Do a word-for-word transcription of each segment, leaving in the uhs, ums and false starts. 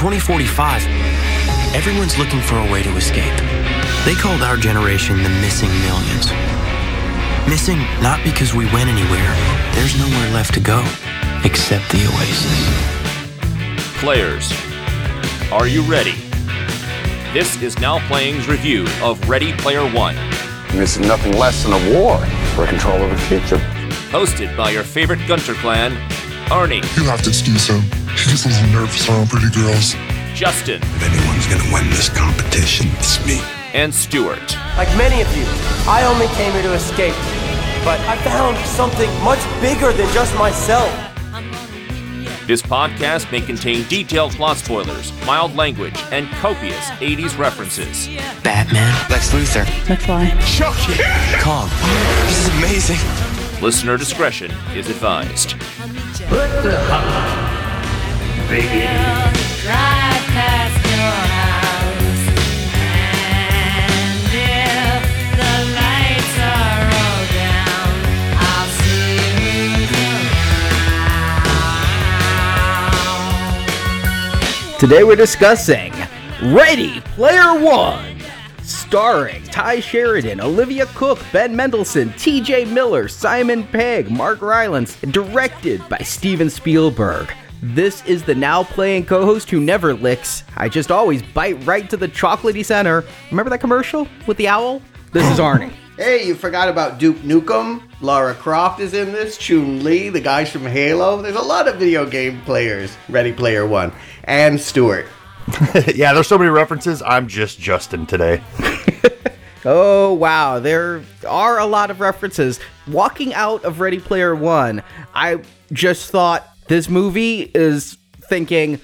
twenty forty-five, everyone's looking for a way to escape. They called our generation the missing millions. Missing not because we went anywhere. There's nowhere left to go except the Oasis. Players, are you ready? This is Now Playing's review of Ready Player One. It's nothing less than a war for control of the future. Hosted by your favorite Gunter clan, Arnie. You have to excuse him. He gets a little nervous around pretty girls. Justin. If anyone's going to win this competition, it's me. And Stuart. Like many of you, I only came here to escape. But I found something much bigger than just myself. This podcast may contain detailed plot spoilers, mild language, and copious eighties references. Batman. Lex Luthor. McFly. Chucky. Kong. This is amazing. Listener discretion is advised. What the hell? Baby. Drive past your house. And if the lights are all down, I'll see you around. Today we're discussing Ready Player One. Starring Ty Sheridan, Olivia Cook, Ben Mendelsohn, T J. Miller, Simon Pegg, Mark Rylance, directed by Steven Spielberg. This is the Now Playing co-host who never licks. I just always bite right to the chocolatey center. Remember that commercial with the owl? This is Arnie. Hey, you forgot about Duke Nukem. Lara Croft is in this. Chun-Li, the guys from Halo. There's a lot of video game players. Ready Player One. And Stuart. Yeah, there's so many references. I'm just Justin today. Oh, wow. There are a lot of references. Walking out of Ready Player One, I just thought this movie is thinking,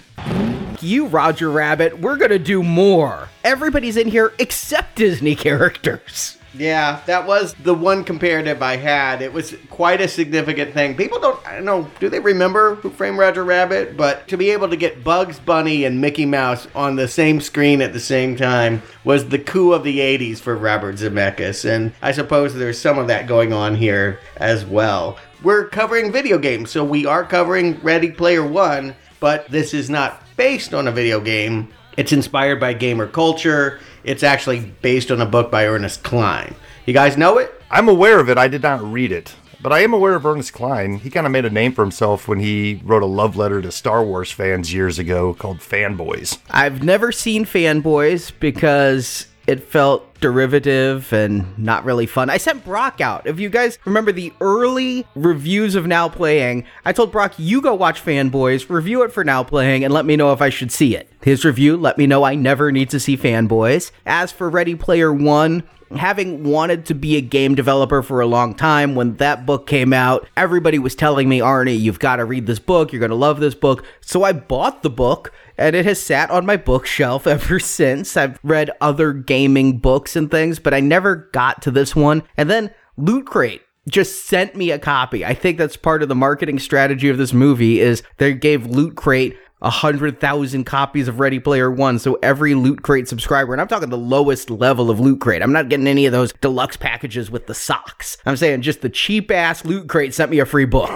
you, Roger Rabbit, we're going to do more. Everybody's in here except Disney characters. Yeah, that was the one comparative I had. It was quite a significant thing. People don't, I don't know, do they remember Who Framed Roger Rabbit? But to be able to get Bugs Bunny and Mickey Mouse on the same screen at the same time was the coup of the eighties for Robert Zemeckis. And I suppose there's some of that going on here as well. We're covering video games, so we are covering Ready Player One, but this is not based on a video game. It's inspired by gamer culture. It's actually based on a book by Ernest Cline. You guys know it? I'm aware of it. I did not read it. But I am aware of Ernest Cline. He kind of made a name for himself when he wrote a love letter to Star Wars fans years ago called Fanboys. I've never seen Fanboys because it felt derivative and not really fun. I sent Brock out. If you guys remember the early reviews of Now Playing, I told Brock, you go watch Fanboys, review it for Now Playing, and let me know if I should see it. His review let me know I never need to see Fanboys. As for Ready Player One, having wanted to be a game developer for a long time, when that book came out, everybody was telling me, Arnie, you've got to read this book. You're going to love this book. So I bought the book, and it has sat on my bookshelf ever since. I've read other gaming books and things, but I never got to this one. And then Loot Crate just sent me a copy. I think that's part of the marketing strategy of this movie is they gave Loot Crate one hundred thousand copies of Ready Player One, so every Loot Crate subscriber, and I'm talking the lowest level of Loot Crate. I'm not getting any of those deluxe packages with the socks. I'm saying just the cheap-ass Loot Crate sent me a free book.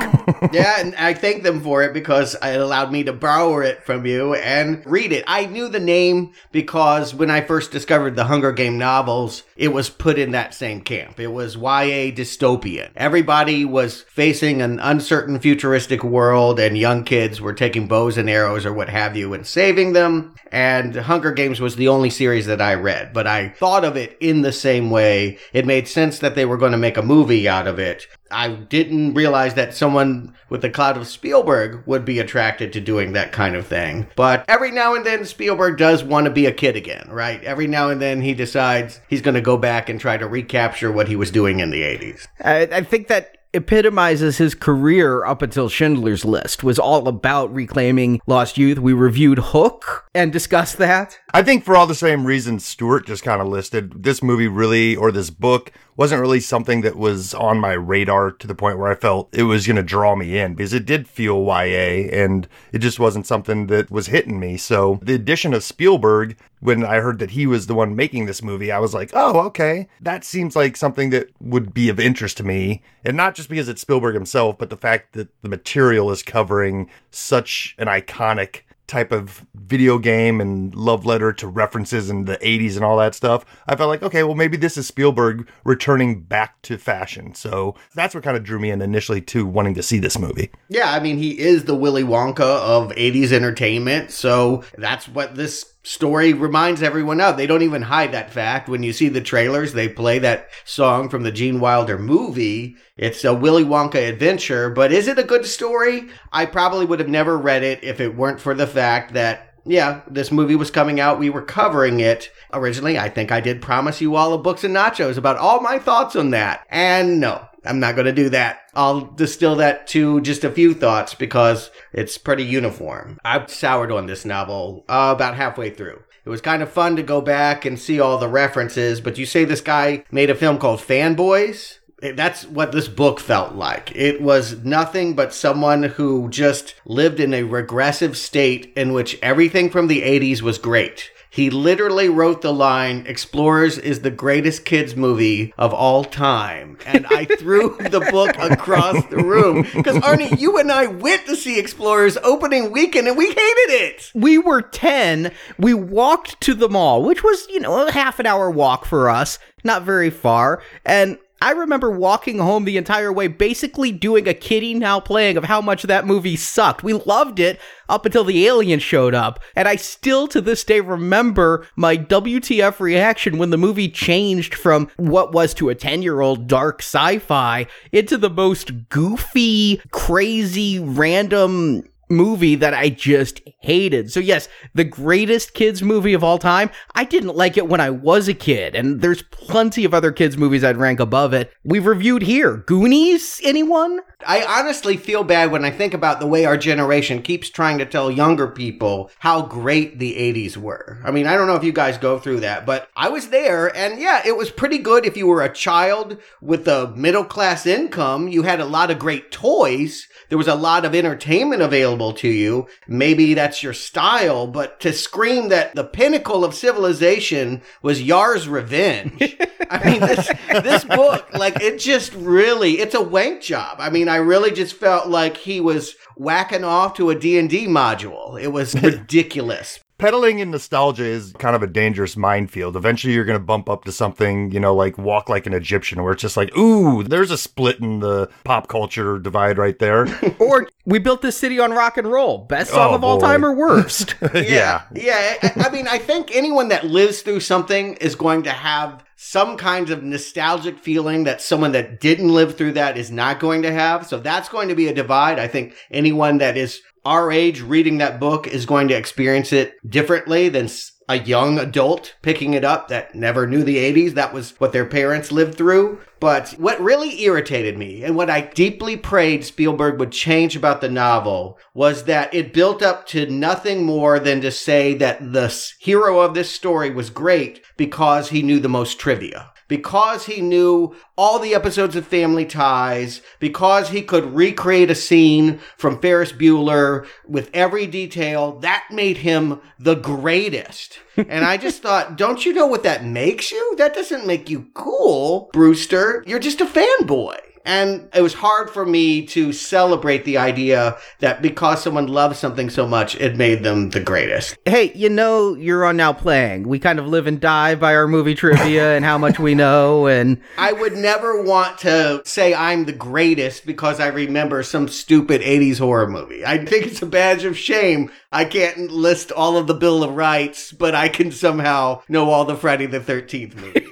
Yeah, and I thank them for it because it allowed me to borrow it from you and read it. I knew the name because when I first discovered the Hunger Game novels, it was put in that same camp. It was Y A dystopian. Everybody was facing an uncertain futuristic world, and young kids were taking bows and arrows or what have you and saving them, and Hunger Games was the only series that I read, but I thought of it in the same way. It made sense that they were going to make a movie out of it. I didn't realize that someone with the clout of Spielberg would be attracted to doing that kind of thing. But every now and then, Spielberg does want to be a kid again, right? Every now and then, he decides he's going to go back and try to recapture what he was doing in the eighties. I, I think that epitomizes his career up until Schindler's List was all about reclaiming lost youth. We reviewed Hook and discussed that. I think for all the same reasons Stuart just kind of listed, this movie really, or this book, wasn't really something that was on my radar to the point where I felt it was going to draw me in, because it did feel Y A and it just wasn't something that was hitting me. So the addition of Spielberg, when I heard that he was the one making this movie, I was like, oh, okay, that seems like something that would be of interest to me. And not just because it's Spielberg himself, but the fact that the material is covering such an iconic type of video game and love letter to references in the eighties and all that stuff, I felt like, okay, well, maybe this is Spielberg returning back to fashion. So that's what kind of drew me in initially to wanting to see this movie. Yeah, I mean, he is the Willy Wonka of eighties entertainment, so that's what this story reminds everyone of. They don't even hide that fact. When you see the trailers, they play that song from the Gene Wilder movie. It's a Willy Wonka adventure, but is it a good story? I probably would have never read it if it weren't for the fact that, yeah, this movie was coming out. We were covering it originally. I think I did promise you all a Books and Nachos about all my thoughts on that. And no, I'm not going to do that. I'll distill that to just a few thoughts because it's pretty uniform. I've soured on this novel uh, about halfway through. It was kind of fun to go back and see all the references, but you say this guy made a film called Fanboys? That's what this book felt like. It was nothing but someone who just lived in a regressive state in which everything from the eighties was great. He literally wrote the line, "Explorers is the greatest kids movie of all time." And I threw the book across the room. Because, Arnie, you and I went to see Explorers opening weekend, and we hated it. We were ten. We walked to the mall, which was, you know, a half an hour walk for us. Not very far. And I remember walking home the entire way, basically doing a Kiddie Now playing of how much that movie sucked. We loved it up until the alien showed up. And I still to this day remember my W T F reaction when the movie changed from what was to a ten-year-old dark sci-fi into the most goofy, crazy, random movie that I just hated. So yes, the greatest kids movie of all time. I didn't like it when I was a kid, and there's plenty of other kids movies I'd rank above it. We've reviewed here. Goonies, anyone? I honestly feel bad when I think about the way our generation keeps trying to tell younger people how great the eighties were. I mean, I don't know if you guys go through that, but I was there, and yeah, it was pretty good if you were a child with a middle-class income. You had a lot of great toys. There was a lot of entertainment available to you. Maybe that's your style, but to scream that the pinnacle of civilization was Yar's Revenge. I mean, this this book, like, it just really, it's a wank job. I mean, I really just felt like he was whacking off to a D and D module. It was ridiculous. Peddling in nostalgia is kind of a dangerous minefield. Eventually, you're going to bump up to something, you know, like Walk Like an Egyptian, where it's just like, ooh, there's a split in the pop culture divide right there. Or We Built This City on Rock and Roll. Best song oh, of boy. all time or worst. yeah. Yeah. yeah. I, I mean, I think anyone that lives through something is going to have some kinds of nostalgic feeling that someone that didn't live through that is not going to have. So that's going to be a divide. I think anyone that is our age reading that book is going to experience it differently than a young adult picking it up that never knew the eighties. That was what their parents lived through. But what really irritated me and what I deeply prayed Spielberg would change about the novel was that it built up to nothing more than to say that the hero of this story was great because he knew the most trivia, because he knew all the episodes of Family Ties, because he could recreate a scene from Ferris Bueller with every detail. That made him the greatest. And I just thought, don't you know what that makes you? That doesn't make you cool, Brewster. You're just a fanboy. And it was hard for me to celebrate the idea that because someone loves something so much, it made them the greatest. Hey, you know, you're on Now Playing. We kind of live and die by our movie trivia and how much we know. And I would never want to say I'm the greatest because I remember some stupid eighties horror movie. I think it's a badge of shame. I can't list all of the Bill of Rights, but I can somehow know all the Friday the thirteenth movies.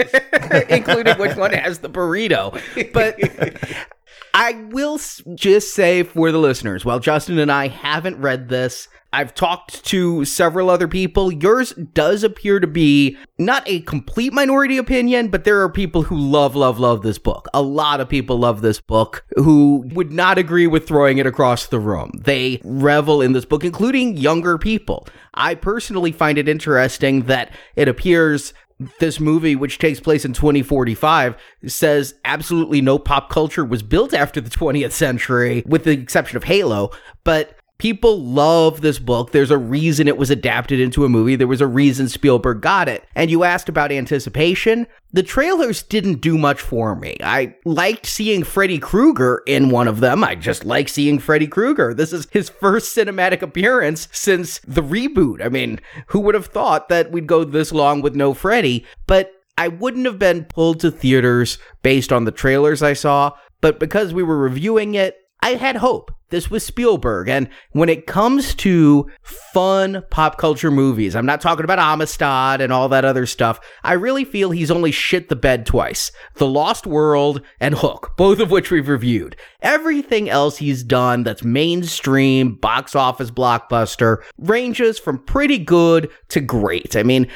Including which one has the burrito. But I will just say for the listeners, while Justin and I haven't read this, I've talked to several other people. Yours does appear to be not a complete minority opinion, but there are people who love, love, love this book. A lot of people love this book who would not agree with throwing it across the room. They revel in this book, including younger people. I personally find it interesting that it appears this movie, which takes place in twenty forty-five, says absolutely no pop culture was built after the twentieth century, with the exception of Halo, but People love this book. There's a reason it was adapted into a movie. There was a reason Spielberg got it. And you asked about anticipation. The trailers didn't do much for me. I liked seeing Freddy Krueger in one of them. I just like seeing Freddy Krueger. This is his first cinematic appearance since the reboot. I mean, who would have thought that we'd go this long with no Freddy? But I wouldn't have been pulled to theaters based on the trailers I saw. But because we were reviewing it, I had hope. This was Spielberg, and when it comes to fun pop culture movies, I'm not talking about Amistad and all that other stuff, I really feel he's only shit the bed twice. The Lost World and Hook, both of which we've reviewed. Everything else he's done that's mainstream, box office blockbuster, ranges from pretty good to great. I mean...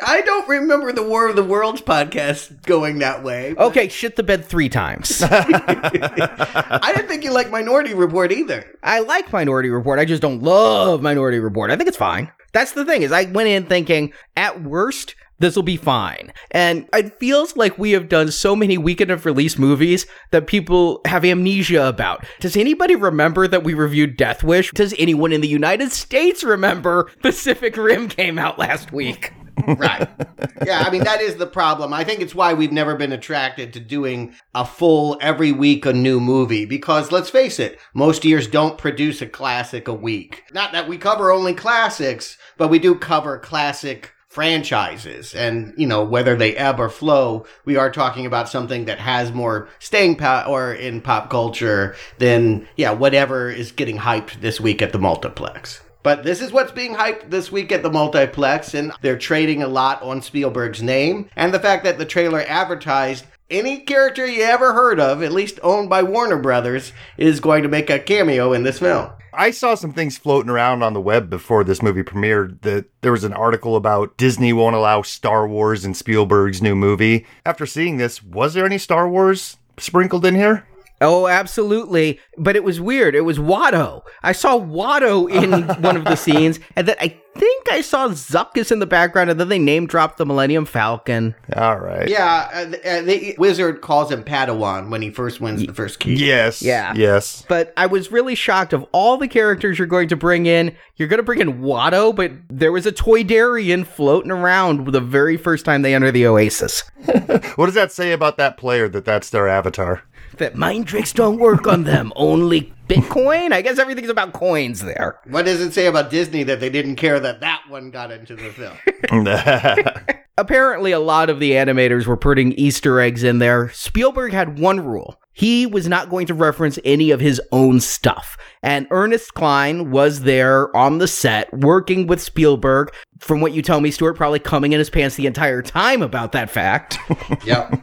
I don't remember the War of the Worlds podcast going that way. But. Okay, shit the bed three times. I didn't think you liked Minority Report either. I like Minority Report. I just don't love Minority Report. I think it's fine. That's the thing, is I went in thinking, at worst, this will be fine. And it feels like we have done so many weekend of release movies that people have amnesia about. Does anybody remember that we reviewed Death Wish? Does anyone in the United States remember Pacific Rim came out last week? Right. Yeah, I mean, that is the problem. I think it's why we've never been attracted to doing a full every week a new movie, because let's face it, most years don't produce a classic a week. Not that we cover only classics, but we do cover classic franchises. And, you know, whether they ebb or flow, we are talking about something that has more staying power in pop culture than, yeah, whatever is getting hyped this week at the multiplex. But this is what's being hyped this week at the multiplex, and they're trading a lot on Spielberg's name. And the fact that the trailer advertised any character you ever heard of, at least owned by Warner Brothers, is going to make a cameo in this film. I saw some things floating around on the web before this movie premiered that there was an article about Disney won't allow Star Wars in Spielberg's new movie. After seeing this, was there any Star Wars sprinkled in here? Oh, absolutely. But it was weird. It was Watto. I saw Watto in one of the scenes, and then I think I saw Zuckus in the background, and then they name-dropped the Millennium Falcon. All right. Yeah, uh, the, uh, the Wizard calls him Padawan when he first wins the first key. Yes. Yeah. Yes. But I was really shocked of all the characters you're going to bring in. You're going to bring in Watto, but there was a Toydarian floating around the very first time they enter the Oasis. What does that say about that player that that's their avatar? That mind tricks don't work on them, only Bitcoin? I guess everything's about coins there. What does it say about Disney that they didn't care that that one got into the film? Apparently, a lot of the animators were putting Easter eggs in there. Spielberg had one rule. He was not going to reference any of his own stuff. And Ernest Cline was there on the set working with Spielberg. From what you tell me, Stuart, probably coming in his pants the entire time about that fact. Yep.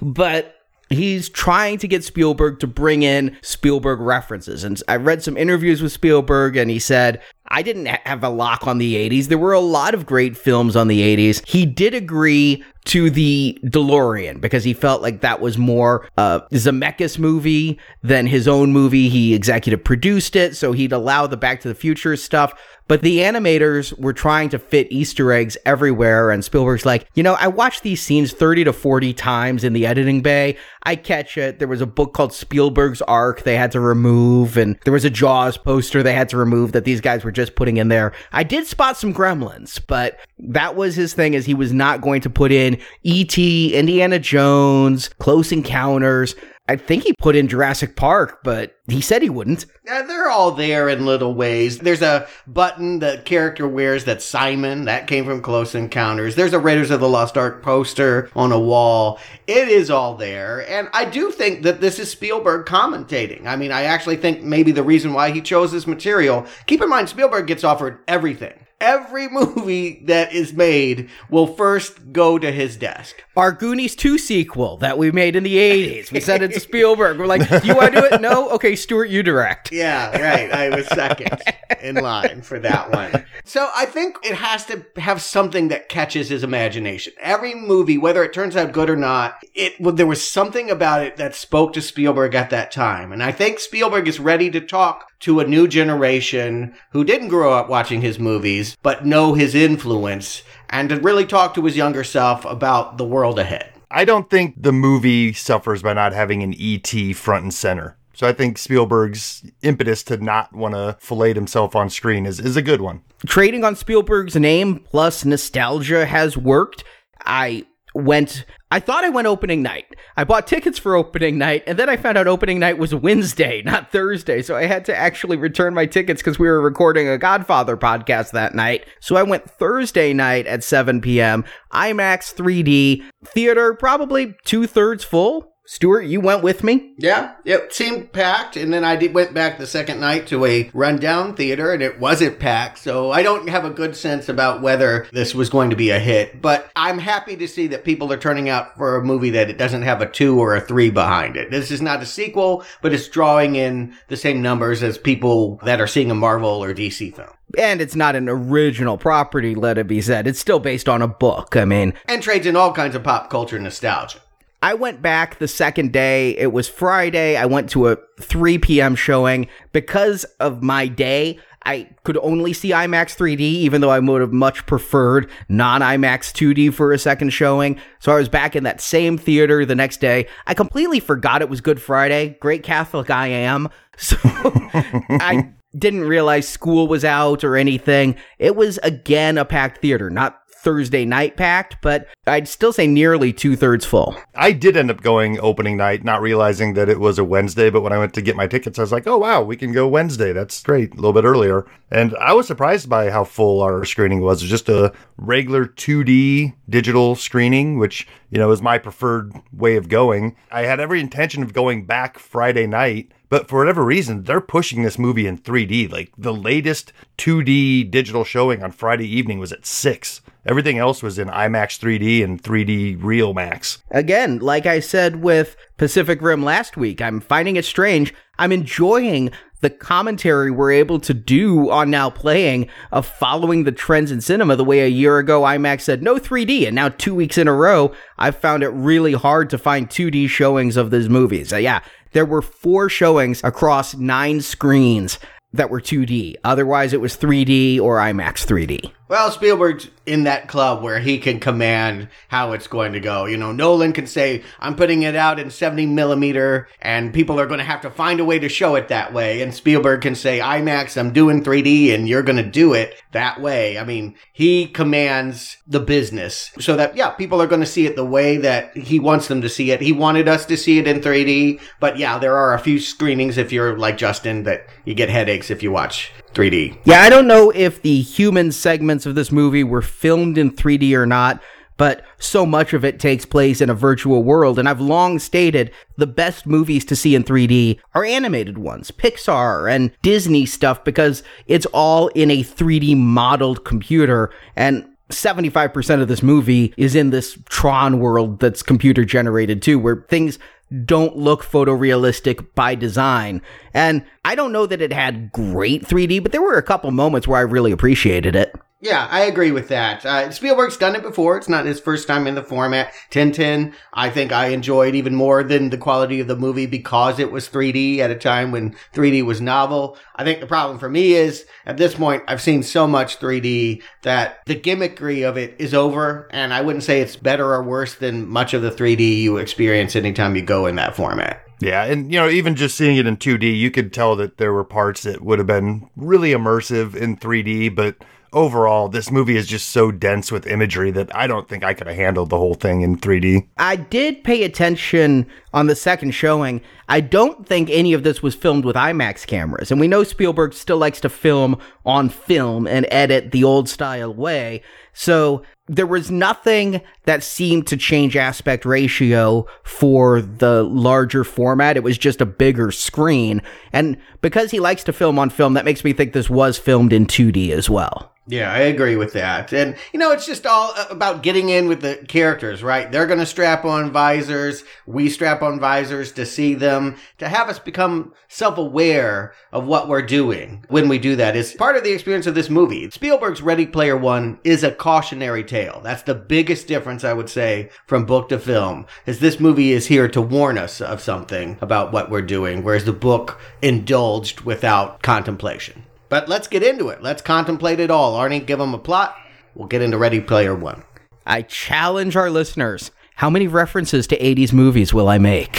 But... he's trying to get Spielberg to bring in Spielberg references. And I read some interviews with Spielberg, and he said, I didn't have a lock on the eighties. There were a lot of great films on the eighties. He did agree to the DeLorean because he felt like that was more a uh, Zemeckis movie than his own movie. He executive produced it, so he'd allow the Back to the Future stuff. But the animators were trying to fit Easter eggs everywhere, and Spielberg's like, you know, I watched these scenes thirty to forty times in the editing bay. I catch it. There was a book called Spielberg's Arc they had to remove, and there was a Jaws poster they had to remove that these guys were just putting in there. I did spot some Gremlins, but that was his thing, is he was not going to put in E T, Indiana Jones, Close Encounters. I think he put in Jurassic Park, but he said he wouldn't. Yeah, they're all there in little ways. There's a button the character wears that's Simon. That came from Close Encounters. There's a Raiders of the Lost Ark poster on a wall. It is all there. And I do think that this is Spielberg commentating. I mean, I actually think maybe the reason why he chose this material, keep in mind, Spielberg gets offered everything. Every movie that is made will first go to his desk. Our Goonies two sequel that we made in the eighties. We sent it to Spielberg. We're like, you want to do it? No? Okay, Stuart, you direct. Yeah, right. I was second in line for that one. So I think it has to have something that catches his imagination. Every movie, whether it turns out good or not, it well, there was something about it that spoke to Spielberg at that time. And I think Spielberg is ready to talk to a new generation who didn't grow up watching his movies, but know his influence, and to really talk to his younger self about the world ahead. I don't think the movie suffers by not having an E T front and center. So I think Spielberg's impetus to not want to fillet himself on screen is, is a good one. Trading on Spielberg's name plus nostalgia has worked. I went... I thought I went opening night. I bought tickets for opening night, and then I found out opening night was Wednesday, not Thursday, so I had to actually return my tickets because we were recording a Godfather podcast that night. So I went Thursday night at seven p.m., IMAX three D, theater probably two-thirds full. Stuart, you went with me? Yeah, it seemed packed, and then I did, went back the second night to a rundown theater, and it wasn't packed, so I don't have a good sense about whether this was going to be a hit, but I'm happy to see that people are turning out for a movie that it doesn't have a two or a three behind it. This is not a sequel, but it's drawing in the same numbers as people that are seeing a Marvel or D C film. And it's not an original property, let it be said. It's still based on a book, I mean. And trades in all kinds of pop culture nostalgia. I went back the second day. It was Friday. I went to a three p.m. showing. Because of my day, I could only see IMAX three D, even though I would have much preferred non-IMAX two D for a second showing. So I was back in that same theater the next day. I completely forgot it was Good Friday. Great Catholic I am. So I didn't realize school was out or anything. It was, again, a packed theater. Not Thursday night packed, but I'd still say nearly two-thirds full. I did end up going opening night, not realizing that it was a Wednesday, but when I went to get my tickets, I was like, oh, wow, we can go Wednesday. That's great. A little bit earlier. And I was surprised by how full our screening was. It was just a regular two D digital screening, which, you know, is my preferred way of going. I had every intention of going back Friday night, but for whatever reason, they're pushing this movie in three D. Like, the latest two D digital showing on Friday evening was at six. Everything else was in IMAX three D and three D Real Max. Again, like I said with Pacific Rim last week, I'm finding it strange. I'm enjoying the commentary we're able to do on Now Playing of following the trends in cinema the way a year ago IMAX said no three D, and now two weeks in a row, I've found it really hard to find two D showings of these movies. So yeah, there were four showings across nine screens that were two D. Otherwise, it was three D or IMAX three D. Well, Spielberg's in that club where he can command how it's going to go. You know, Nolan can say, I'm putting it out in seventy millimeter, and people are going to have to find a way to show it that way. And Spielberg can say, IMAX, I'm doing three D, and you're going to do it that way. I mean, he commands the business so that, yeah, people are going to see it the way that he wants them to see it. He wanted us to see it in three D, but yeah, there are a few screenings, if you're like Justin, that you get headaches if you watch three D. Yeah, I don't know if the human segments of this movie were filmed in three D or not, but so much of it takes place in a virtual world, and I've long stated the best movies to see in three D are animated ones, Pixar and Disney stuff, because it's all in a three D modeled computer, and seventy-five percent of this movie is in this Tron world that's computer generated too, where things don't look photorealistic by design. And I don't know that it had great three D, but there were a couple moments where I really appreciated it. Yeah, I agree with that. Uh, Spielberg's done it before. It's not his first time in the format. ten ten, I think I enjoyed even more than the quality of the movie because it was three D at a time when three D was novel. I think the problem for me is, at this point, I've seen so much three D that the gimmickry of it is over, and I wouldn't say it's better or worse than much of the three D you experience anytime you go in that format. Yeah, and, you know, even just seeing it in two D, you could tell that there were parts that would have been really immersive in three D, but overall, this movie is just so dense with imagery that I don't think I could have handled the whole thing in three D. I did pay attention on the second showing. I don't think any of this was filmed with IMAX cameras, and we know Spielberg still likes to film on film and edit the old-style way, so there was nothing that seemed to change aspect ratio for the larger format. It was just a bigger screen, and because he likes to film on film, that makes me think this was filmed in two D as well. Yeah, I agree with that. And, you know, it's just all about getting in with the characters, right? They're going to strap on visors. We strap on visors to see them, to have us become self-aware of what we're doing when we do that. It's part of the experience of this movie. Spielberg's Ready Player One is a cautionary tale. That's the biggest difference, I would say, from book to film, is this movie is here to warn us of something about what we're doing, whereas the book indulged without contemplation. But let's get into it. Let's contemplate it all. Arnie, give them a plot. We'll get into Ready Player One. I challenge our listeners. How many references to eighties movies will I make?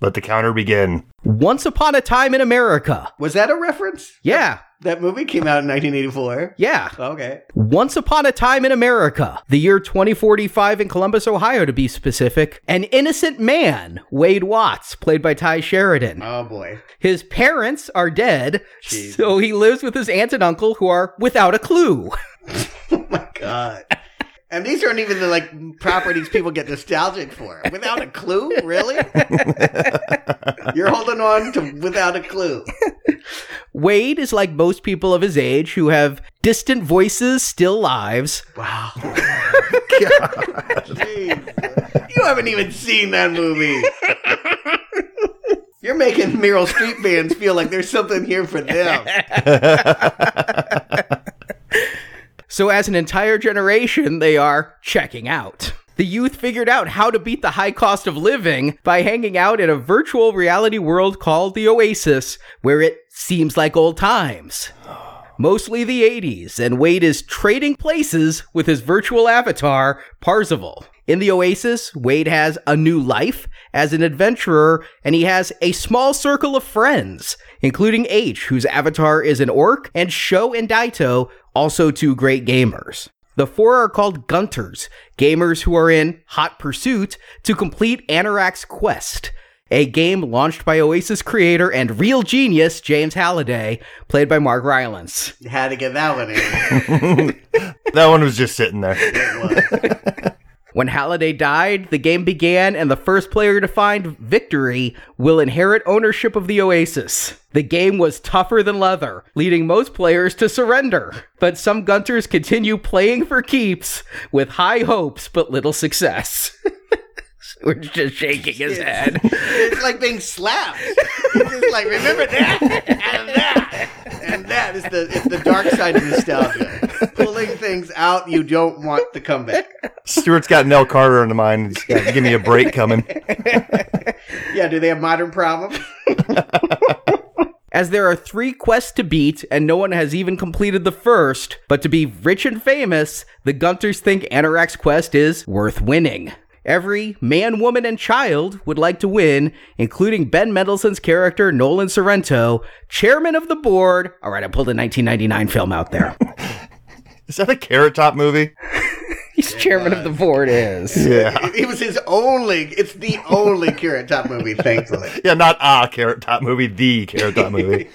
Let the counter begin. Once Upon a Time in America. Was that a reference? Yeah. That movie came out in nineteen eighty-four. Yeah. Okay. Once Upon a Time in America, the year twenty forty-five in Columbus, Ohio, to be specific, an innocent man, Wade Watts, played by Ty Sheridan. Oh, boy. His parents are dead, Jeez. So he lives with his aunt and uncle, who are without a clue. Oh, my God. And these aren't even the, like, properties people get nostalgic for. Without a Clue? Really? You're holding on to Without a Clue. Wade is like most people of his age who have distant voices, still lives. Wow. God. Jeez. You haven't even seen that movie. You're making Meryl Streep fans feel like there's something here for them. So as an entire generation, they are checking out. The youth figured out how to beat the high cost of living by hanging out in a virtual reality world called the Oasis, where it seems like old times. Mostly the eighties, and Wade is trading places with his virtual avatar, Parzival. In the Oasis, Wade has a new life as an adventurer, and he has a small circle of friends, including H, whose avatar is an orc, and Sho and Daito, also two great gamers. The four are called Gunters, gamers who are in hot pursuit to complete Anorak's Quest, a game launched by Oasis creator and real genius James Halliday, played by Mark Rylance. You had to get that one in. That one was just sitting there. It was. When Halliday died, the game began, and the first player to find victory will inherit ownership of the Oasis. The game was tougher than leather, leading most players to surrender. But some Gunters continue playing for keeps with high hopes but little success. We're just shaking his it's, head. It's like being slapped. It's just like, remember that? And that. And that is the, it's the dark side of nostalgia. Pulling things out you don't want to come back. Stuart's got Nell Carter in mind. He's got to give me a break coming. Yeah, do they have modern problems? As there are three quests to beat, and no one has even completed the first, but to be rich and famous, the Gunters think Anorak's Quest is worth winning. Every man, woman, and child would like to win, including Ben Mendelsohn's character, Nolan Sorrento, chairman of the board. All right, I pulled a nineteen ninety-nine film out there. Is that a Carrot Top movie? He's chairman of the board is. Yeah. It, it was his only, it's the only Carrot Top movie, thankfully. Yeah, not a Carrot Top movie, the Carrot Top movie.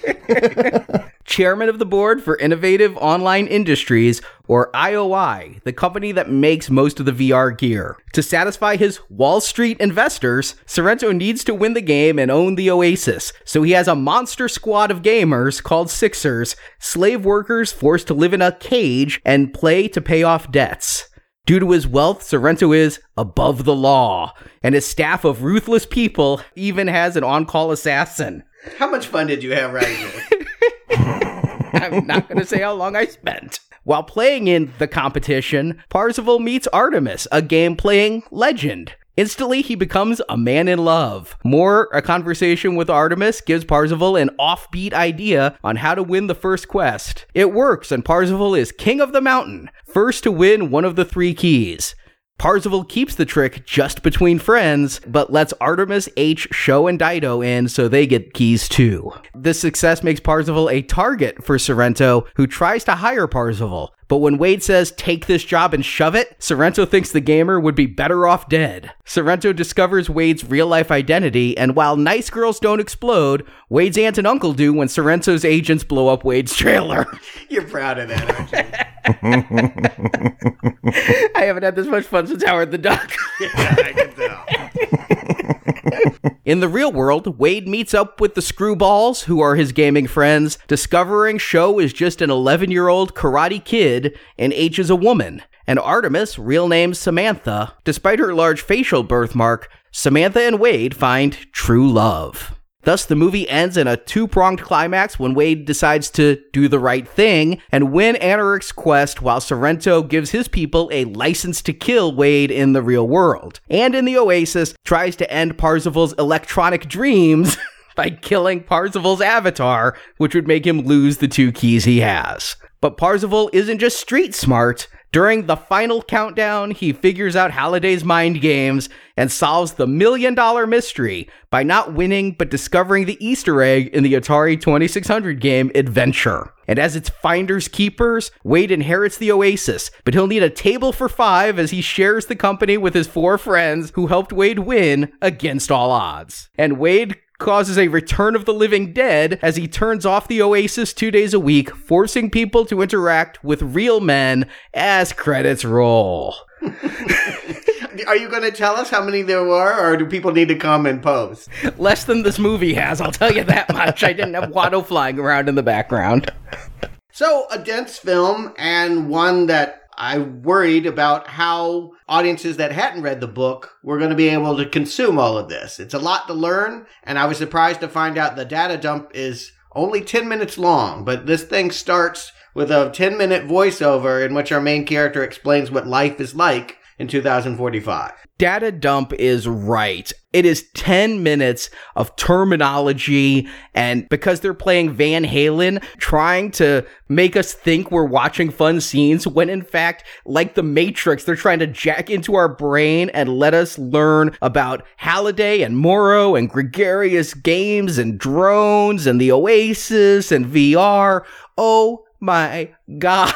Chairman of the Board for Innovative Online Industries, or I O I, the company that makes most of the V R gear. To satisfy his Wall Street investors, Sorrento needs to win the game and own the Oasis, so he has a monster squad of gamers called Sixers, slave workers forced to live in a cage and play to pay off debts. Due to his wealth, Sorrento is above the law, and his staff of ruthless people even has an on-call assassin. How much fun did you have writing this? I'm not going to say how long I spent. While playing in the competition, Parzival meets Artemis, a game-playing legend. Instantly, he becomes a man in love. More, a conversation with Artemis gives Parzival an offbeat idea on how to win the first quest. It works, and Parzival is king of the mountain, first to win one of the three keys. Parzival keeps the trick just between friends, but lets Artemis, H, Sho, and Daito in so they get keys too. This success makes Parzival a target for Sorrento, who tries to hire Parzival. But when Wade says, take this job and shove it, Sorrento thinks the gamer would be better off dead. Sorrento discovers Wade's real-life identity, and while nice girls don't explode, Wade's aunt and uncle do when Sorrento's agents blow up Wade's trailer. You're proud of that, aren't you? I haven't had this much fun since Howard the Duck. Yeah, I can tell. In the real world, Wade meets up with the Screwballs, who are his gaming friends, discovering Sho is just an eleven-year-old karate kid and H is a woman. And Artemis, real name Samantha, despite her large facial birthmark, Samantha and Wade find true love. Thus, the movie ends in a two-pronged climax when Wade decides to do the right thing and win Anorak's Quest while Sorrento gives his people a license to kill Wade in the real world. And in the Oasis, tries to end Parzival's electronic dreams by killing Parzival's avatar, which would make him lose the two keys he has. But Parzival isn't just street smart, During the final countdown, he figures out Halliday's mind games and solves the million-dollar mystery by not winning but discovering the Easter egg in the Atari twenty-six hundred game Adventure. And as its finders keepers, Wade inherits the Oasis, but he'll need a table for five as he shares the company with his four friends who helped Wade win against all odds. And Wade causes a return of the living dead as he turns off the Oasis two days a week, forcing people to interact with real men as credits roll. Are you going to tell us how many there were, or do people need to come and post? Less than this movie has, I'll tell you that much. I didn't have Watto flying around in the background. So, a dense film, and one that I worried about how audiences that hadn't read the book were going to be able to consume all of this. It's a lot to learn, and I was surprised to find out the data dump is only ten minutes long, but this thing starts with a ten-minute voiceover in which our main character explains what life is like in two thousand forty-five. Data dump is right. It is ten minutes of terminology, and because they're playing Van Halen, trying to make us think we're watching fun scenes, when in fact, like the Matrix, they're trying to jack into our brain and let us learn about Halliday and Morrow and gregarious games and drones and the Oasis and V R. Oh my God.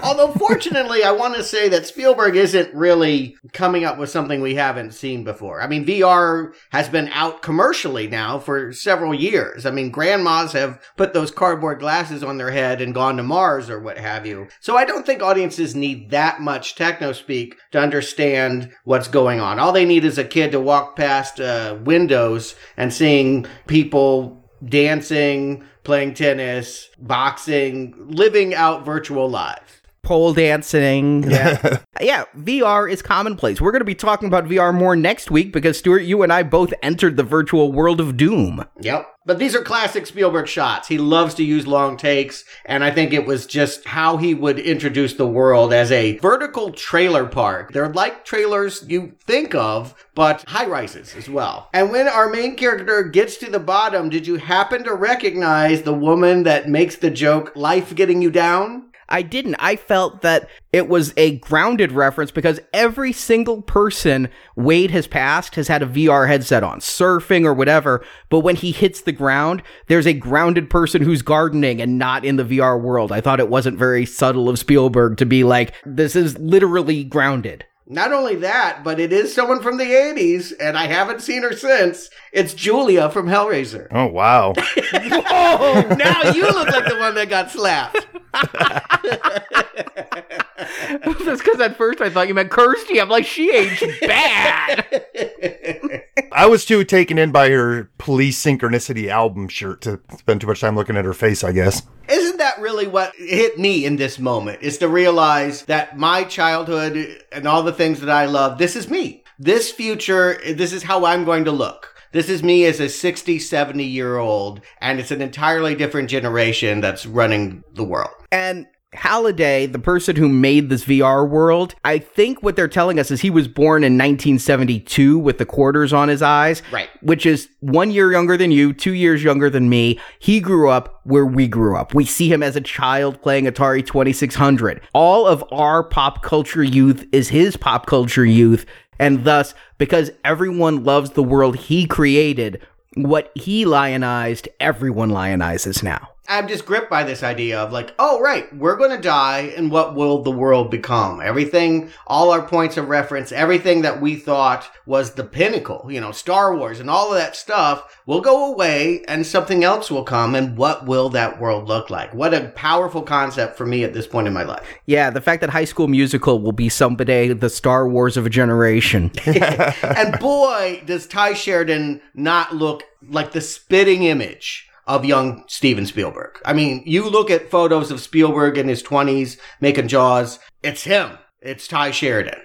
Although, fortunately, I want to say that Spielberg isn't really coming up with something we haven't seen before. I mean, V R has been out commercially now for several years. I mean, grandmas have put those cardboard glasses on their head and gone to Mars or what have you. So I don't think audiences need that much techno-speak to understand what's going on. All they need is a kid to walk past uh, windows and seeing people dancing, playing tennis, boxing, living out virtual lives. Pole dancing. Yeah. yeah, V R is commonplace. We're going to be talking about V R more next week because, Stuart, you and I both entered the virtual world of doom. Yep. But these are classic Spielberg shots. He loves to use long takes, and I think it was just how he would introduce the world as a vertical trailer park. They're like trailers you think of, but high-rises as well. And when our main character gets to the bottom, did you happen to recognize the woman that makes the joke, life getting you down? I didn't. I felt that it was a grounded reference because every single person Wade has passed has had a V R headset on, surfing or whatever, but when he hits the ground, there's a grounded person who's gardening and not in the V R world. I thought it wasn't very subtle of Spielberg to be like, this is literally grounded. Not only that, but it is someone from the eighties, and I haven't seen her since. It's Julia from Hellraiser. Oh, wow. Whoa, now you look like the one that got slapped. That's because at first I thought you meant Kirsty. I'm like, she aged bad. I was too taken in by her Police Synchronicity album shirt to spend too much time looking at her face, I guess. Isn't that really what hit me in this moment, is to realize that my childhood and all the things that I love, this is me. This future, this is how I'm going to look. This is me as a sixty, seventy-year-old, and it's an entirely different generation that's running the world. And Halliday, the person who made this V R world, I think what they're telling us is he was born in nineteen seventy-two with the quarters on his eyes, right? Which is one year younger than you, two years younger than me. He grew up where we grew up. We see him as a child playing Atari twenty-six hundred. All of our pop culture youth is his pop culture youth, and thus, because everyone loves the world he created, what he lionized, everyone lionizes now. I'm just gripped by this idea of like, oh, right, we're going to die, and what will the world become? Everything, all our points of reference, everything that we thought was the pinnacle, you know, Star Wars and all of that stuff, will go away, and something else will come, and what will that world look like? What a powerful concept for me at this point in my life. Yeah, the fact that High School Musical will be someday the Star Wars of a generation. And boy, does Ty Sheridan not look like the spitting image of young Steven Spielberg. I mean, you look at photos of Spielberg in his twenties making Jaws, it's him. It's Ty Sheridan.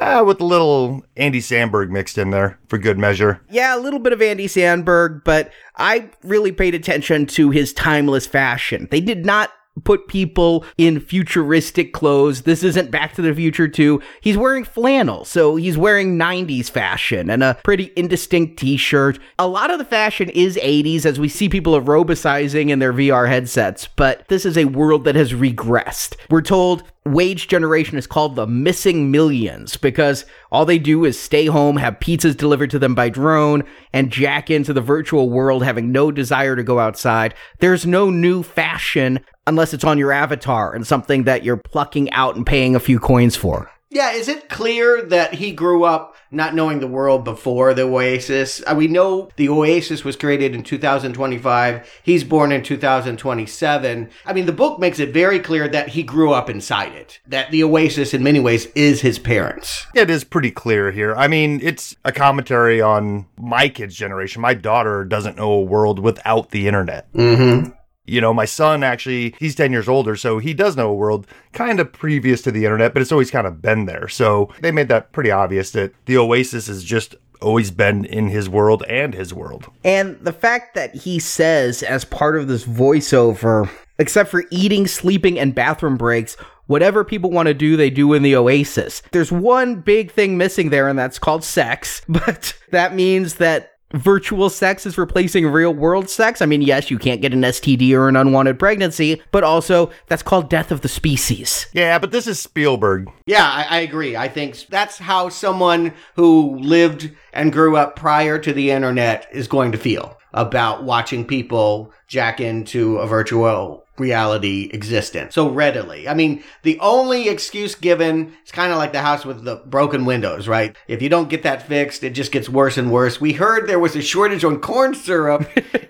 Uh, with a little Andy Samberg mixed in there, for good measure. Yeah, a little bit of Andy Samberg, but I really paid attention to his timeless fashion. They did not put people in futuristic clothes. This isn't Back to the Future two. He's wearing flannel, so he's wearing nineties fashion and a pretty indistinct t-shirt. A lot of the fashion is eighties, as we see people aerobicizing in their V R headsets, but this is a world that has regressed. We're told Wade's generation is called the missing millions because all they do is stay home, have pizzas delivered to them by drone, and jack into the virtual world, having no desire to go outside. There's no new fashion unless it's on your avatar and something that you're plucking out and paying a few coins for. Yeah, is it clear that he grew up not knowing the world before the Oasis? We know the Oasis was created in two thousand twenty-five. He's born in two thousand twenty-seven. I mean, the book makes it very clear that he grew up inside it, that the Oasis in many ways is his parents. It is pretty clear here. I mean, it's a commentary on my kids' generation. My daughter doesn't know a world without the internet. Mm-hmm. You know, my son, actually, he's ten years older, so he does know a world kind of previous to the internet, but it's always kind of been there. So they made that pretty obvious that the Oasis is just always been in his world and his world. And the fact that he says as part of this voiceover, except for eating, sleeping, and bathroom breaks, whatever people want to do, they do in the Oasis. There's one big thing missing there, and that's called sex. But that means that virtual sex is replacing real world sex. I mean, yes, you can't get an S T D or an unwanted pregnancy, but also that's called death of the species. Yeah, but this is Spielberg. Yeah, I, I agree. I think that's how someone who lived and grew up prior to the internet is going to feel about watching people jack into a virtual reality existence so readily. I mean, the only excuse given is kind of like the house with the broken windows, right? If you don't get that fixed, it just gets worse and worse. We heard there was a shortage on corn syrup,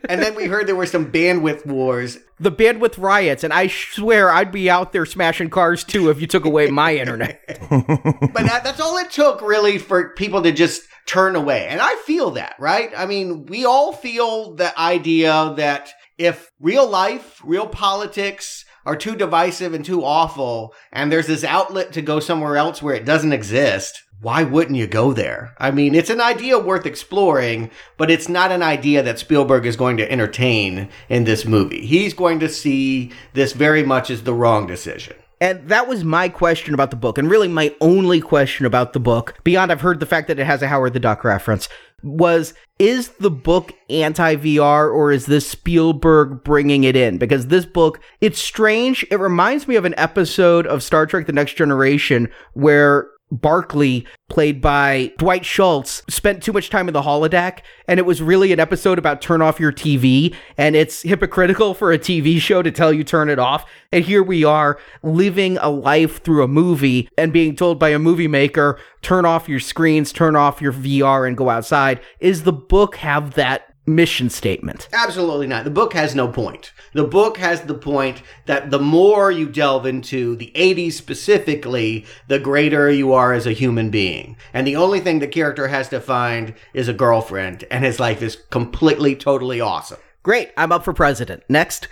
and then we heard there were some bandwidth wars. The bandwidth riots, and I swear I'd be out there smashing cars too if you took away my internet. But that, that's all it took, really, for people to just turn away. And I feel that, right? I mean, we all feel the idea that if real life, real politics are too divisive and too awful, and there's this outlet to go somewhere else where it doesn't exist, why wouldn't you go there? I mean, it's an idea worth exploring, but it's not an idea that Spielberg is going to entertain in this movie. He's going to see this very much as the wrong decision. And that was my question about the book, and really my only question about the book, beyond I've heard the fact that it has a Howard the Duck reference, was, is the book anti-V R, or is this Spielberg bringing it in? Because this book, it's strange. It reminds me of an episode of Star Trek The Next Generation where Barclay, played by Dwight Schultz, spent too much time in the holodeck, and it was really an episode about turn off your T V, and it's hypocritical for a T V show to tell you turn it off. And here we are living a life through a movie and being told by a movie maker, turn off your screens, turn off your V R, and go outside. Is the book have that mission statement? Absolutely not. The book has no point. The book has the point that the more you delve into the eighties specifically, the greater you are as a human being. And the only thing the character has to find is a girlfriend, and his life is completely, totally awesome. Great. I'm up for president. Next.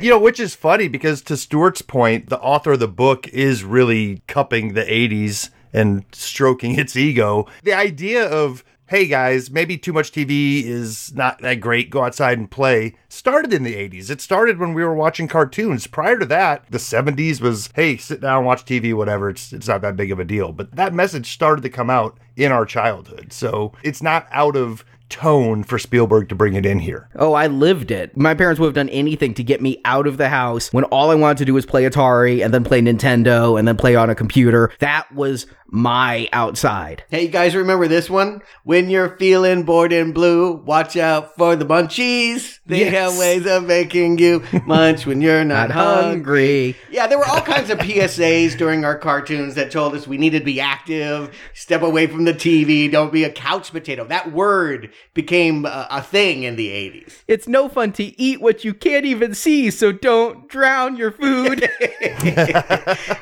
You know, which is funny because to Stuart's point, the author of the book is really cupping the eighties and stroking its ego. The idea of, hey guys, maybe too much T V is not that great, go outside and play, started in the eighties. It started when we were watching cartoons. Prior to that, the seventies was, hey, sit down, watch T V, whatever, it's it's not that big of a deal. But that message started to come out in our childhood. So it's not out of tone for Spielberg to bring it in here. Oh, I lived it. My parents would have done anything to get me out of the house when all I wanted to do was play Atari and then play Nintendo and then play on a computer. That was my outside. Hey, you guys remember this one? When you're feeling bored and blue, watch out for the munchies. They yes. have ways of making you munch when you're not, not hungry. hungry. Yeah, there were all kinds of P S As during our cartoons that told us we needed to be active, step away from the T V, don't be a couch potato. That word became a, a thing in the eighties. It's no fun to eat what you can't even see, so don't drown your food.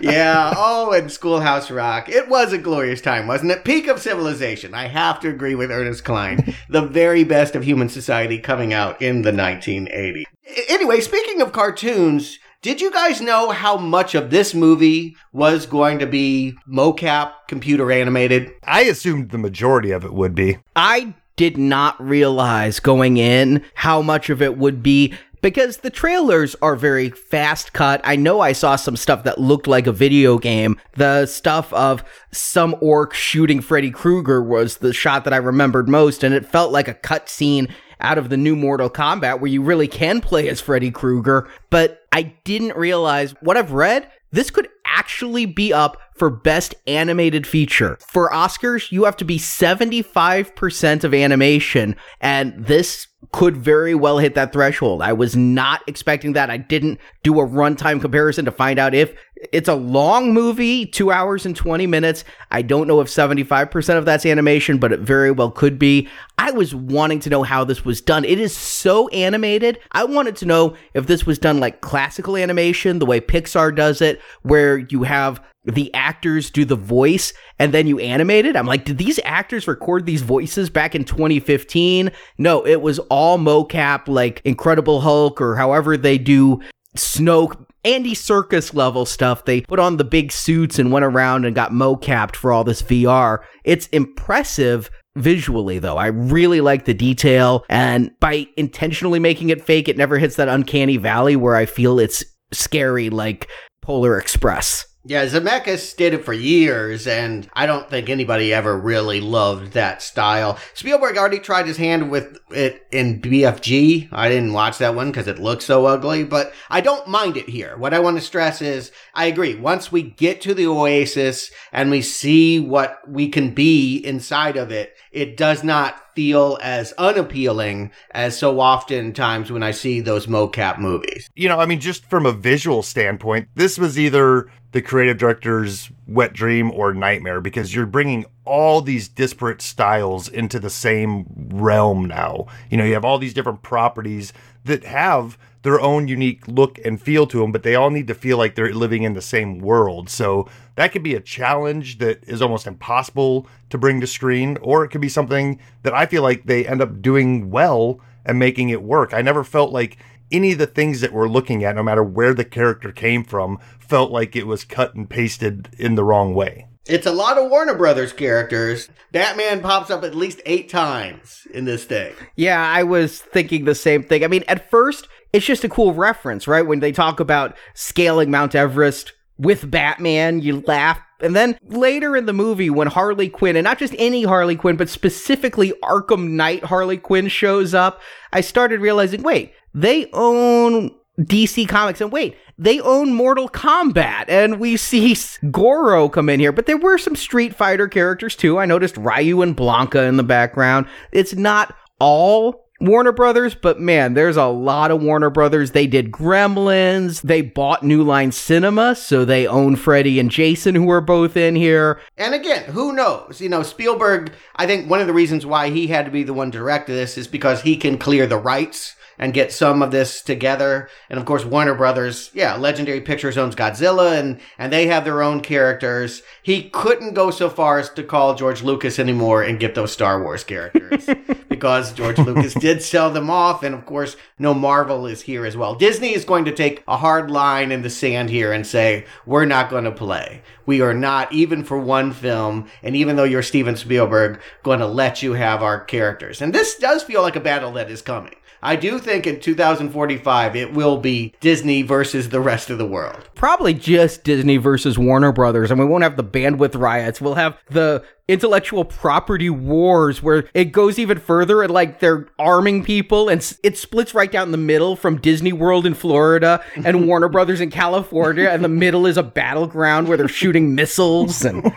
Yeah, oh, and Schoolhouse Rock. It was a glorious time, wasn't it? Peak of civilization. I have to agree with Ernest Cline. The very best of human society coming out in the nineteen eighties. Anyway, speaking of cartoons, did you guys know how much of this movie was going to be mocap, computer animated? I assumed the majority of it would be. I did not realize going in how much of it would be Because the trailers are very fast cut. I know I saw some stuff that looked like a video game. The stuff of some orc shooting Freddy Krueger was the shot that I remembered most, and it felt like a cutscene out of the new Mortal Kombat where you really can play as Freddy Krueger. But I didn't realize what I've read. This could actually be up for Best Animated Feature. For Oscars, you have to be seventy-five percent of animation, and this could very well hit that threshold. I was not expecting that. I didn't do a runtime comparison to find out if it's a long movie, two hours and twenty minutes. I don't know if seventy-five percent of that's animation, but it very well could be. I was wanting to know how this was done. It is so animated. I wanted to know if this was done like classical animation, the way Pixar does it, where you have the actors do the voice and then you animate it. I'm like, did these actors record these voices back in twenty fifteen? No, it was all mocap, like Incredible Hulk or however they do Snoke, Andy Serkis level stuff. They put on the big suits and went around and got mocapped for all this V R. It's impressive visually, though. I really like the detail, and by intentionally making it fake, it never hits that uncanny valley where I feel it's scary like Polar Express. Yeah, Zemeckis did it for years, and I don't think anybody ever really loved that style. Spielberg already tried his hand with it in B F G. I didn't watch that one because it looked so ugly, but I don't mind it here. What I want to stress is, I agree, once we get to the Oasis and we see what we can be inside of it, it does not feel as unappealing as so often times when I see those mocap movies. You know, I mean, just from a visual standpoint, this was either the creative director's wet dream or nightmare, because you're bringing all these disparate styles into the same realm now. You know, you have all these different properties that have their own unique look and feel to them, but they all need to feel like they're living in the same world. So that could be a challenge that is almost impossible to bring to screen, or it could be something that I feel like they end up doing well and making it work. I never felt like any of the things that we're looking at, no matter where the character came from, felt like it was cut and pasted in the wrong way. It's a lot of Warner Brothers characters. Batman pops up at least eight times in this thing. Yeah, I was thinking the same thing. I mean, at first, it's just a cool reference, right? When they talk about scaling Mount Everest with Batman, you laugh. And then later in the movie, when Harley Quinn, and not just any Harley Quinn, but specifically Arkham Knight Harley Quinn shows up, I started realizing, wait, they own D C Comics, and wait, they own Mortal Kombat, and we see Goro come in here, but there were some Street Fighter characters too. I noticed Ryu and Blanca in the background. It's not all Warner Brothers, but man, there's a lot of Warner Brothers. They did Gremlins, they bought New Line Cinema, so they own Freddy and Jason, who are both in here. And again, who knows? You know, Spielberg, I think one of the reasons why he had to be the one to direct this is because he can clear the rights and get some of this together. And of course, Warner Brothers, yeah, Legendary Pictures owns Godzilla, and, and they have their own characters. He couldn't go so far as to call George Lucas anymore and get those Star Wars characters, because George Lucas did sell them off. And of course, no, Marvel is here as well. Disney is going to take a hard line in the sand here and say, we're not going to play. We are not, even for one film, and even though you're Steven Spielberg, going to let you have our characters. And this does feel like a battle that is coming. I do think in two thousand forty-five, it will be Disney versus the rest of the world. Probably just Disney versus Warner Brothers, and we won't have the bandwidth riots. We'll have the intellectual property wars where it goes even further, and like they're arming people, and it splits right down the middle from Disney World in Florida and Warner Brothers in California, and the middle is a battleground where they're shooting missiles. And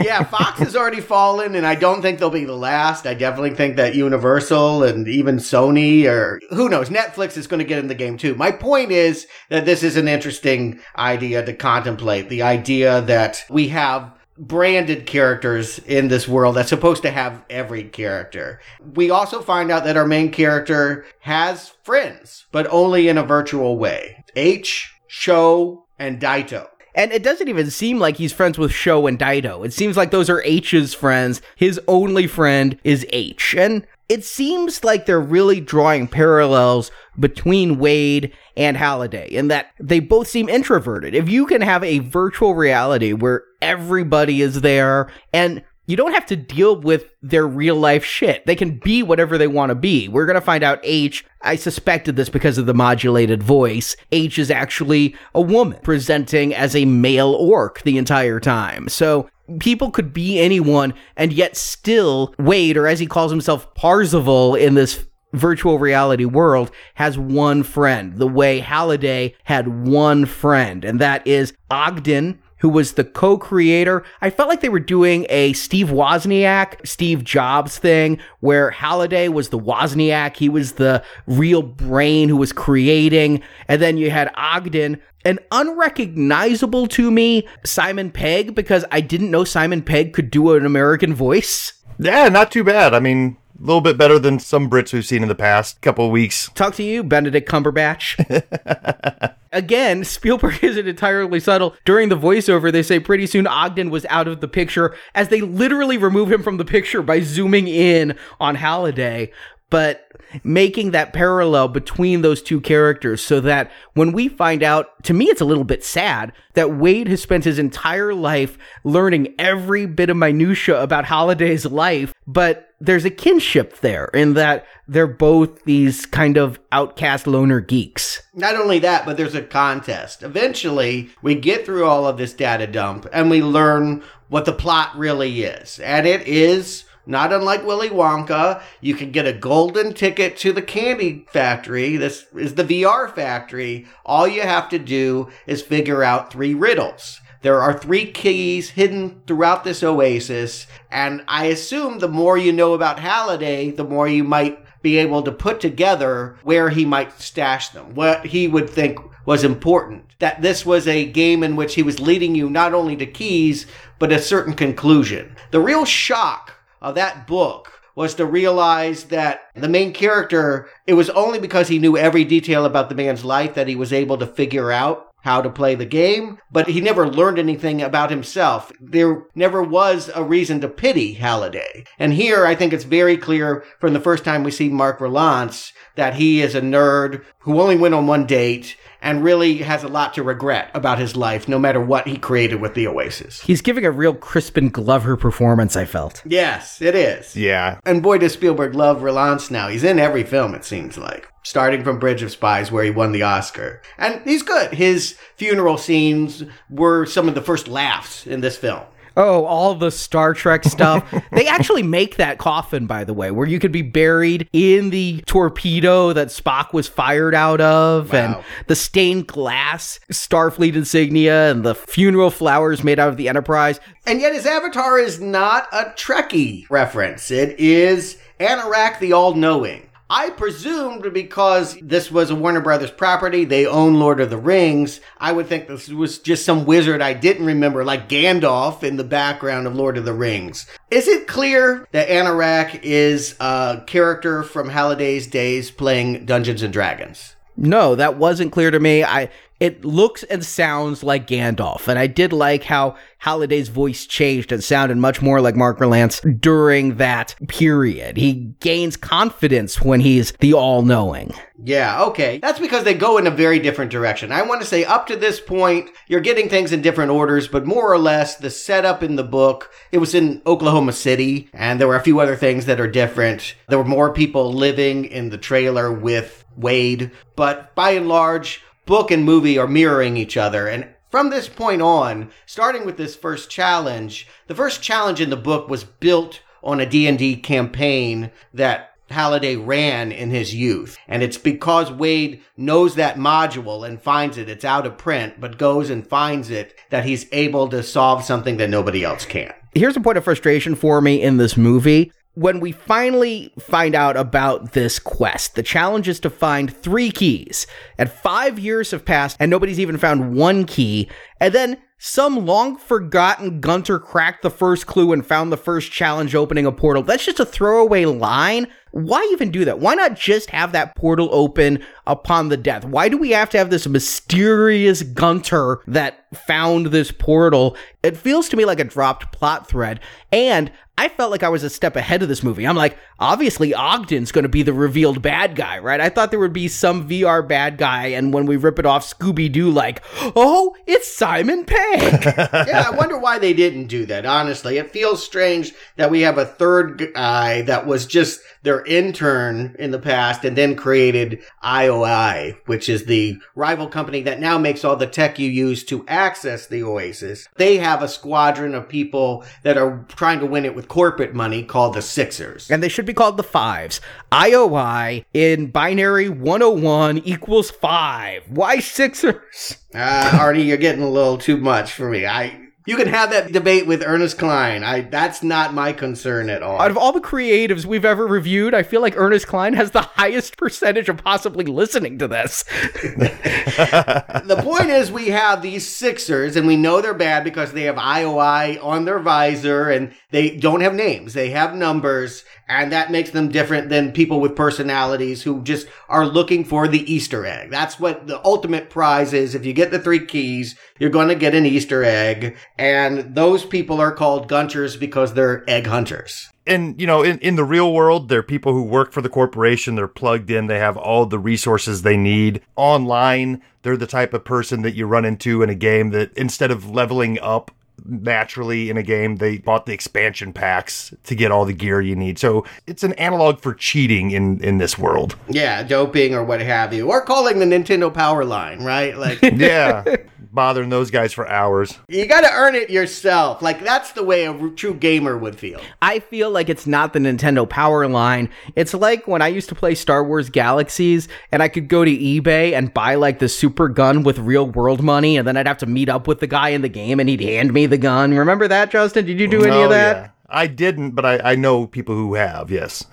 yeah, Fox has already fallen, and I don't think they'll be the last. I definitely think that Universal and even Sony, or who knows, Netflix is going to get in the game too. My point is that this is an interesting idea to contemplate, the idea that we have branded characters in this world that's supposed to have every character. We also find out that our main character has friends, but only in a virtual way. H, Sho, and Daito. And it doesn't even seem like he's friends with Sho and Daito. It seems like those are H's friends. His only friend is H. And it seems like they're really drawing parallels between Wade and Halliday, in that they both seem introverted. If you can have a virtual reality where everybody is there, and you don't have to deal with their real life shit. They can be whatever they want to be. We're going to find out H, I suspected this because of the modulated voice, H is actually a woman presenting as a male orc the entire time. So people could be anyone, and yet still Wade, or as he calls himself, Parzival in this virtual reality world, has one friend, the way Halliday had one friend, and that is Ogden, who was the co-creator. I felt like they were doing a Steve Wozniak, Steve Jobs thing, where Halliday was the Wozniak, he was the real brain who was creating, and then you had Ogden, an unrecognizable to me Simon Pegg, because I didn't know Simon Pegg could do an American voice. Yeah, not too bad. I mean, a little bit better than some Brits we've seen in the past couple of weeks. Talk to you, Benedict Cumberbatch. Again, Spielberg isn't entirely subtle. During the voiceover, they say pretty soon Ogden was out of the picture, as they literally remove him from the picture by zooming in on Halliday. But making that parallel between those two characters, so that when we find out, to me it's a little bit sad that Wade has spent his entire life learning every bit of minutia about Halliday's life, but there's a kinship there in that they're both these kind of outcast loner geeks. Not only that, but there's a contest. Eventually, we get through all of this data dump and we learn what the plot really is. And it is, not unlike Willy Wonka, you can get a golden ticket to the candy factory. This is the V R factory. All you have to do is figure out three riddles. There are three keys hidden throughout this oasis, and I assume the more you know about Halliday, the more you might be able to put together where he might stash them, what he would think was important. That this was a game in which he was leading you not only to keys, but a certain conclusion. The real shock of that book was to realize that the main character, it was only because he knew every detail about the man's life that he was able to figure out how to play the game, but he never learned anything about himself. There never was a reason to pity Halliday. And here, I think it's very clear from the first time we see Mark Rylance that he is a nerd who only went on one date and really has a lot to regret about his life, no matter what he created with the Oasis. He's giving a real Crispin Glover performance, I felt. Yes, it is. Yeah. And boy, does Spielberg love Rylance now. He's in every film, it seems like. Starting from Bridge of Spies, where he won the Oscar. And he's good. His funeral scenes were some of the first laughs in this film. Oh, all the Star Trek stuff. They actually make that coffin, by the way, where you could be buried in the torpedo that Spock was fired out of, wow. And the stained glass Starfleet insignia and the funeral flowers made out of the Enterprise. And yet his avatar is not a Trekkie reference. It is Anorak the All-Knowing. I presumed because this was a Warner Brothers property, they own Lord of the Rings, I would think this was just some wizard I didn't remember, like Gandalf in the background of Lord of the Rings. Is it clear that Anorak is a character from Halliday's days playing Dungeons and Dragons? No, that wasn't clear to me. I It looks and sounds like Gandalf, and I did like how Halliday's voice changed and sounded much more like Mark Rylance during that period. He gains confidence when he's the all-knowing. Yeah, okay. That's because they go in a very different direction. I want to say up to this point, you're getting things in different orders, but more or less the setup in the book, it was in Oklahoma City, and there were a few other things that are different. There were more people living in the trailer with Wade, but by and large, book and movie are mirroring each other. And from this point on, starting with this first challenge, the first challenge in the book was built on a D and D campaign that Halliday ran in his youth. And it's because Wade knows that module and finds it, it's out of print, but goes and finds it, that he's able to solve something that nobody else can. Here's a point of frustration for me in this movie. When we finally find out about this quest, the challenge is to find three keys. And five years have passed, and nobody's even found one key. And then some long-forgotten Gunter cracked the first clue and found the first challenge opening a portal. That's just a throwaway line. Why even do that? Why not just have that portal open upon the death? Why do we have to have this mysterious Gunter that found this portal? It feels to me like a dropped plot thread. And I felt like I was a step ahead of this movie. I'm like, obviously Ogden's going to be the revealed bad guy, right? I thought there would be some V R bad guy, and when we rip it off Scooby-Doo, like, oh, it's Simon Pegg. Yeah, I wonder why they didn't do that, honestly. It feels strange that we have a third guy that was just their intern in the past and then created I O I, which is the rival company that now makes all the tech you use to access the Oasis. They have a squadron of people that are trying to win it with corporate money called the Sixers. And they should be called the Fives. I O I in binary one oh one equals five. Why Sixers? Uh, Artie, you're getting a little too much for me. I... You can have that debate with Ernest Cline. I, that's not my concern at all. Out of all the creatives we've ever reviewed, I feel like Ernest Cline has the highest percentage of possibly listening to this. The point is, we have these Sixers, and we know they're bad because they have I O I on their visor, and they don't have names. They have numbers, and that makes them different than people with personalities who just are looking for the Easter egg. That's what the ultimate prize is. If you get the three keys, you're going to get an Easter egg. And those people are called Gunters because they're egg hunters. And, you know, in, in the real world, they're people who work for the corporation. They're plugged in. They have all the resources they need. Online, they're the type of person that you run into in a game that instead of leveling up naturally in a game, they bought the expansion packs to get all the gear you need. So it's an analog for cheating in, in this world. Yeah, doping or what have you. Or calling the Nintendo power line, right? Like, yeah, bothering those guys for hours. You got to earn it yourself. Like, that's the way a true gamer would feel. I feel like it's not the Nintendo power line. It's like when I used to play Star Wars Galaxies and I could go to eBay and buy like the super gun with real world money, and then I'd have to meet up with the guy in the game and he'd hand me the gun. Remember that, Justin? Did you do any oh, of that? Yeah. I didn't, but I, I know people who have, yes.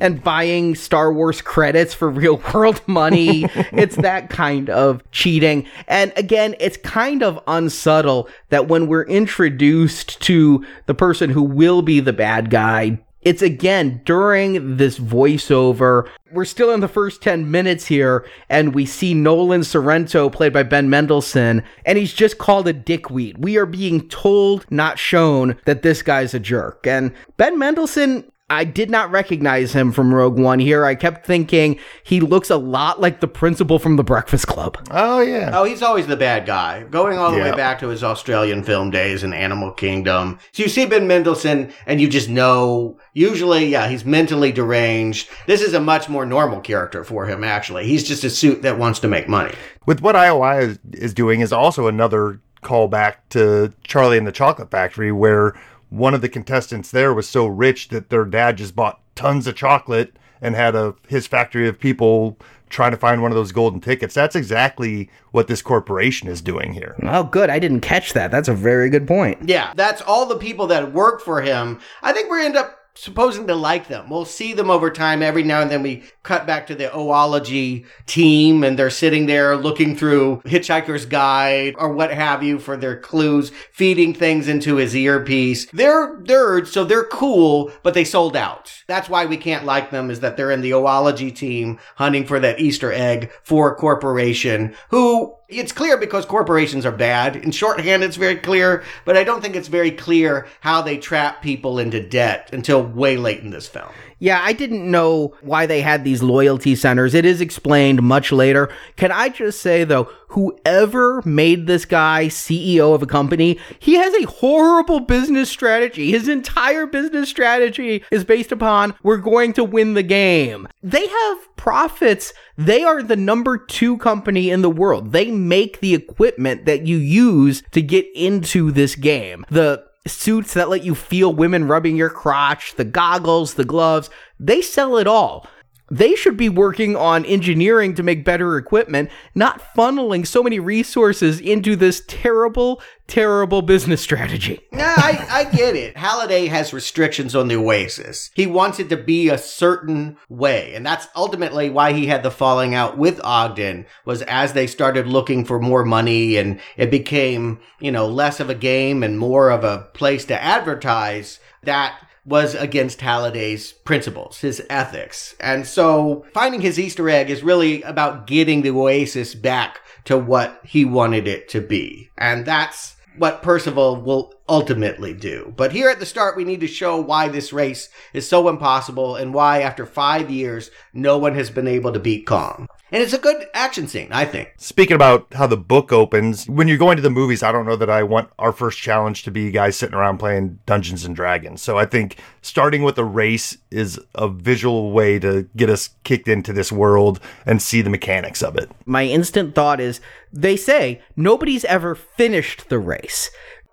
And buying Star Wars credits for real world money. It's that kind of cheating. And again, it's kind of unsubtle that when we're introduced to the person who will be the bad guy, it's again during this voiceover. We're still in the first ten minutes here, and we see Nolan Sorrento, played by Ben Mendelsohn, and he's just called a dickweed. We are being told, not shown, that this guy's a jerk. And Ben Mendelsohn, I did not recognize him from Rogue One here. I kept thinking he looks a lot like the principal from The Breakfast Club. Oh, yeah. Oh, he's always the bad guy. Going all the yeah. way back to his Australian film days in Animal Kingdom. So you see Ben Mendelsohn, and you just know, usually, yeah, he's mentally deranged. This is a much more normal character for him, actually. He's just a suit that wants to make money. With what I O I is doing is also another callback to Charlie and the Chocolate Factory, where one of the contestants there was so rich that their dad just bought tons of chocolate and had a his factory of people trying to find one of those golden tickets. That's exactly what this corporation is doing here. Oh, good. I didn't catch that. That's a very good point. Yeah, that's all the people that work for him. I think we end up supposing to like them. We'll see them over time. Every now and then we cut back to the Oology team, and they're sitting there looking through Hitchhiker's Guide or what have you for their clues, feeding things into his earpiece. They're nerds, so they're cool, but they sold out. That's why we can't like them, is that they're in the Oology team hunting for that Easter egg for a corporation who... It's clear because corporations are bad. In shorthand, it's very clear, but I don't think it's very clear how they trap people into debt until way late in this film. Yeah, I didn't know why they had these loyalty centers. It is explained much later. Can I just say, though, whoever made this guy C E O of a company, he has a horrible business strategy. His entire business strategy is based upon, we're going to win the game. They have profits. They are the number two company in the world. They make the equipment that you use to get into this game. The suits that let you feel women rubbing your crotch, the goggles, the gloves, they sell it all. They should be working on engineering to make better equipment, not funneling so many resources into this terrible, terrible business strategy. Nah, I, I get it. Halliday has restrictions on the Oasis. He wants it to be a certain way, and that's ultimately why he had the falling out with Ogden, was as they started looking for more money and it became, you know, less of a game and more of a place to advertise, that was against Halliday's principles, his ethics. And so finding his Easter egg is really about getting the Oasis back to what he wanted it to be. And that's what Parzival will ultimately do. But here at the start, we need to show why this race is so impossible and why, after five years, no one has been able to beat Kong. And it's a good action scene, I think. Speaking about how the book opens, when you're going to the movies, I don't know that I want our first challenge to be guys sitting around playing Dungeons and Dragons. So I think starting with a race is a visual way to get us kicked into this world and see the mechanics of it. My instant thought is, they say nobody's ever finished the race.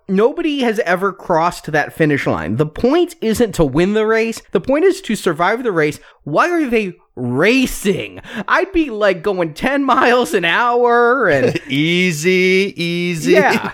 Nobody has ever crossed that finish line. The point isn't to win the race. The point is to survive the race. Why are they racing? I'd be like going ten miles an hour and easy, easy. Yeah.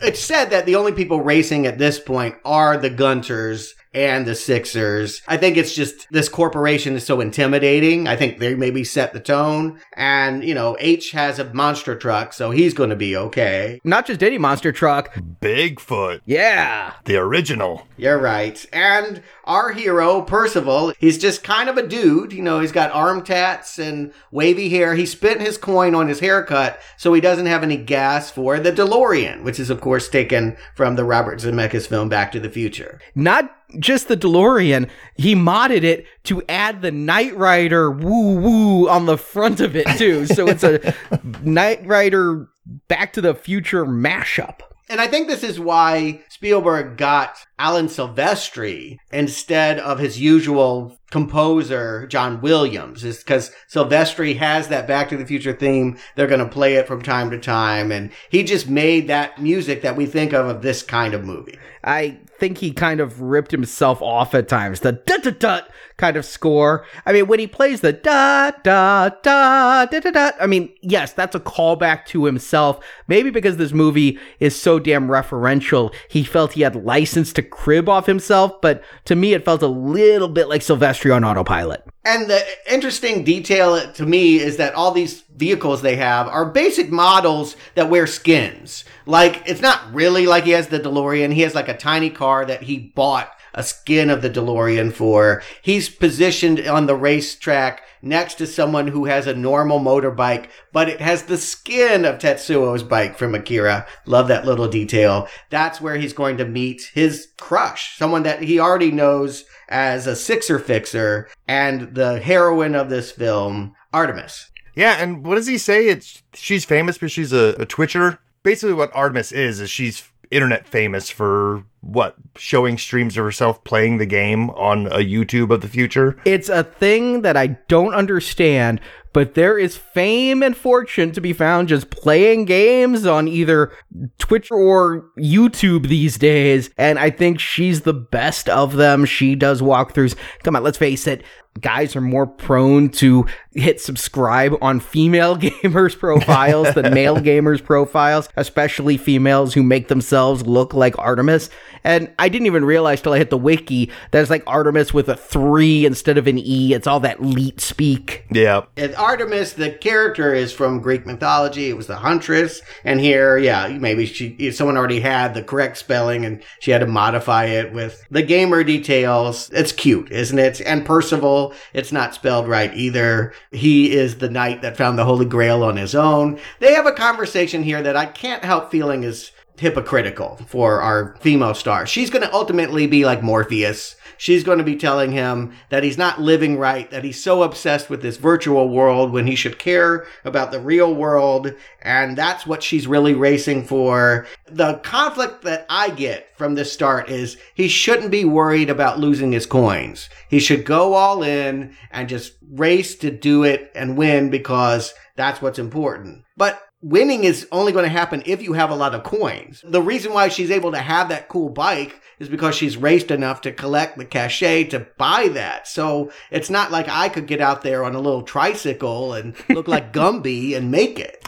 It's said that the only people racing at this point are the Gunters and the Sixers. I think it's just this corporation is so intimidating. I think they maybe set the tone. And, you know, H has a monster truck, so he's going to be okay. Not just any monster truck. Bigfoot. Yeah. The original. You're right. And our hero, Parzival, he's just kind of a dude. You know, he's got arm tats and wavy hair. He spent his coin on his haircut, so he doesn't have any gas for the DeLorean, which is, of course, taken from the Robert Zemeckis film Back to the Future. Not just the DeLorean, he modded it to add the Knight Rider woo-woo on the front of it, too. So it's a Knight Rider Back to the Future mashup. And I think this is why Spielberg got Alan Silvestri instead of his usual composer, John Williams, is because Silvestri has that Back to the Future theme. They're going to play it from time to time. And he just made that music that we think of of this kind of movie. I think he kind of ripped himself off at times. The da-da-da kind of score. I mean, when he plays the da-da-da-da-da-da, I mean, yes, that's a callback to himself. Maybe because this movie is so damn referential, he felt he had license to crib off himself, but to me it felt a little bit like Silvestri on autopilot. And the interesting detail to me is that all these vehicles they have are basic models that wear skins. Like, it's not really like he has the DeLorean. He has like a tiny car that he bought a skin of the DeLorean for. He's positioned on the racetrack next to someone who has a normal motorbike, but it has the skin of Tetsuo's bike from Akira. Love that little detail. That's where he's going to meet his crush, someone that he already knows as a Sixer fixer and the heroine of this film, Artemis. Yeah, and what does he say? It's she's famous, but she's a, a twitcher. Basically what Artemis is, is she's internet famous for what, showing streams of herself playing the game on a YouTube of the future. It's a thing that I don't understand, but there is fame and fortune to be found just playing games on either Twitch or YouTube these days, and I think she's the best of them. She does walkthroughs. Come on, let's face it, guys are more prone to hit subscribe on female gamers' profiles than male gamers' profiles, especially females who make themselves look like Artemis. And I didn't even realize till I hit the wiki that it's like Artemis with a three instead of an E. It's all that leet speak. Yeah. And Artemis, the character, is from Greek mythology. It was the huntress. And here, yeah, maybe she someone already had the correct spelling and she had to modify it with the gamer details. It's cute, isn't it? And Parzival, it's not spelled right either. He is the knight that found the Holy Grail on his own. They have a conversation here that I can't help feeling is hypocritical for our female star. She's going to ultimately be like Morpheus. She's going to be telling him that he's not living right, that he's so obsessed with this virtual world when he should care about the real world, and that's what she's really racing for. The conflict that I get from this start is he shouldn't be worried about losing his coins. He should go all in and just race to do it and win because that's what's important. But winning is only going to happen if you have a lot of coins. The reason why she's able to have that cool bike is because she's raced enough to collect the cachet to buy that. So it's not like I could get out there on a little tricycle and look like Gumby and make it.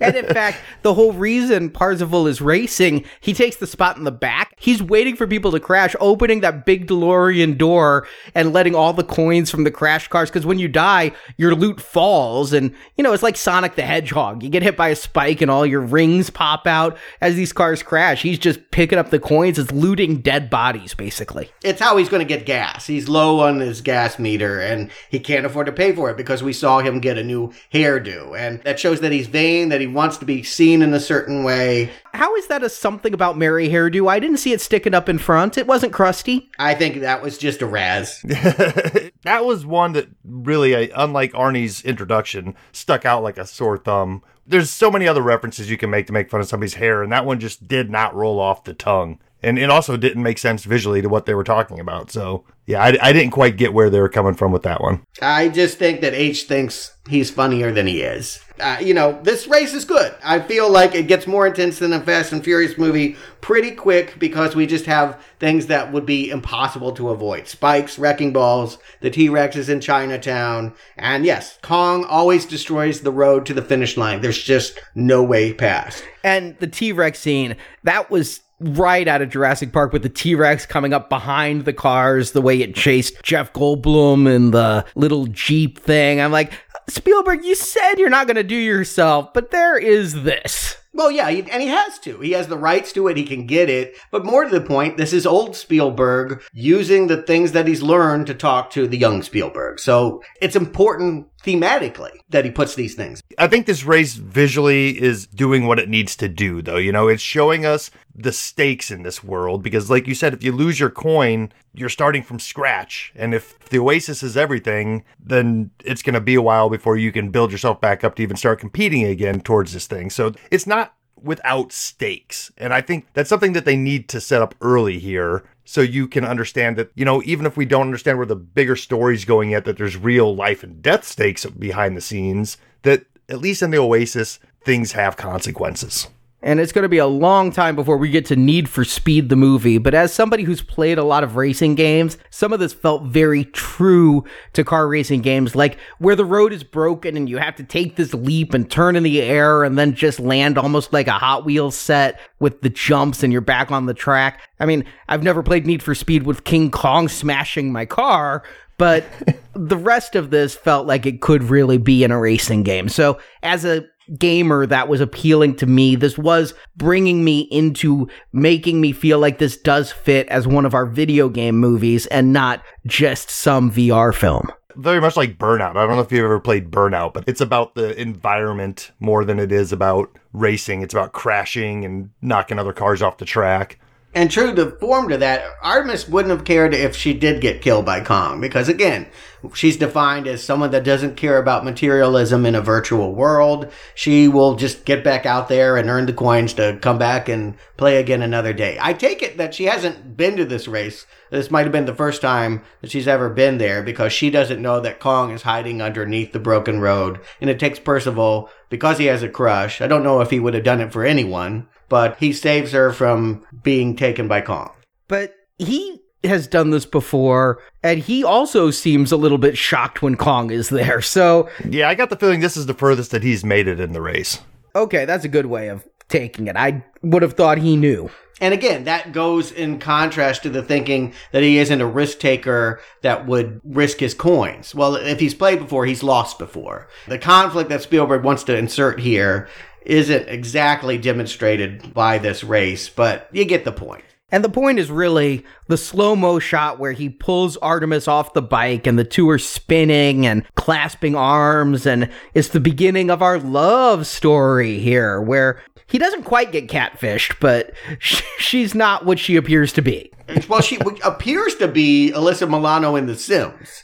And in fact, the whole reason Parzival is racing, he takes the spot in the back. He's waiting for people to crash, opening that big DeLorean door and letting all the coins from the crash cars, because when you die, your loot falls. And, you know, it's like Sonic the Hedgehog. You get hit by a spike and all your rings pop out as these cars crash. He's just picking up the coins. It's looting dead bodies, basically. It's how he's going to get gas. He's low on his gas meter and he can't afford to pay for it because we saw him get a new hairdo. And that shows that he's vain, that he wants to be seen in a certain way. How is that a something about Mary hairdo? I didn't see it sticking up in front. It wasn't crusty. I think that was just a Raz. That was one that really, uh, unlike Arnie's introduction, stuck out like a sore thumb. There's so many other references you can make to make fun of somebody's hair, and that one just did not roll off the tongue. And it also didn't make sense visually to what they were talking about. So, yeah, I, I didn't quite get where they were coming from with that one. I just think that H thinks he's funnier than he is. Uh, you know, this race is good. I feel like it gets more intense than a Fast and Furious movie pretty quick because we just have things that would be impossible to avoid. Spikes, wrecking balls, the T-Rex is in Chinatown. And yes, Kong always destroys the road to the finish line. There's just no way past. And the T-Rex scene, that was right out of Jurassic Park, with the T-Rex coming up behind the cars, the way it chased Jeff Goldblum and the little Jeep thing. I'm like, Spielberg, you said you're not going to do yourself, but there is this. Well, yeah, and he has to. He has the rights to it. He can get it. But more to the point, this is old Spielberg using the things that he's learned to talk to the young Spielberg. So it's important thematically that he puts these things. I think this race visually is doing what it needs to do, though. You know, it's showing us the stakes in this world because, like you said, if you lose your coin, you're starting from scratch. And if the Oasis is everything, then it's going to be a while before you can build yourself back up to even start competing again towards this thing. So it's not without stakes. And I think that's something that they need to set up early here. So you can understand that, you know, even if we don't understand where the bigger story's going yet, that there's real life and death stakes behind the scenes, that at least in the Oasis, things have consequences. And it's going to be a long time before we get to Need for Speed the movie. But as somebody who's played a lot of racing games, some of this felt very true to car racing games, like where the road is broken and you have to take this leap and turn in the air and then just land almost like a Hot Wheels set with the jumps and you're back on the track. I mean, I've never played Need for Speed with King Kong smashing my car, but the rest of this felt like it could really be in a racing game. So as a gamer, that was appealing to me. This was bringing me into making me feel like this does fit as one of our video game movies and not just some V R film. Very much like Burnout. I don't know if you've ever played Burnout, but it's about the environment more than it is about racing. It's about crashing and knocking other cars off the track. And true to form to that, Artemis wouldn't have cared if she did get killed by Kong, because again, she's defined as someone that doesn't care about materialism in a virtual world. She will just get back out there and earn the coins to come back and play again another day. I take it that she hasn't been to this race. This might have been the first time that she's ever been there because she doesn't know that Kong is hiding underneath the broken road. And it takes Parzival, because he has a crush. I don't know if he would have done it for anyone, but he saves her from being taken by Kong. But he has done this before, and he also seems a little bit shocked when Kong is there, so... Yeah, I got the feeling this is the furthest that he's made it in the race. Okay, that's a good way of taking it. I would have thought he knew. And again, that goes in contrast to the thinking that he isn't a risk taker that would risk his coins. Well, if he's played before, he's lost before. The conflict that Spielberg wants to insert here isn't exactly demonstrated by this race, but you get the point. And the point is really the slow-mo shot where he pulls Artemis off the bike and the two are spinning and clasping arms, and it's the beginning of our love story here, where he doesn't quite get catfished, but sh- she's not what she appears to be. Well, she appears to be Alyssa Milano in The Sims.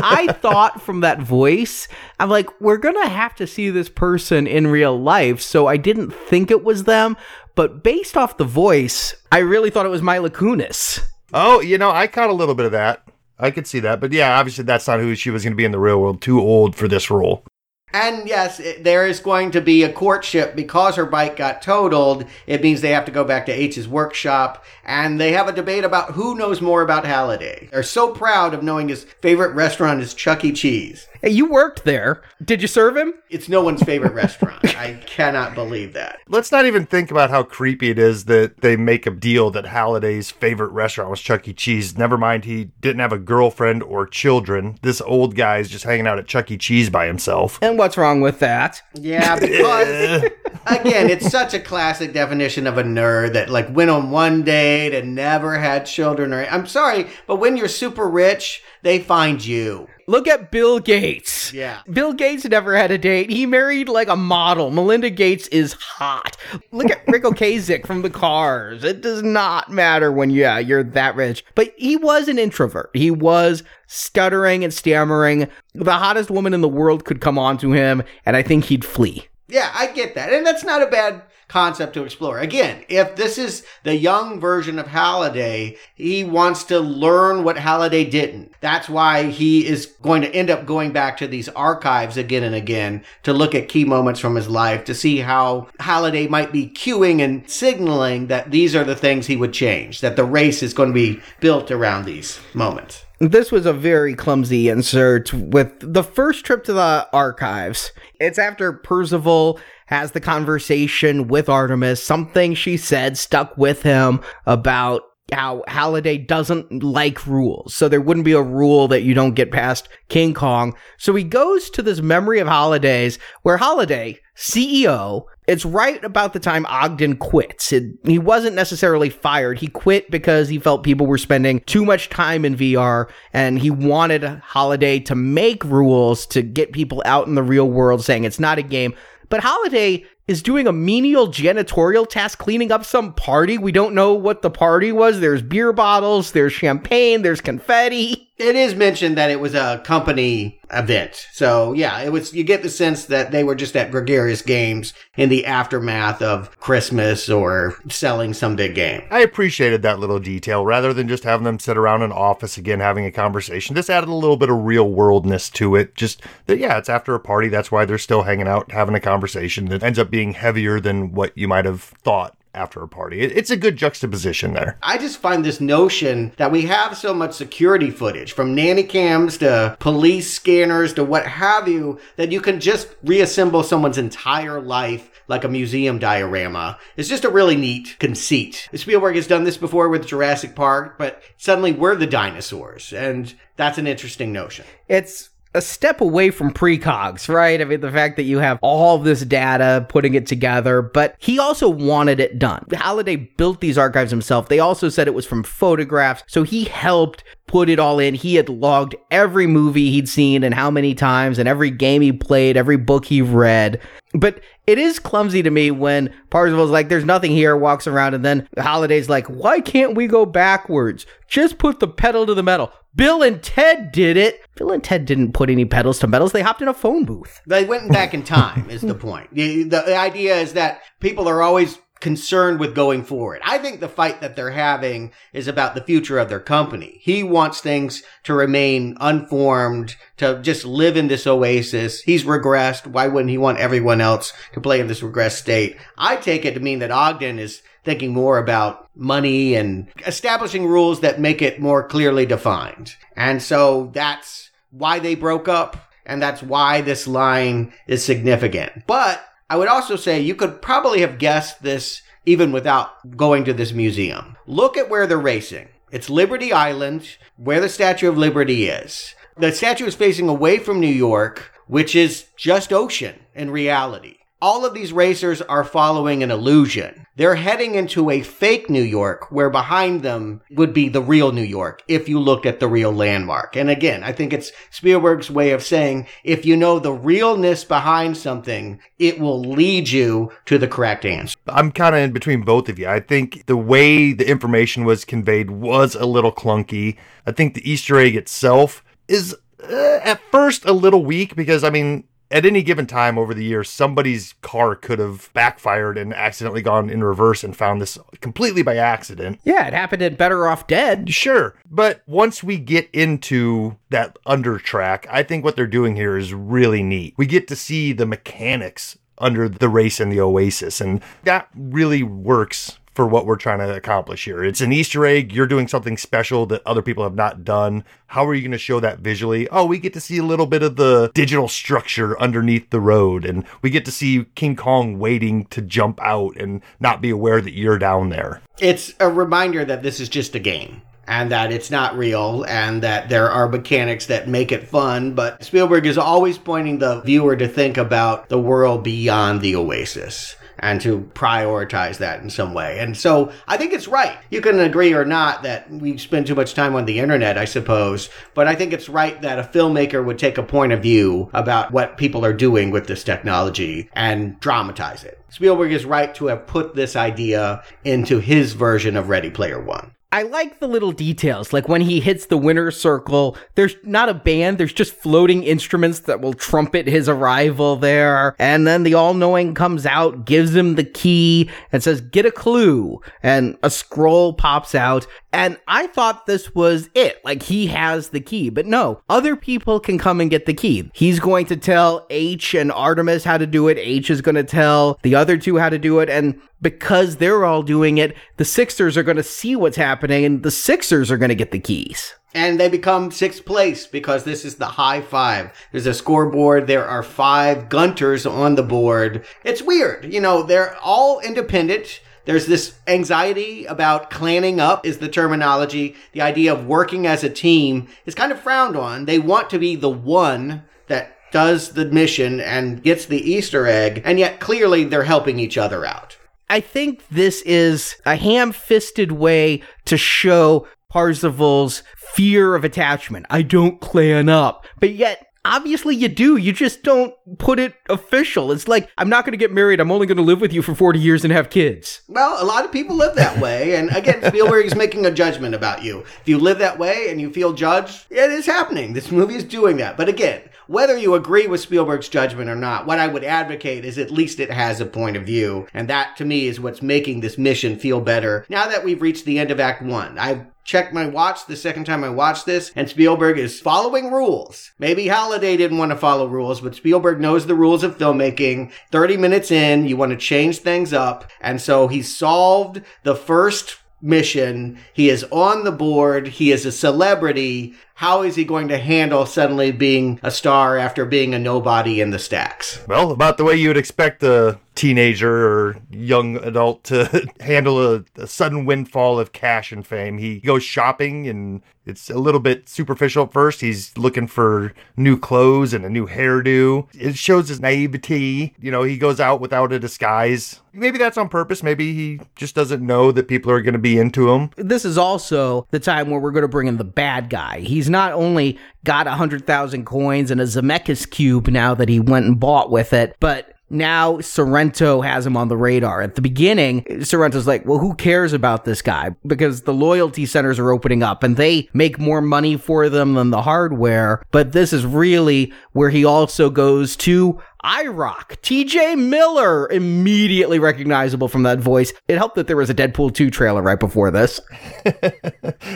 I thought from that voice, I'm like, we're going to have to see this person in real life, so I didn't think it was them. But based off the voice, I really thought it was Mila Kunis. Oh, you know, I caught a little bit of that. I could see that. But yeah, obviously that's not who she was going to be in the real world. Too old for this role. And yes, it, there is going to be a courtship because her bike got totaled. It means they have to go back to H's workshop. And they have a debate about who knows more about Halliday. They're so proud of knowing his favorite restaurant is Chuck E. Cheese. Hey, you worked there. Did you serve him? It's no one's favorite restaurant. I cannot believe that. Let's not even think about how creepy it is that they make a deal that Halliday's favorite restaurant was Chuck E. Cheese. Never mind, he didn't have a girlfriend or children. This old guy's just hanging out at Chuck E. Cheese by himself. And what's wrong with that? Yeah, because Again, it's such a classic definition of a nerd that like went on one date and never had children. Or I'm sorry, but when you're super rich, they find you. Look at Bill Gates. Yeah. Bill Gates never had a date. He married like a model. Melinda Gates is hot. Look at Rick Ocasek from the Cars. It does not matter when, yeah, you're that rich. But he was an introvert. He was stuttering and stammering. The hottest woman in the world could come on to him, and I think he'd flee. Yeah, I get that. And that's not a bad concept to explore. Again, if this is the young version of Halliday, he wants to learn what Halliday didn't. That's why he is going to end up going back to these archives again and again to look at key moments from his life to see how Halliday might be cueing and signaling that these are the things he would change, that the race is going to be built around these moments. This was a very clumsy insert with the first trip to the archives. It's after Parzival has the conversation with Artemis. Something she said stuck with him about how Halliday doesn't like rules. So there wouldn't be a rule that you don't get past King Kong. So he goes to this memory of Halliday's where Halliday, C E O, it's right about the time Ogden quits. It, he wasn't necessarily fired. He quit because he felt people were spending too much time in V R, and he wanted Halliday to make rules to get people out in the real world saying it's not a game. But Halliday is doing a menial janitorial task, cleaning up some party. We don't know what the party was. There's beer bottles, there's champagne, there's confetti. It is mentioned that it was a company event. So yeah, it was. You get the sense that they were just at gregarious games in the aftermath of Christmas or selling some big game. I appreciated that little detail. Rather than just having them sit around an office again having a conversation, this added a little bit of real worldness to it. Just that, yeah, it's after a party. That's why they're still hanging out, having a conversation that ends up being being heavier than what you might have thought after a party. It's a good juxtaposition there. I just find this notion that we have so much security footage, from nanny cams to police scanners to what have you, that you can just reassemble someone's entire life like a museum diorama. It's just a really neat conceit. Spielberg has done this before with Jurassic Park, but suddenly we're the dinosaurs, and that's an interesting notion. It's a step away from precogs, right? I mean, the fact that you have all of this data, putting it together, but he also wanted it done. Halliday built these archives himself. They also said it was from photographs, so he helped put it all in. He had logged every movie he'd seen and how many times and every game he played, every book he read. But it is clumsy to me when Parzival's like, there's nothing here, walks around, and then Halliday's like, why can't we go backwards? Just put the pedal to the metal. Bill and Ted did it. Bill and Ted didn't put any pedals to metals. They hopped in a phone booth. They went back in time is the point. The, the idea is that people are always concerned with going forward. I think the fight that they're having is about the future of their company. He wants things to remain unformed, to just live in this oasis. He's regressed. Why wouldn't he want everyone else to play in this regressed state? I take it to mean that Ogden is thinking more about money and establishing rules that make it more clearly defined. And so that's why they broke up, and that's why this line is significant. But I would also say you could probably have guessed this even without going to this museum. Look at where they're racing. It's Liberty Island, where the Statue of Liberty is. The statue is facing away from New York, which is just ocean in reality. All of these racers are following an illusion. They're heading into a fake New York, where behind them would be the real New York if you looked at the real landmark. And again, I think it's Spielberg's way of saying, if you know the realness behind something, it will lead you to the correct answer. I'm kind of in between both of you. I think the way the information was conveyed was a little clunky. I think the Easter egg itself is uh, at first a little weak because, I mean, at any given time over the years, somebody's car could have backfired and accidentally gone in reverse and found this completely by accident. Yeah, it happened in Better Off Dead. Sure. But once we get into that undertrack, I think what they're doing here is really neat. We get to see the mechanics under the race in the Oasis, and that really works for what we're trying to accomplish here. It's an Easter egg. You're doing something special that other people have not done. How are you going to show that visually? Oh, we get to see a little bit of the digital structure underneath the road, and we get to see King Kong waiting to jump out and not be aware that you're down there. It's a reminder that this is just a game, and that it's not real, and that there are mechanics that make it fun. But Spielberg is always pointing the viewer to think about the world beyond the Oasis. and to prioritize that in some way. And so I think it's right. You can agree or not that we spend too much time on the internet, I suppose, but I think it's right that a filmmaker would take a point of view about what people are doing with this technology and dramatize it. Spielberg is right to have put this idea into his version of Ready Player One. I like the little details, like when he hits the winner's circle, there's not a band, there's just floating instruments that will trumpet his arrival there, and then the all-knowing comes out, gives him the key, and says, get a clue, and a scroll pops out, and I thought this was it, like he has the key, but no, other people can come and get the key. He's going to tell H and Artemis how to do it, H is going to tell the other two how to do it, and because they're all doing it, the Sixers are going to see what's happening, and the Sixers are going to get the keys. And they become sixth place because this is the high five. There's a scoreboard. There are five Gunters on the board. It's weird. You know, they're all independent. There's this anxiety about clanning up is the terminology. The idea of working as a team is kind of frowned on. They want to be the one that does the mission and gets the Easter egg. And yet clearly they're helping each other out. I think this is a ham-fisted way to show Parzival's fear of attachment. I don't clan up. But yet, obviously you do. You just don't put it official. It's like, I'm not going to get married. I'm only going to live with you for forty years and have kids. Well, a lot of people live that way. And again, Spielberg's making a judgment about you. If you live that way and you feel judged, it is happening. This movie is doing that. But again, whether you agree with Spielberg's judgment or not, what I would advocate is at least it has a point of view. And that, to me, is what's making this mission feel better. Now that we've reached the end of Act One, I've checked my watch the second time I watched this, and Spielberg is following rules. Maybe Halliday didn't want to follow rules, but Spielberg knows the rules of filmmaking. thirty minutes in, you want to change things up. And so he solved the first mission. He is on the board. He is a celebrity. How is he going to handle suddenly being a star after being a nobody in the stacks? Well, about the way you would expect a teenager or young adult to handle a, a sudden windfall of cash and fame. He goes shopping, and it's a little bit superficial at first. He's looking for new clothes and a new hairdo. It shows his naivety. You know, he goes out without a disguise. Maybe that's on purpose. Maybe he just doesn't know that people are going to be into him. This is also the time where we're going to bring in the bad guy. He's not only got one hundred thousand coins and a Zemeckis cube now that he went and bought with it, but now Sorrento has him on the radar. At the beginning, Sorrento's like, well, who cares about this guy? Because the loyalty centers are opening up and they make more money for them than the hardware. But this is really where he also goes to I ROC. T J. Miller, immediately recognizable from that voice. It helped that there was a Deadpool two trailer right before this.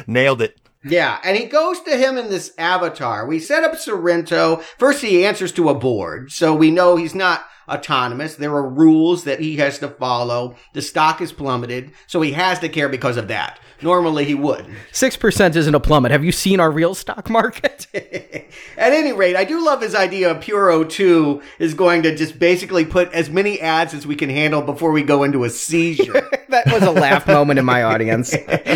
Nailed it. Yeah, and he goes to him in this avatar. We set up Sorrento. First, he answers to a board, so we know he's not autonomous. There are rules that he has to follow. The stock is plummeted, so he has to care because of that. Normally, he wouldn't. six percent isn't a plummet. Have you seen our real stock market? At any rate, I do love his idea of Puro two is going to just basically put as many ads as we can handle before we go into a seizure. That was a laugh moment in my audience. But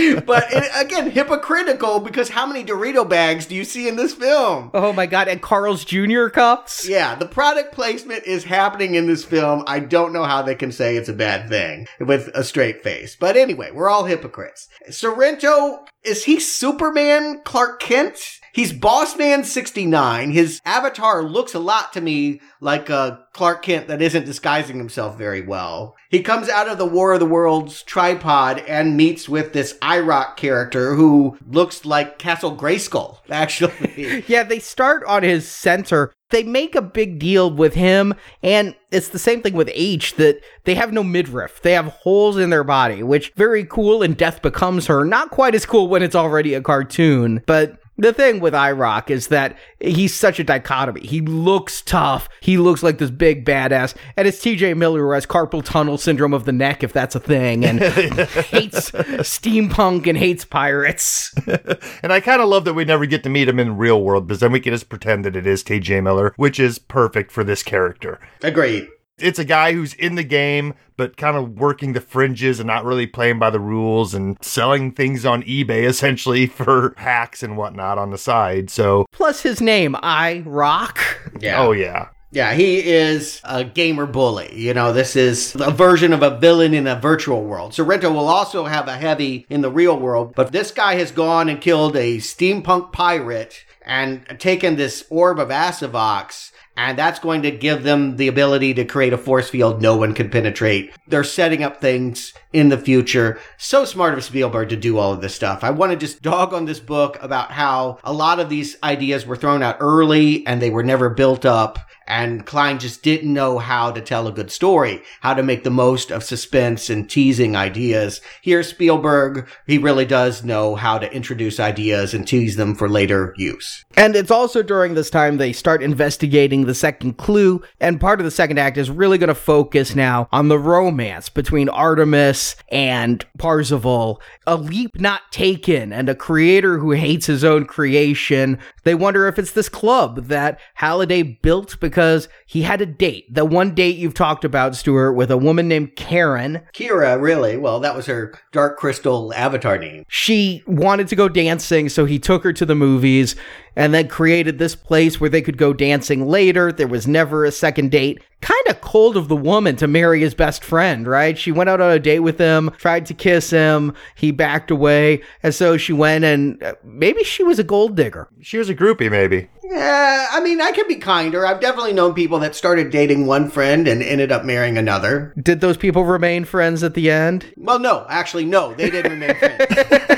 it, again, hypocritical, because how many Dorito bags do you see in this film? Oh my God, and Carl's Junior cups? Yeah, the product placement is happening in this film. I don't know how they can say it's a bad thing with a straight face. But anyway, we're all hypocrites. Sorrento, is he Superman Clark Kent? He's Bossman sixty-nine. His avatar looks a lot to me like a Clark Kent that isn't disguising himself very well. He comes out of the War of the Worlds tripod and meets with this I ROC character who looks like Castle Grayskull, actually. Yeah, they start on his center. They make a big deal with him, and it's the same thing with H, that they have no midriff. They have holes in their body, which very cool in Death Becomes Her. Not quite as cool when it's already a cartoon, but the thing with I ROC is that he's such a dichotomy. He looks tough. He looks like this big badass. And it's T J. Miller who has carpal tunnel syndrome of the neck, if that's a thing, and hates steampunk and hates pirates. And I kind of love that we never get to meet him in real world, because then we can just pretend that it is T J. Miller, which is perfect for this character. Agreed. It's a guy who's in the game, but kind of working the fringes and not really playing by the rules and selling things on eBay, essentially, for hacks and whatnot on the side, so. Plus his name, I ROC. Yeah. Oh, yeah. Yeah, he is a gamer bully. You know, this is a version of a villain in a virtual world. Sorrento will also have a heavy in the real world, but this guy has gone and killed a steampunk pirate and taken this orb of Asavox, and that's going to give them the ability to create a force field no one can penetrate. They're setting up things in the future. So smart of Spielberg to do all of this stuff. I want to just dog on this book about how a lot of these ideas were thrown out early and they were never built up. And Cline just didn't know how to tell a good story, how to make the most of suspense and teasing ideas. Here, Spielberg, he really does know how to introduce ideas and tease them for later use. And it's also during this time they start investigating the second clue, and part of the second act is really going to focus now on the romance between Artemis and Parzival, a leap not taken, and a creator who hates his own creation. They wonder if it's this club that Halliday built because Because he had a date. The one date you've talked about, Stuart, with a woman named Karen. Kira, really? Well, that was her Dark Crystal avatar name. She wanted to go dancing, so he took her to the movies and then created this place where they could go dancing later. There was never a second date. Kind of cold of the woman to marry his best friend, right? She went out on a date with him, tried to kiss him. He backed away. And so she went and uh, maybe she was a gold digger. She was a groupie, maybe. Yeah, I mean, I can be kinder. I've definitely known people that started dating one friend and ended up marrying another. Did those people remain friends at the end? Well, no. Actually, no. They didn't remain friends.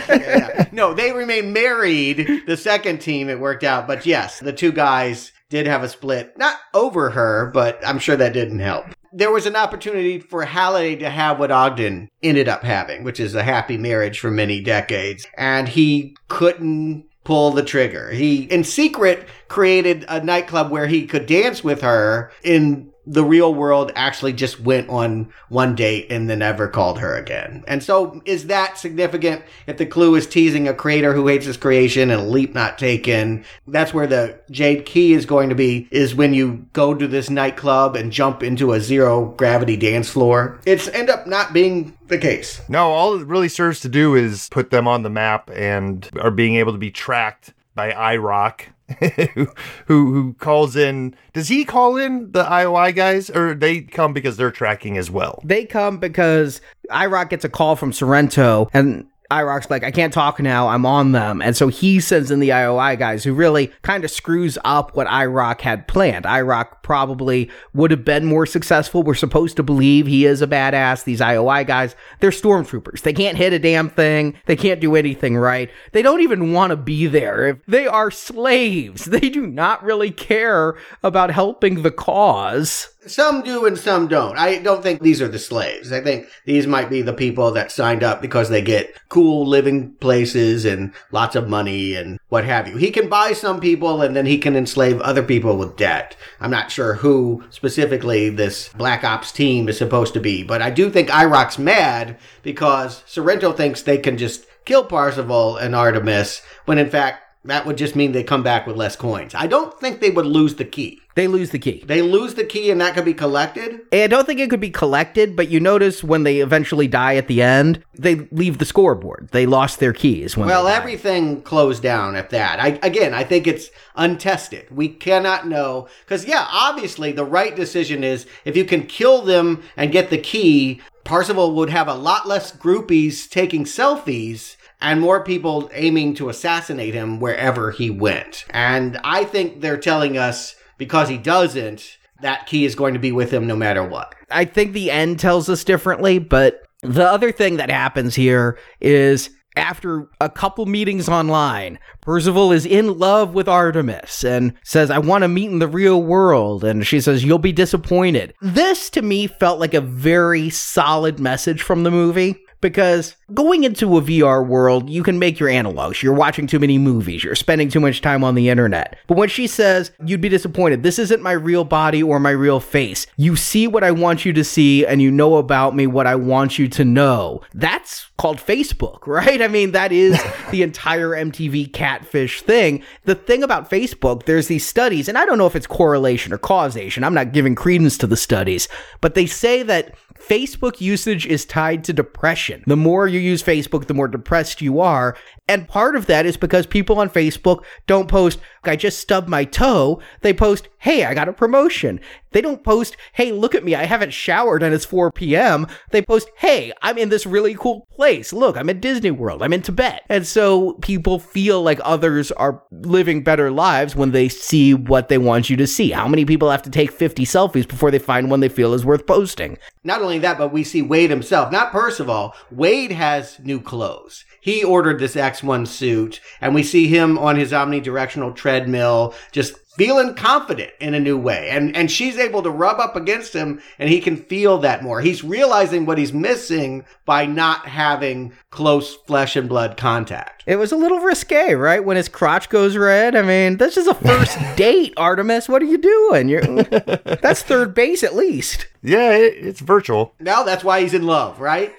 Yeah. No, they remained married. The second team, it worked out. But yes, the two guys did have a split. Not over her, but I'm sure that didn't help. There was an opportunity for Halliday to have what Ogden ended up having, which is a happy marriage for many decades. And he couldn't pull the trigger. He, in secret, created a nightclub where he could dance with her. In the real world, actually just went on one date and then never called her again. And so is that significant? If the clue is teasing a creator who hates his creation and a leap not taken, that's where the jade key is going to be, is when you go to this nightclub and jump into a zero gravity dance floor. It's end up not being the case. No, all it really serves to do is put them on the map and are being able to be tracked by I ROC, who, who who calls in. Does he call in the I O I guys, or they come because they're tracking as well? They come because I ROC gets a call from Sorrento, and I ROC's like, I can't talk now, I'm on them. And so he sends in the I O I guys, who really kind of screws up what I ROC had planned. I ROC probably would have been more successful. We're supposed to believe he is a badass. These I O I guys, they're stormtroopers. They can't hit a damn thing. They can't do anything right. They don't even want to be there. They are slaves. They do not really care about helping the cause. Some do and some don't. I don't think these are the slaves. I think these might be the people that signed up because they get cool living places and lots of money and what have you. He can buy some people and then he can enslave other people with debt. I'm not sure who specifically this Black Ops team is supposed to be, but I do think I ROC's mad because Sorrento thinks they can just kill Parzival and Artemis when in fact that would just mean they come back with less coins. I don't think they would lose the key. They lose the key. They lose the key and that could be collected? I don't think it could be collected, but you notice when they eventually die at the end, they leave the scoreboard. They lost their keys. When well, everything closed down at that. I, again, I think it's untested. We cannot know. Because, yeah, obviously the right decision is if you can kill them and get the key, Parzival would have a lot less groupies taking selfies and more people aiming to assassinate him wherever he went. And I think they're telling us, because he doesn't, that key is going to be with him no matter what. I think the end tells us differently, but the other thing that happens here is after a couple meetings online, Parzival is in love with Artemis and says, I want to meet in the real world. And she says, you'll be disappointed. This, to me, felt like a very solid message from the movie. Because going into a V R world, you can make your analogs. You're watching too many movies. You're spending too much time on the internet. But when she says, you'd be disappointed, this isn't my real body or my real face. You see what I want you to see, and you know about me what I want you to know. That's called Facebook, right? I mean, that is the entire M T V catfish thing. The thing about Facebook, there's these studies, and I don't know if it's correlation or causation. I'm not giving credence to the studies, but they say that Facebook usage is tied to depression. The more you use Facebook, the more depressed you are. And part of that is because people on Facebook don't post, I just stubbed my toe. They post, hey, I got a promotion. They don't post, hey, look at me, I haven't showered and it's four p.m. They post, hey, I'm in this really cool place. Look, I'm at Disney World. I'm in Tibet. And so people feel like others are living better lives when they see what they want you to see. How many people have to take fifty selfies before they find one they feel is worth posting? Not only that, but we see Wade himself, not Parzival. Wade has new clothes. He ordered this X one suit, and we see him on his omnidirectional treadmill just feeling confident in a new way. And and she's able to rub up against him, and he can feel that more. He's realizing what he's missing by not having close flesh and blood contact. It was a little risque, right? When his crotch goes red. I mean, this is a first date, Artemis. What are you doing? You're, that's third base at least. Yeah, it, it's virtual. No, that's why he's in love, right?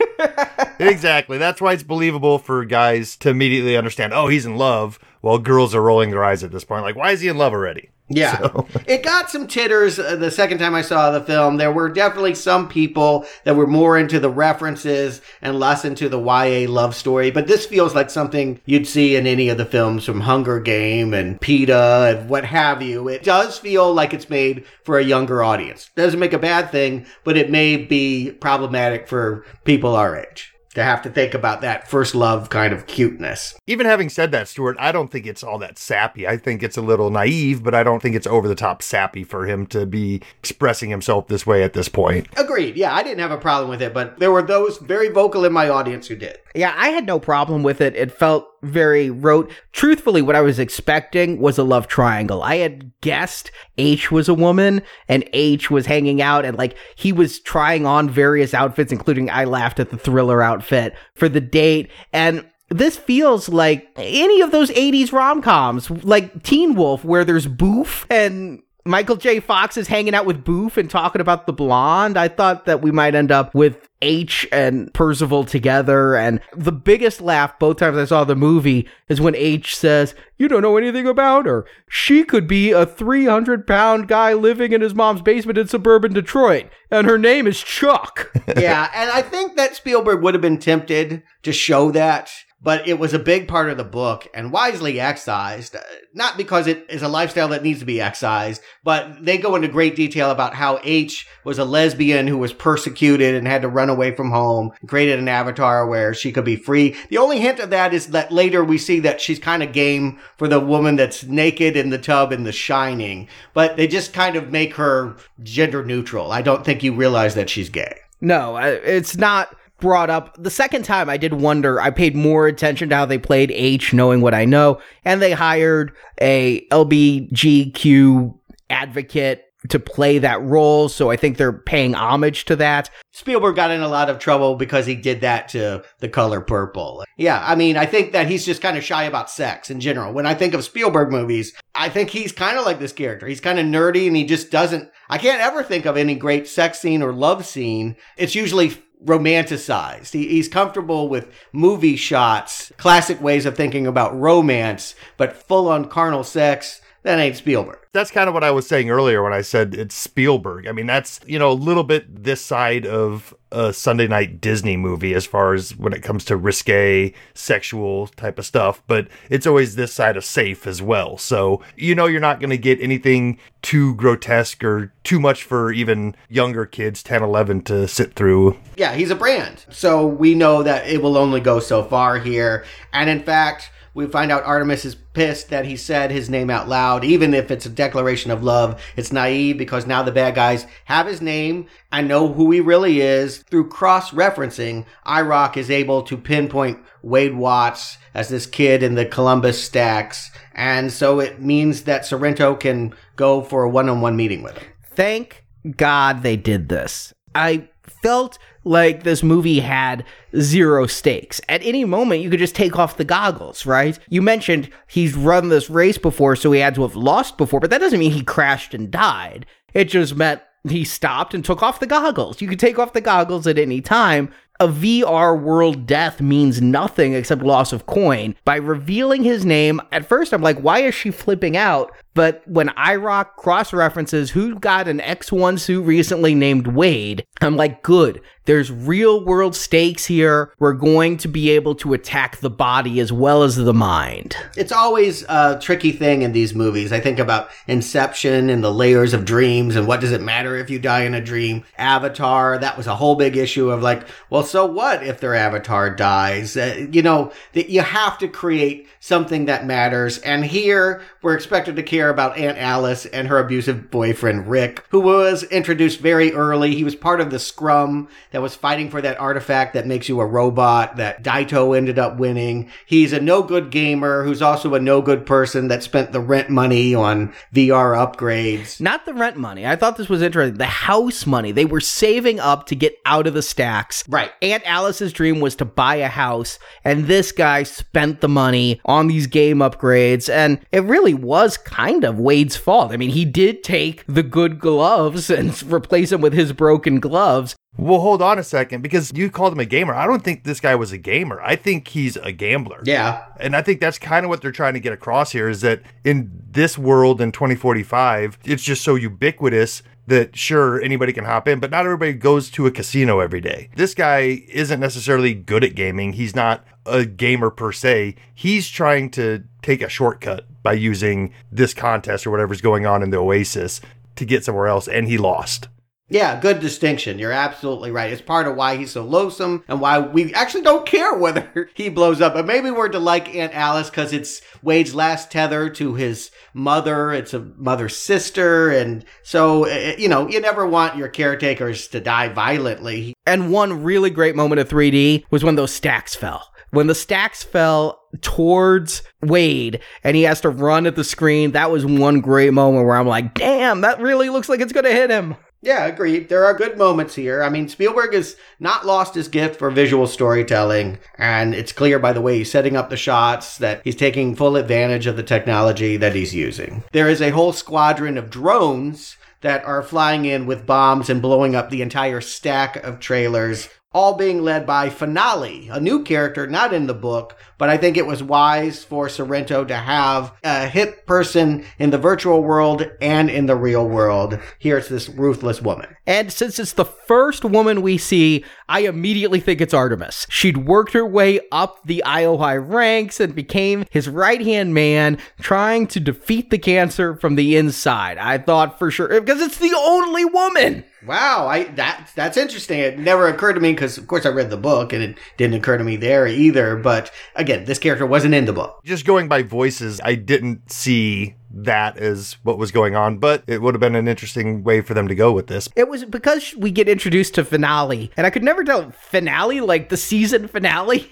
Exactly. That's why it's believable for guys to immediately understand, oh, he's in love. Well, girls are rolling their eyes at this point. Like, why is he in love already? Yeah. So. It got some titters uh, the second time I saw the film. There were definitely some people that were more into the references and less into the Y A love story. But this feels like something you'd see in any of the films from Hunger Game and PETA and what have you. It does feel like it's made for a younger audience. Doesn't make a bad thing, but it may be problematic for people our age to have to think about that first love kind of cuteness. Even having said that, Stuart, I don't think it's all that sappy. I think it's a little naive, but I don't think it's over the top sappy for him to be expressing himself this way at this point. Agreed. Yeah, I didn't have a problem with it, but there were those very vocal in my audience who did. Yeah, I had no problem with it. It felt very rote. Truthfully, what I was expecting was a love triangle. I had guessed H was a woman and H was hanging out and like he was trying on various outfits, including I laughed at the Thriller outfit for the date. And this feels like any of those eighties rom-coms, like Teen Wolf, where there's Boof and Michael J. Fox is hanging out with Boof and talking about the blonde. I thought that we might end up with H and Parzival together, and the biggest laugh both times I saw the movie is when H says, you don't know anything about her. She could be a three hundred pound guy living in his mom's basement in suburban Detroit, and her name is Chuck. Yeah, and I think that Spielberg would have been tempted to show that, but it was a big part of the book and wisely excised, not because it is a lifestyle that needs to be excised, but they go into great detail about how H was a lesbian who was persecuted and had to run away from home, created an avatar where she could be free. The only hint of that is that later we see that she's kind of game for the woman that's naked in the tub in The Shining, but they just kind of make her gender neutral. I don't think you realize that she's gay. No, it's not brought up. The second time I did wonder, I paid more attention to how they played H, knowing what I know, and they hired a L G B T Q advocate to play that role, so I think they're paying homage to that. Spielberg got in a lot of trouble because he did that to The Color Purple. Yeah, I mean, I think that he's just kind of shy about sex in general. When I think of Spielberg movies, I think he's kind of like this character. He's kind of nerdy, and he just doesn't... I can't ever think of any great sex scene or love scene. It's usually romanticized. He, he's comfortable with movie shots, classic ways of thinking about romance, but full-on carnal sex, that ain't Spielberg. That's kind of what I was saying earlier when I said it's Spielberg. I mean, that's, you know, a little bit this side of a Sunday night Disney movie as far as when it comes to risque, sexual type of stuff, but it's always this side of safe as well. So, you know, you're not going to get anything too grotesque or too much for even younger kids, ten, eleven, to sit through. Yeah, he's a brand. So we know that it will only go so far here. And in fact, we find out Artemis is pissed that he said his name out loud. Even if it's a declaration of love, it's naive because now the bad guys have his name and know who he really is. Through cross-referencing, I ROC is able to pinpoint Wade Watts as this kid in the Columbus stacks. And so it means that Sorrento can go for a one-on-one meeting with him. Thank God they did this. I felt like this movie had zero stakes. At any moment, you could just take off the goggles, right? You mentioned he's run this race before, so he had to have lost before, but that doesn't mean he crashed and died. It just meant he stopped and took off the goggles. You could take off the goggles at any time. A V R world death means nothing except loss of coin. By revealing his name, at first I'm like, why is she flipping out? But when I rock cross-references who got an X one suit recently named Wade, I'm like, good. There's real-world stakes here. We're going to be able to attack the body as well as the mind. It's always a tricky thing in these movies. I think about Inception and the layers of dreams and what does it matter if you die in a dream. Avatar, that was a whole big issue of like, well, so what if their avatar dies? Uh, you know, that you have to create something that matters. And here, we're expected to care about Aunt Alice and her abusive boyfriend, Rick, who was introduced very early. He was part of the scrum that was fighting for that artifact that makes you a robot that Daito ended up winning. He's a no-good gamer who's also a no-good person that spent the rent money on V R upgrades. Not the rent money. I thought this was interesting. The house money. They were saving up to get out of the stacks. Right. Aunt Alice's dream was to buy a house, and this guy spent the money on these game upgrades, and it really was kind of Wade's fault. I mean, he did take the good gloves and replace them with his broken gloves. Well, hold on a second, because you called him a gamer. I don't think this guy was a gamer. I think he's a gambler. Yeah. And I think that's kind of what they're trying to get across here, is that in this world in twenty forty-five, it's just so ubiquitous that sure, anybody can hop in, but not everybody goes to a casino every day. This guy isn't necessarily good at gaming. He's not a gamer per se. He's trying to take a shortcut by using this contest or whatever's going on in the Oasis to get somewhere else, and he lost. Yeah, good distinction. You're absolutely right. It's part of why he's so loathsome and why we actually don't care whether he blows up. And maybe we're to like Aunt Alice because it's Wade's last tether to his mother. It's a mother's sister. And so, you know, you never want your caretakers to die violently. And one really great moment of three D was when those stacks fell. When the stacks fell towards Wade and he has to run at the screen, that was one great moment where I'm like, damn, that really looks like it's going to hit him. Yeah, agreed. There are good moments here. I mean, Spielberg has not lost his gift for visual storytelling, and it's clear by the way he's setting up the shots that he's taking full advantage of the technology that he's using. There is a whole squadron of drones that are flying in with bombs and blowing up the entire stack of trailers, all being led by Finale, a new character not in the book, but I think it was wise for Sorrento to have a hip person in the virtual world and in the real world. Here's this ruthless woman. And since it's the first woman we see, I immediately think it's Artemis. She'd worked her way up the I O I ranks and became his right-hand man, trying to defeat the cancer from the inside. I thought for sure, because it's the only woman. Wow, I that that's interesting. It never occurred to me because, of course, I read the book and it didn't occur to me there either, but again, this character wasn't in the book. Just going by voices, I didn't see that as what was going on, but it would have been an interesting way for them to go with this. It was because we get introduced to Finale, and I could never tell Finale, like the season finale.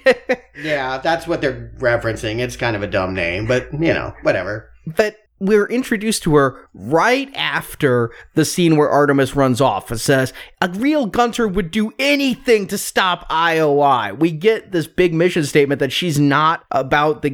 Yeah, that's what they're referencing. It's kind of a dumb name, but, you know, whatever. But we're introduced to her right after the scene where Artemis runs off and says, a real Gunter would do anything to stop I O I. We get this big mission statement that she's not about the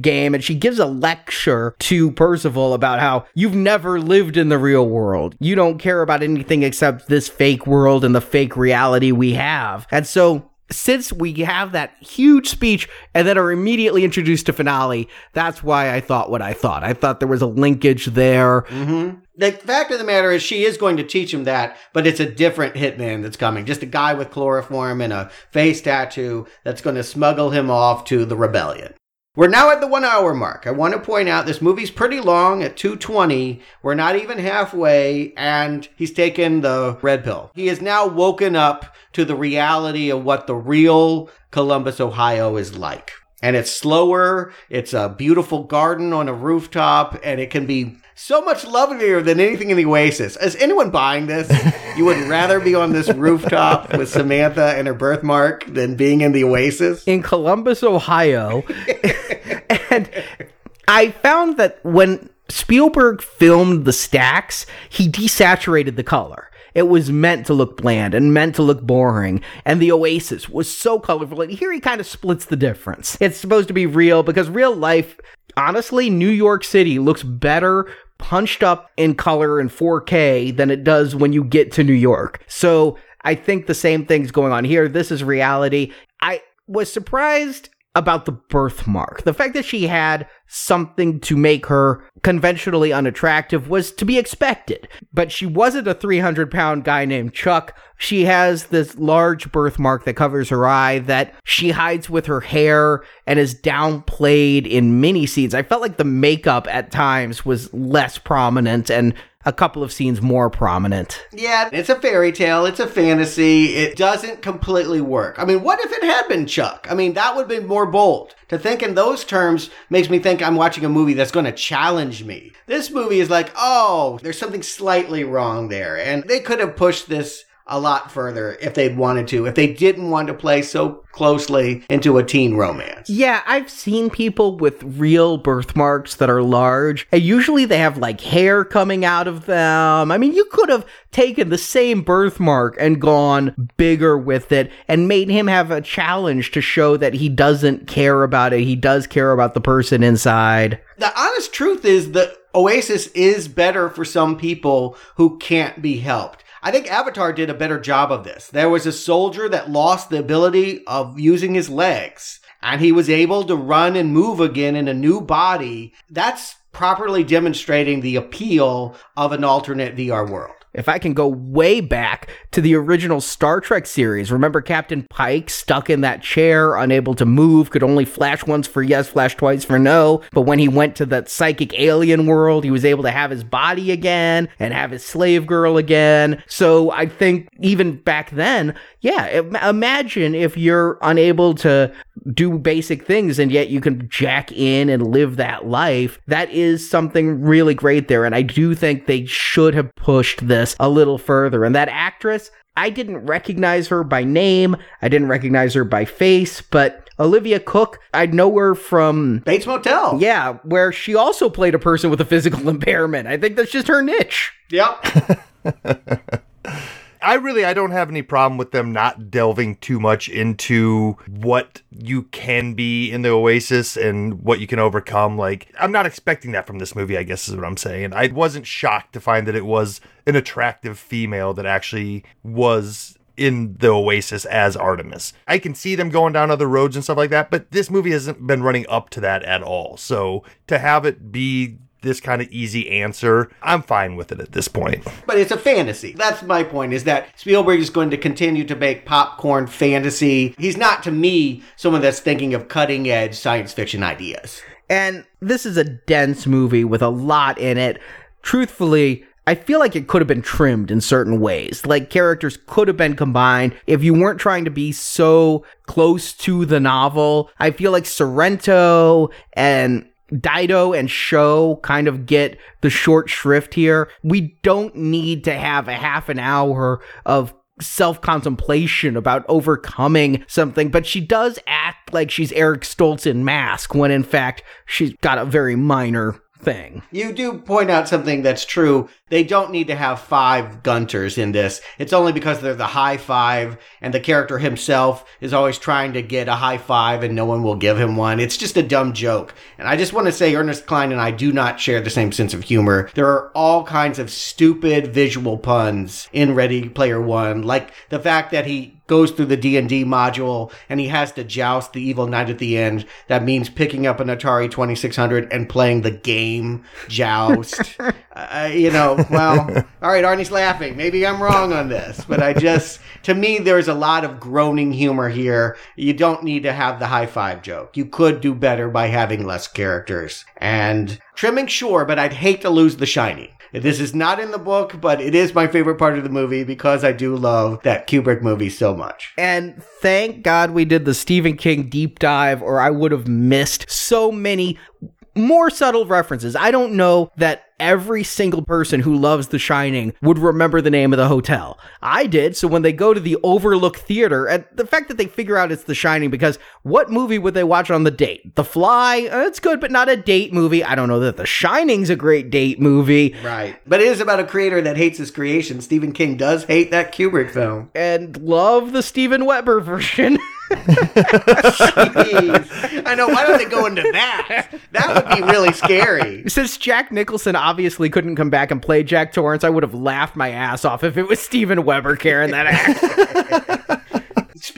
game, and she gives a lecture to Parzival about how you've never lived in the real world. You don't care about anything except this fake world and the fake reality we have. And so since we have that huge speech and then are immediately introduced to Finale, that's why I thought what I thought. I thought there was a linkage there. Mm-hmm. The fact of the matter is she is going to teach him that, but it's a different hitman that's coming. Just a guy with chloroform and a face tattoo that's going to smuggle him off to the rebellion. We're now at the one hour mark. I want to point out this movie's pretty long at two twenty. We're not even halfway, and he's taken the red pill. He is now woken up to the reality of what the real Columbus, Ohio is like. And it's slower, it's a beautiful garden on a rooftop, and it can be so much lovelier than anything in the Oasis. Is anyone buying this? You would rather be on this rooftop with Samantha and her birthmark than being in the Oasis? In Columbus, Ohio. And I found that when Spielberg filmed the stacks, he desaturated the color. It was meant to look bland and meant to look boring. And the Oasis was so colorful. And here he kind of splits the difference. It's supposed to be real because real life, honestly, New York City looks better punched up in color in four K than it does when you get to New York. So I think the same thing's going on here. This is reality. I was surprised about the birthmark. The fact that she had something to make her conventionally unattractive was to be expected. But she wasn't a three hundred pound guy named Chuck. She has this large birthmark that covers her eye that she hides with her hair and is downplayed in many scenes. I felt like the makeup at times was less prominent and a couple of scenes more prominent. Yeah, it's a fairy tale. It's a fantasy. It doesn't completely work. I mean, what if it had been Chuck? I mean, that would be more bold. To think in those terms makes me think I'm watching a movie that's going to challenge me. This movie is like, oh, there's something slightly wrong there. And they could have pushed this a lot further if they'd wanted to, if they didn't want to play so closely into a teen romance. Yeah, I've seen people with real birthmarks that are large, and usually they have like hair coming out of them. I mean, you could have taken the same birthmark and gone bigger with it and made him have a challenge to show that he doesn't care about it. He does care about the person inside. The honest truth is that Oasis is better for some people who can't be helped. I think Avatar did a better job of this. There was a soldier that lost the ability of using his legs, and he was able to run and move again in a new body. That's properly demonstrating the appeal of an alternate V R world. If I can go way back to the original Star Trek series, remember Captain Pike stuck in that chair, unable to move, could only flash once for yes, flash twice for no. But when he went to that psychic alien world, he was able to have his body again and have his slave girl again. So I think even back then, yeah, imagine if you're unable to do basic things and yet you can jack in and live that life. That is something really great there. And I do think they should have pushed this a little further. And that actress, I didn't recognize her by name. I didn't recognize her by face, but Olivia Cook, I know her from Bates Motel. Yeah, where she also played a person with a physical impairment. I think that's just her niche. Yep. I really, I don't have any problem with them not delving too much into what you can be in the Oasis and what you can overcome. Like, I'm not expecting that from this movie, I guess is what I'm saying. I wasn't shocked to find that it was an attractive female that actually was in the Oasis as Artemis. I can see them going down other roads and stuff like that, but this movie hasn't been running up to that at all. So to have it be this kind of easy answer, I'm fine with it at this point. But it's a fantasy. That's my point, is that Spielberg is going to continue to make popcorn fantasy. He's not, to me, someone that's thinking of cutting-edge science fiction ideas. And this is a dense movie with a lot in it. Truthfully, I feel like it could have been trimmed in certain ways. Like, characters could have been combined if you weren't trying to be so close to the novel. I feel like Sorrento and Dido and Sho kind of get the short shrift here. We don't need to have a half an hour of self-contemplation about overcoming something, but she does act like she's Eric Stoltz in Mask when in fact she's got a very minor thing. You do point out something that's true. They don't need to have five Gunters in this. It's only because they're the high five, and the character himself is always trying to get a high five and no one will give him one. It's just a dumb joke. And I just want to say Ernest Cline and I do not share the same sense of humor. There are all kinds of stupid visual puns in Ready Player One, like the fact that he goes through the D and D module and he has to joust the evil knight at the end. That means picking up an Atari twenty-six hundred and playing the game Joust. uh, you know, well, all right, Arnie's laughing. Maybe I'm wrong on this, but I just, to me, there's a lot of groaning humor here. You don't need to have the high five joke. You could do better by having less characters. And trimming, sure, but I'd hate to lose The Shining. This is not in the book, but it is my favorite part of the movie because I do love that Kubrick movie so much. And thank God we did the Stephen King deep dive, or I would have missed so many more subtle references. I don't know that every single person who loves The Shining would remember the name of the hotel. I did, so when they go to the Overlook Theater, and the fact that they figure out it's The Shining, because what movie would they watch on the date? The Fly? Uh, it's good, but not a date movie. I don't know that The Shining's a great date movie. Right. But it is about a creator that hates his creation. Stephen King does hate that Kubrick film. And love the Steven Weber version. Jeez. I know, why don't they go into that? That would be really scary. Since Jack Nicholson obviously couldn't come back and play Jack Torrance, I would have laughed my ass off if it was Steven Weber carrying that act.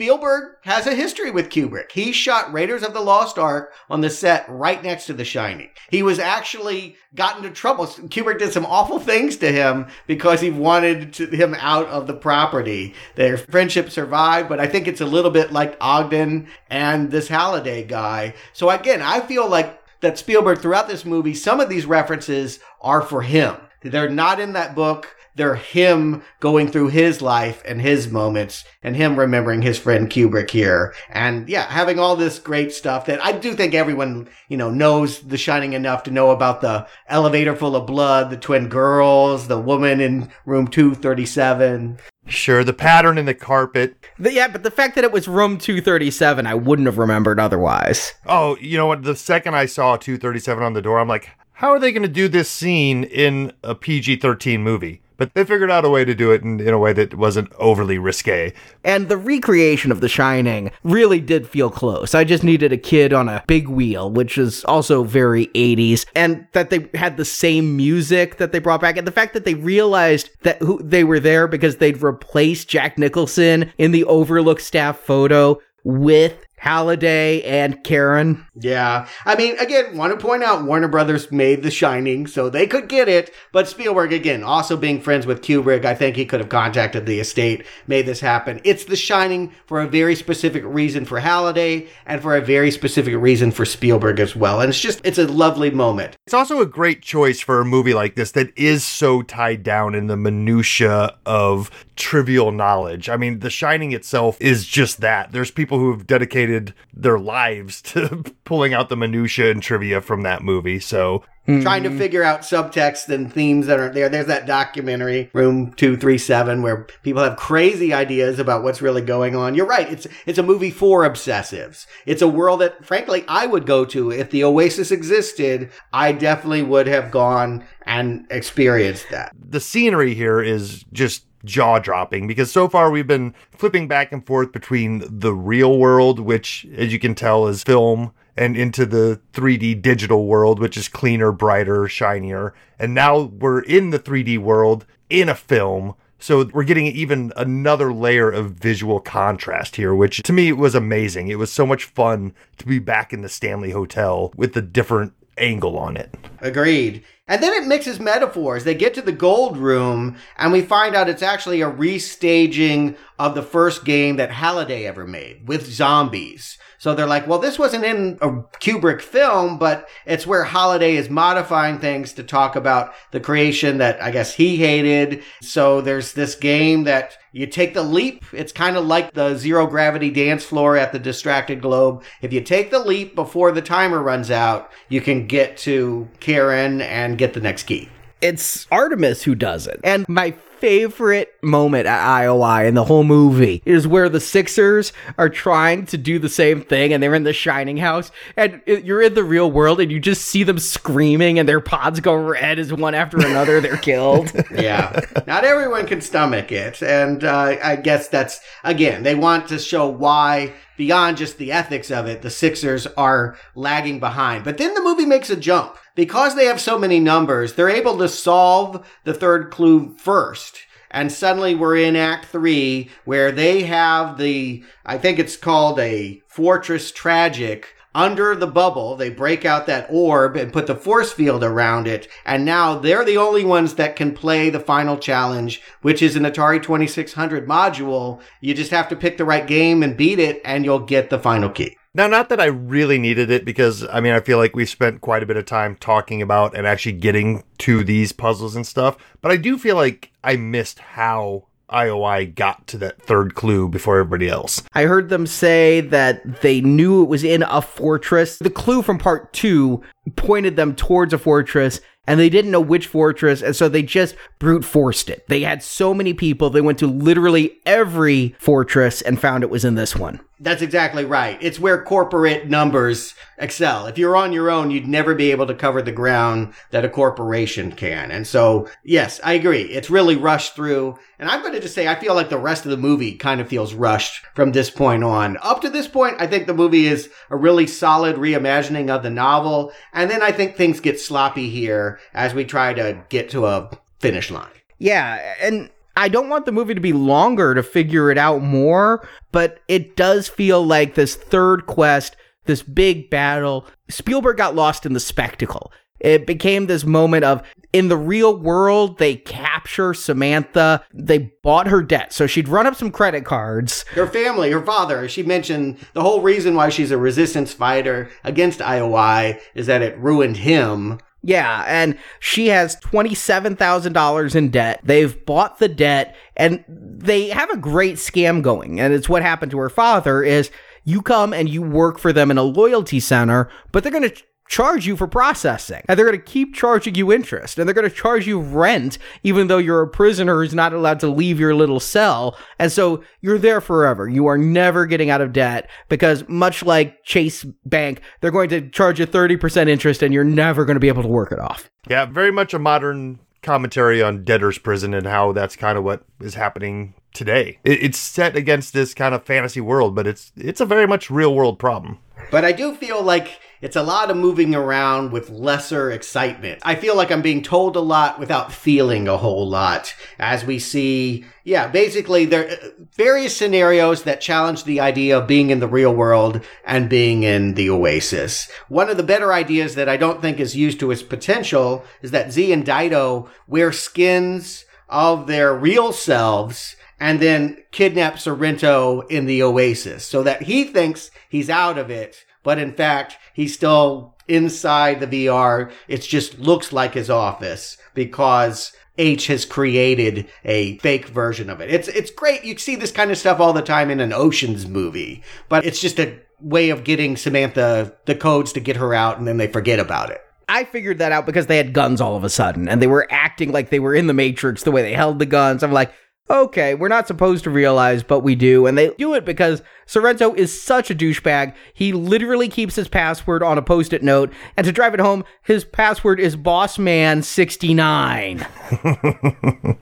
Spielberg has a history with Kubrick. He shot Raiders of the Lost Ark on the set right next to The Shining. He was actually got into trouble. Kubrick did some awful things to him because he wanted to, him out of the property. Their friendship survived, but I think it's a little bit like Ogden and this Halliday guy. So again, I feel like that Spielberg throughout this movie, some of these references are for him. They're not in that book. They're him going through his life and his moments and him remembering his friend Kubrick here. And yeah, having all this great stuff that I do think everyone, you know, knows The Shining enough to know about the elevator full of blood, the twin girls, the woman in room two thirty-seven. Sure, the pattern in the carpet. But yeah, but the fact that it was room two thirty-seven, I wouldn't have remembered otherwise. Oh, you know what? The second I saw two thirty-seven on the door, I'm like, how are they going to do this scene in a P G thirteen movie? But they figured out a way to do it in, in a way that wasn't overly risque. And the recreation of The Shining really did feel close. I just needed a kid on a big wheel, which is also very eighties. And that they had the same music that they brought back. And the fact that they realized that who, they were there because they'd replaced Jack Nicholson in the Overlook staff photo with Halliday and Karen. Yeah. I mean, again, want to point out Warner Brothers made The Shining, so they could get it. But Spielberg, again, also being friends with Kubrick, I think he could have contacted the estate, made this happen. It's The Shining for a very specific reason for Halliday and for a very specific reason for Spielberg as well. And it's just, it's a lovely moment. It's also a great choice for a movie like this that is so tied down in the minutia of trivial knowledge. I mean, The Shining itself is just that. There's people who have dedicated their lives to pulling out the minutia and trivia from that movie. So mm-hmm. trying to figure out subtext and themes that aren't there. There's that documentary, Room two thirty-seven, where people have crazy ideas about what's really going on. You're right. It's it's a movie for obsessives. It's a world that, frankly, I would go to. If the Oasis existed, I definitely would have gone and experienced that. The scenery here is just jaw-dropping, because so far we've been flipping back and forth between the real world, which as you can tell is film, and into the three D digital world, which is cleaner, brighter, shinier. And now we're in the three D world in a film. So we're getting even another layer of visual contrast here, which to me was amazing. It was so much fun to be back in the Stanley Hotel with the different angle on it. Agreed. And then it mixes metaphors. They get to the gold room, and we find out it's actually a restaging of the first game that Halliday ever made with zombies. So they're like, well, this wasn't in a Kubrick film, but it's where Halliday is modifying things to talk about the creation that I guess he hated. So there's this game that you take the leap. It's kind of like the zero gravity dance floor at the Distracted Globe. If you take the leap before the timer runs out, you can get to Karen and get the next key. It's Artemis who does it. And my favorite moment at I O I in the whole movie is where the Sixers are trying to do the same thing, and they're in the Shining house, and you're in the real world, and you just see them screaming, and their pods go red as one after another they're killed. Yeah. Not everyone can stomach it, and uh, I guess that's, again, they want to show why, beyond just the ethics of it, the Sixers are lagging behind. But then the movie makes a jump. Because they have so many numbers, they're able to solve the third clue first. And suddenly we're in Act Three, where they have the, I think it's called a Fortress Tragic, under the bubble. They break out that orb and put the force field around it. And now they're the only ones that can play the final challenge, which is an Atari twenty-six hundred module. You just have to pick the right game and beat it, and you'll get the final key. Now, not that I really needed it, because, I mean, I feel like we spent quite a bit of time talking about and actually getting to these puzzles and stuff, but I do feel like I missed how I O I got to that third clue before everybody else. I heard them say that they knew it was in a fortress. The clue from part two pointed them towards a fortress, and they didn't know which fortress, and so they just brute forced it. They had so many people, they went to literally every fortress and found it was in this one. That's exactly right. It's where corporate numbers excel. If you're on your own, you'd never be able to cover the ground that a corporation can. And so, yes, I agree. It's really rushed through. And I'm going to just say, I feel like the rest of the movie kind of feels rushed from this point on. Up to this point, I think the movie is a really solid reimagining of the novel. And then I think things get sloppy here as we try to get to a finish line. Yeah, and I don't want the movie to be longer to figure it out more, but it does feel like this third quest, this big battle, Spielberg got lost in the spectacle. It became this moment of, in the real world, they capture Samantha. They bought her debt. So she'd run up some credit cards. Her family, her father, she mentioned the whole reason why she's a resistance fighter against I O I is that it ruined him. Yeah, and she has twenty-seven thousand dollars in debt. They've bought the debt, and they have a great scam going. And it's what happened to her father is you come and you work for them in a loyalty center, but they're going to charge you for processing, and they're going to keep charging you interest, and they're going to charge you rent, even though you're a prisoner who's not allowed to leave your little cell. And so you're there forever. You are never getting out of debt, because much like Chase Bank, they're going to charge you thirty percent interest, and you're never going to be able to work it off. Yeah, very much a modern commentary on debtor's prison and how that's kind of what is happening today. It's set against this kind of fantasy world, but it's it's a very much real world problem. But I do feel like it's a lot of moving around with lesser excitement. I feel like I'm being told a lot without feeling a whole lot. As we see, yeah, basically there are various scenarios that challenge the idea of being in the real world and being in the Oasis. One of the better ideas that I don't think is used to its potential is that Z and Dido wear skins of their real selves and then kidnap Sorrento in the Oasis so that he thinks he's out of it, but in fact, he's still inside the V R. It just looks like his office because H has created a fake version of it. It's it's great. You see this kind of stuff all the time in an Oceans movie, but it's just a way of getting Samantha the codes to get her out, and then they forget about it. I figured that out because they had guns all of a sudden, and they were acting like they were in the Matrix the way they held the guns. I'm like, okay, we're not supposed to realize, but we do. And they do it because Sorrento is such a douchebag. He literally keeps his password on a post-it note. And to drive it home, his password is boss man sixty-nine.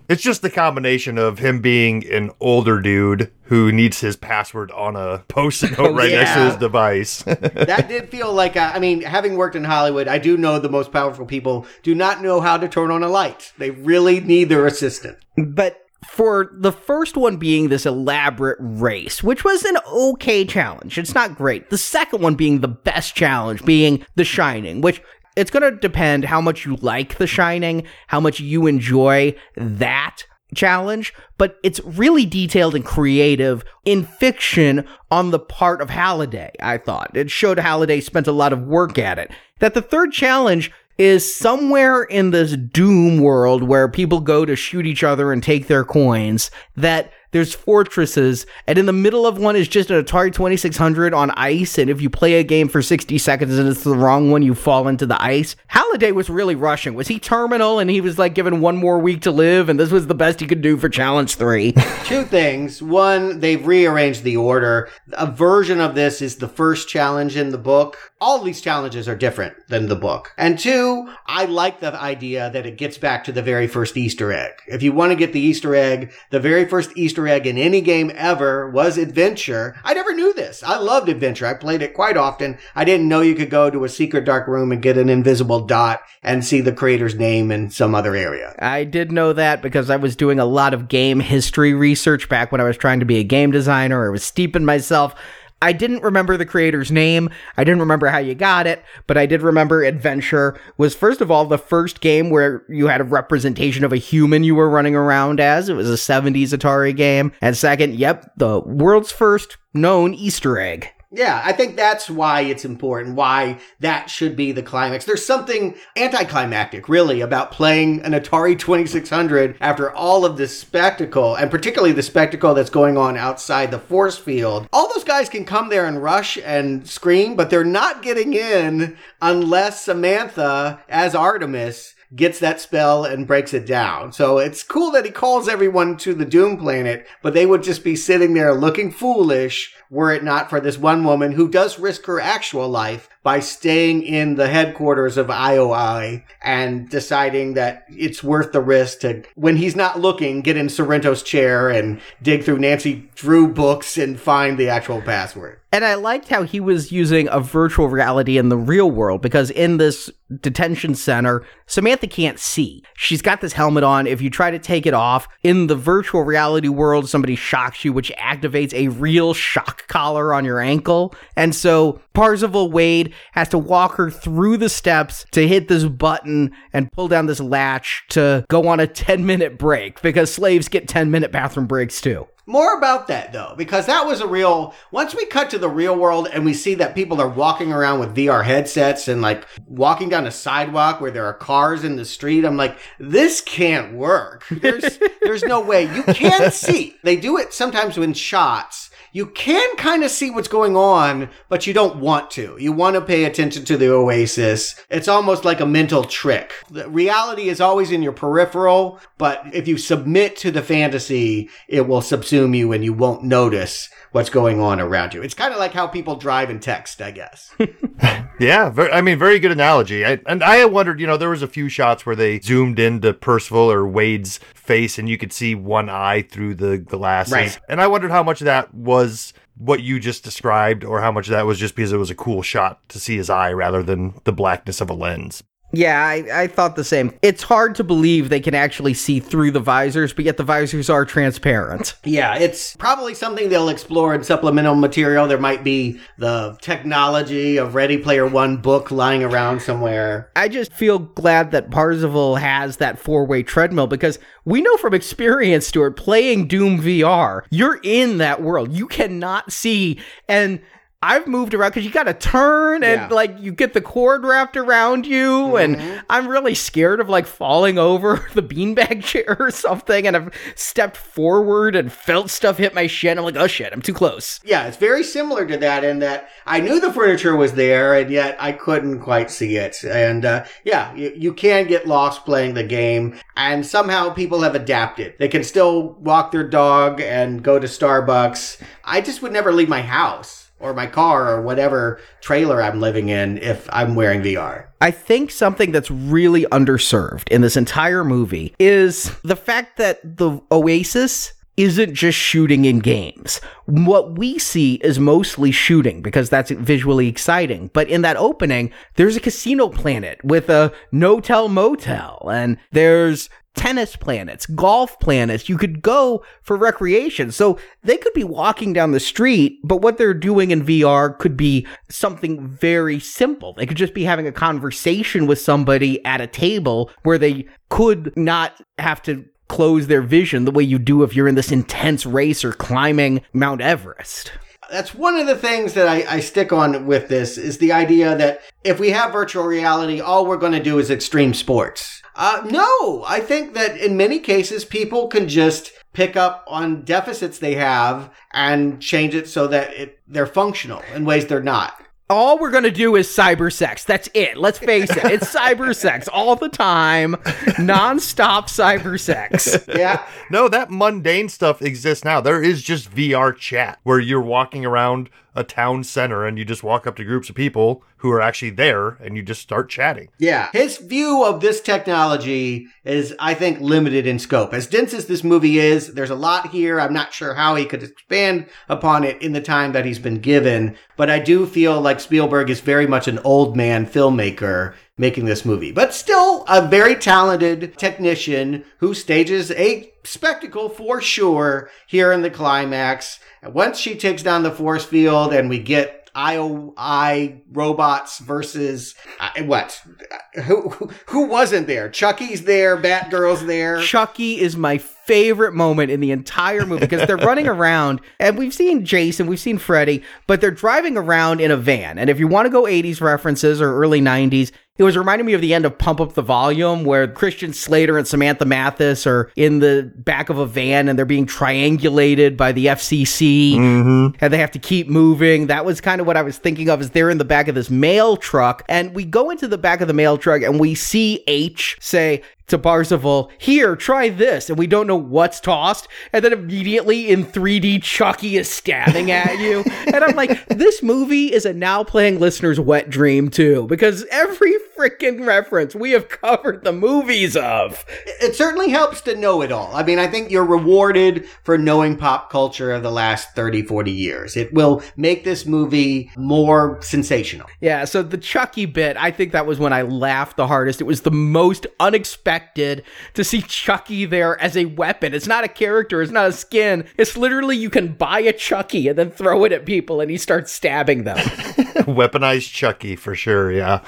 It's just the combination of him being an older dude who needs his password on a post-it note right yeah. next to his device. That did feel like, a, I mean, having worked in Hollywood, I do know the most powerful people do not know how to turn on a light. They really need their assistant. But for the first one being this elaborate race, which was an okay challenge. It's not great. The second one being the best challenge, being The Shining, which it's going to depend how much you like The Shining, how much you enjoy that challenge, but it's really detailed and creative in fiction on the part of Halliday, I thought. It showed Halliday spent a lot of work at it. That the third challenge is somewhere in this doom world where people go to shoot each other and take their coins, that there's fortresses, and in the middle of one is just an Atari twenty-six hundred on ice, and if you play a game for sixty seconds and it's the wrong one, you fall into the ice. Halliday was really rushing. Was he terminal, and he was like given one more week to live, and this was the best he could do for Challenge three? Two things. One, they've rearranged the order. A version of this is the first challenge in the book. All these challenges are different than the book. And two, I like the idea that it gets back to the very first Easter egg. If you want to get the Easter egg, the very first Easter egg in any game ever was adventure. I never knew this. I loved adventure. I played it quite often. I didn't know you could go to a secret dark room and get an invisible dot and see the creator's name in some other area. I did know that because I was doing a lot of game history research back when I was trying to be a game designer. I was steeping myself. I didn't remember the creator's name. I didn't remember how you got it, but I did remember Adventure was, first of all, the first game where you had a representation of a human you were running around as. It was a seventies Atari game. And second, yep, the world's first known Easter egg. Yeah, I think that's why it's important, why that should be the climax. There's something anticlimactic, really, about playing an Atari twenty-six hundred after all of this spectacle, and particularly the spectacle that's going on outside the force field. All those guys can come there and rush and scream, but they're not getting in unless Samantha, as Artemis, gets that spell and breaks it down. So it's cool that he calls everyone to the Doom planet, but they would just be sitting there looking foolish were it not for this one woman who does risk her actual life by staying in the headquarters of I O I and deciding that it's worth the risk to, when he's not looking, get in Sorrento's chair and dig through Nancy Drew books and find the actual password. And I liked how he was using a virtual reality in the real world, because in this detention center, Samantha can't see. She's got this helmet on. If you try to take it off, in the virtual reality world, somebody shocks you, which activates a real shock collar on your ankle. And so Parzival Wade has to walk her through the steps to hit this button and pull down this latch to go on a ten-minute break, because slaves get ten-minute bathroom breaks too. More about that, though, because that was a real... Once we cut to the real world and we see that people are walking around with V R headsets and, like, walking down a sidewalk where there are cars in the street, I'm like, this can't work. There's there's no way. You can see. They do it sometimes in shots. You can kind of see what's going on, but you don't want to. You want to pay attention to the Oasis. It's almost like a mental trick. The reality is always in your peripheral, but if you submit to the fantasy, it will subsume you and you won't notice what's going on around you. It's kind of like how people drive and text, I guess. Yeah, very, I mean, very good analogy. I, and I wondered, you know, there was a few shots where they zoomed into Percival or Wade's face and you could see one eye through the glasses. Right. And I wondered how much of that was what you just described, or how much of that was just because it was a cool shot to see his eye rather than the blackness of a lens. Yeah, I, I thought the same. It's hard to believe they can actually see through the visors, but yet the visors are transparent. Yeah, it's probably something they'll explore in supplemental material. There might be the technology of Ready Player One book lying around somewhere. I just feel glad that Parzival has that four-way treadmill, because we know from experience, Stuart, playing Doom V R, you're in that world. You cannot see, and... I've moved around because you got to turn and, yeah. like, you get the cord wrapped around you, mm-hmm. and I'm really scared of, like, falling over the beanbag chair or something, and I've stepped forward and felt stuff hit my shin. I'm like, oh, shit, I'm too close. Yeah, it's very similar to that in that I knew the furniture was there, and yet I couldn't quite see it. And, uh, yeah, you, you can get lost playing the game, and somehow people have adapted. They can still walk their dog and go to Starbucks. I just would never leave my house. Or my car, or whatever trailer I'm living in if I'm wearing V R. I think something that's really underserved in this entire movie is the fact that the Oasis isn't just shooting in games. What we see is mostly shooting because that's visually exciting. But in that opening, there's a casino planet with a no-tell motel, and there's tennis planets, golf planets. You could go for recreation. So they could be walking down the street, but what they're doing in V R could be something very simple. They could just be having a conversation with somebody at a table where they could not have to close their vision the way you do if you're in this intense race or climbing Mount Everest. That's one of the things that I, I stick on with this is the idea that if we have virtual reality, all we're going to do is extreme sports. Uh, no, I think that in many cases, people can just pick up on deficits they have and change it so that it, they're functional in ways they're not. All we're going to do is cyber sex. That's it. Let's face it. It's cyber sex all the time. Nonstop cyber sex. Yeah. No, that mundane stuff exists now. There is just V R chat where you're walking around a town center and you just walk up to groups of people who are actually there and you just start chatting. Yeah. His view of this technology is, I think, limited in scope. As dense as this movie is, there's a lot here. I'm not sure how he could expand upon it in the time that he's been given, but I do feel like Spielberg is very much an old man filmmaker making this movie, but still a very talented technician who stages a spectacle for sure here in the climax. Once she takes down the force field and we get I O I robots versus uh, what? Who, who who wasn't there? Chucky's there. Batgirl's there. Chucky is my favorite moment in the entire movie because they're running around and we've seen Jason, we've seen Freddy, but they're driving around in a van. And if you want to go eighties references or early nineties, it was reminding me of the end of Pump Up the Volume where Christian Slater and Samantha Mathis are in the back of a van and they're being triangulated by the F C C, mm-hmm. and they have to keep moving. That was kind of what I was thinking of, is they're in the back of this mail truck, and we go into the back of the mail truck and we see H say, to Parzival, here, try this, and we don't know what's tossed, and then immediately in three D, Chucky is stabbing at you. And I'm like, this movie is a Now Playing listener's wet dream, too, because every freaking reference we have covered the movies of. It certainly helps to know it all. I mean, I think you're rewarded for knowing pop culture of the last thirty, forty years. It will make this movie more sensational. Yeah, so the Chucky bit, I think that was when I laughed the hardest. It was the most unexpected to see Chucky there as a weapon. It's not a character. It's not a skin. It's literally you can buy a Chucky and then throw it at people and he starts stabbing them. Weaponized Chucky for sure, yeah.